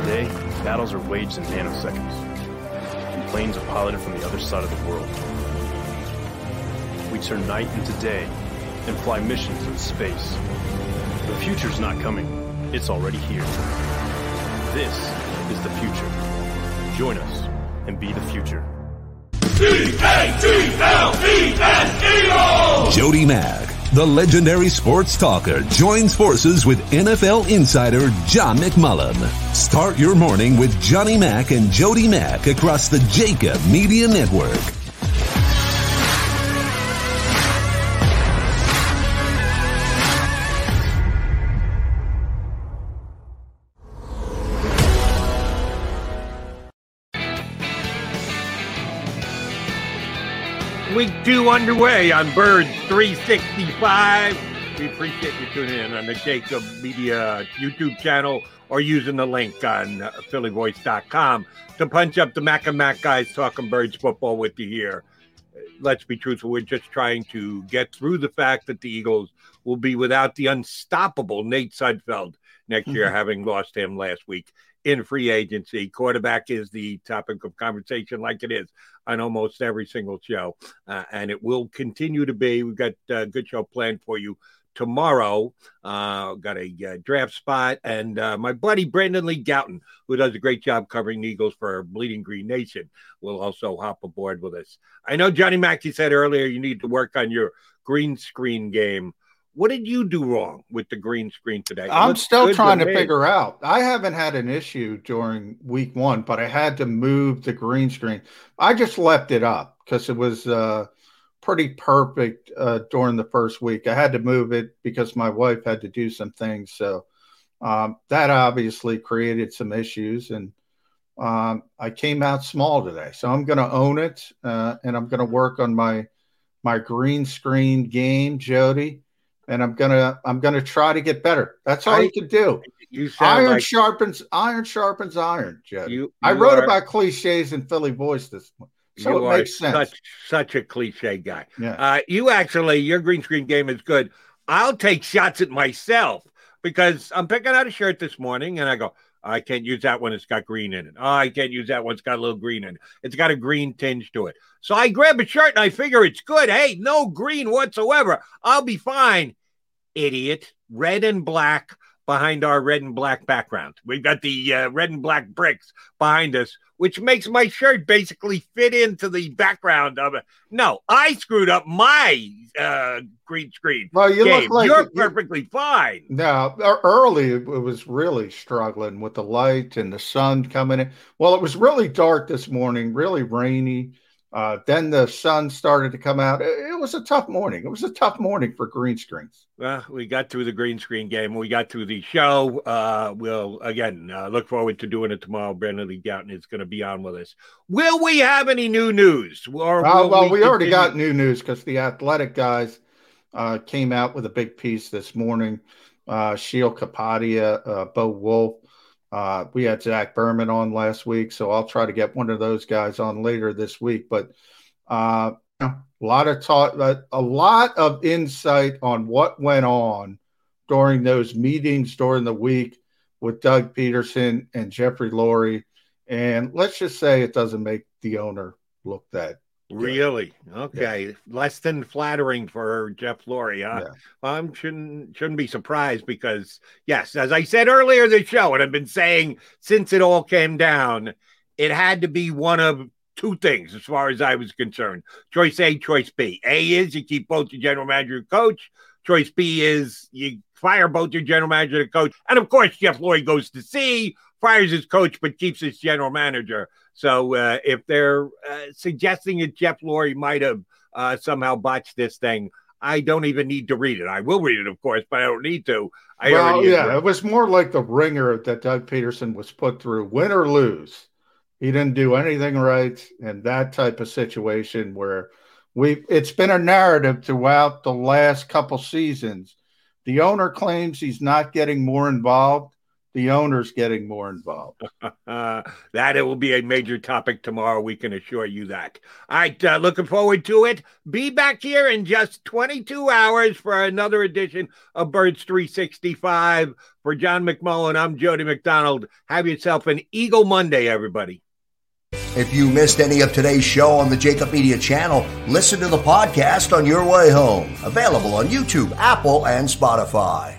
Today, battles are waged in nanoseconds, and planes are piloted from the other side of the world. We turn night into day and fly missions in space. The future's not coming. It's already here. This is the future. Join us and be the future. D A T L E S E O! Jody Mag. The legendary sports talker joins forces with N F L insider John McMullen. Start your morning with Johnny Mac and Jody Mac across the Jacob Media Network. Week two underway on Birds three sixty-five. We appreciate you tuning in on the Jacob Media YouTube channel or using the link on philly voice dot com to punch up the Mac and Mac guys talking Birds football with you here. Let's be truthful. We're just trying to get through the fact that the Eagles will be without the unstoppable Nate Sudfeld next mm-hmm. year, having lost him last week in free agency. Quarterback is the topic of conversation like it is on almost every single show, uh, and it will continue to be. We've got a good show planned for you tomorrow. Uh, got a uh, draft spot, and uh, my buddy Brandon Lee Gouton, who does a great job covering the Eagles for Bleeding Green Nation, will also hop aboard with us. I know Johnny Mackey said earlier you need to work on your green screen game. What did you do wrong with the green screen today? It I'm still trying to figure out. I haven't had an issue during week one, but I had to move the green screen. I just left it up because it was uh, pretty perfect uh, during the first week. I had to move it because my wife had to do some things. So um, that obviously created some issues, and um, I came out small today. So I'm going to own it, uh, and I'm going to work on my, my green screen game, Jody. and I'm gonna I'm gonna try to get better. That's all I, you can do. You iron like, sharpens iron sharpens iron, Jed. You, you I wrote are, about cliches in Philly Voice this morning. So you it makes sense. Such, such a cliche guy. Yeah. Uh, you actually, your green screen game is good. I'll take shots at myself because I'm picking out a shirt this morning and I go, I can't use that one. It's got green in it. Oh, I can't use that one. It's got a little green in it. It's got a green tinge to it. So I grab a shirt and I figure it's good. Hey, no green whatsoever. I'll be fine. Idiot. Red and black behind our red and black background. We've got the uh, red and black bricks behind us, which makes my shirt basically fit into the background of it. No, I screwed up my uh, green screen. Well, you game. Look like you're it, perfectly fine. No, early it was really struggling with the light and the sun coming in. Well, it was really dark this morning, really rainy. Uh, then the sun started to come out. It, it was a tough morning. It was a tough morning for green screens. Well, we got through the green screen game. We got through the show. Uh, we'll, again, uh, look forward to doing it tomorrow. Brandon Lee Gouton is going to be on with us. Will we have any new news? Or uh, well, we, we already got new news because the Athletic guys uh, came out with a big piece this morning. Uh, Sheil Kapadia, uh, Bo Wolf. Uh, we had Zach Berman on last week, so I'll try to get one of those guys on later this week. But uh, a lot of talk, a lot of insight on what went on during those meetings during the week with Doug Peterson and Jeffrey Lurie. And let's just say it doesn't make the owner look that good. Really? Okay. Yeah. Less than flattering for Jeff Lurie, huh? Yeah. I shouldn't shouldn't be surprised because, yes, as I said earlier in the show, and I've been saying since it all came down, it had to be one of two things as far as I was concerned. Choice A, choice B. A is you keep both your general manager and coach. Choice B is you fire both your general manager and coach. And, of course, Jeff Lurie goes to C, fires his coach, but keeps his general manager. So uh, if they're uh, suggesting that Jeff Lurie might have uh, somehow botched this thing, I don't even need to read it. I will read it, of course, but I don't need to. I well, yeah, it. it was more like the ringer that Doug Peterson was put through, win or lose. He didn't do anything right, and that type of situation where we it's been a narrative throughout the last couple seasons. The owner claims he's not getting more involved. The owner's getting more involved. uh, that it will be a major topic tomorrow. We can assure you that. All right, uh, looking forward to it. Be back here in just twenty-two hours for another edition of Birds three sixty-five. For John McMullen, I'm Jody McDonald. Have yourself an Eagle Monday, everybody. If you missed any of today's show on the Jacob Media channel, listen to the podcast on your way home. Available on YouTube, Apple, and Spotify.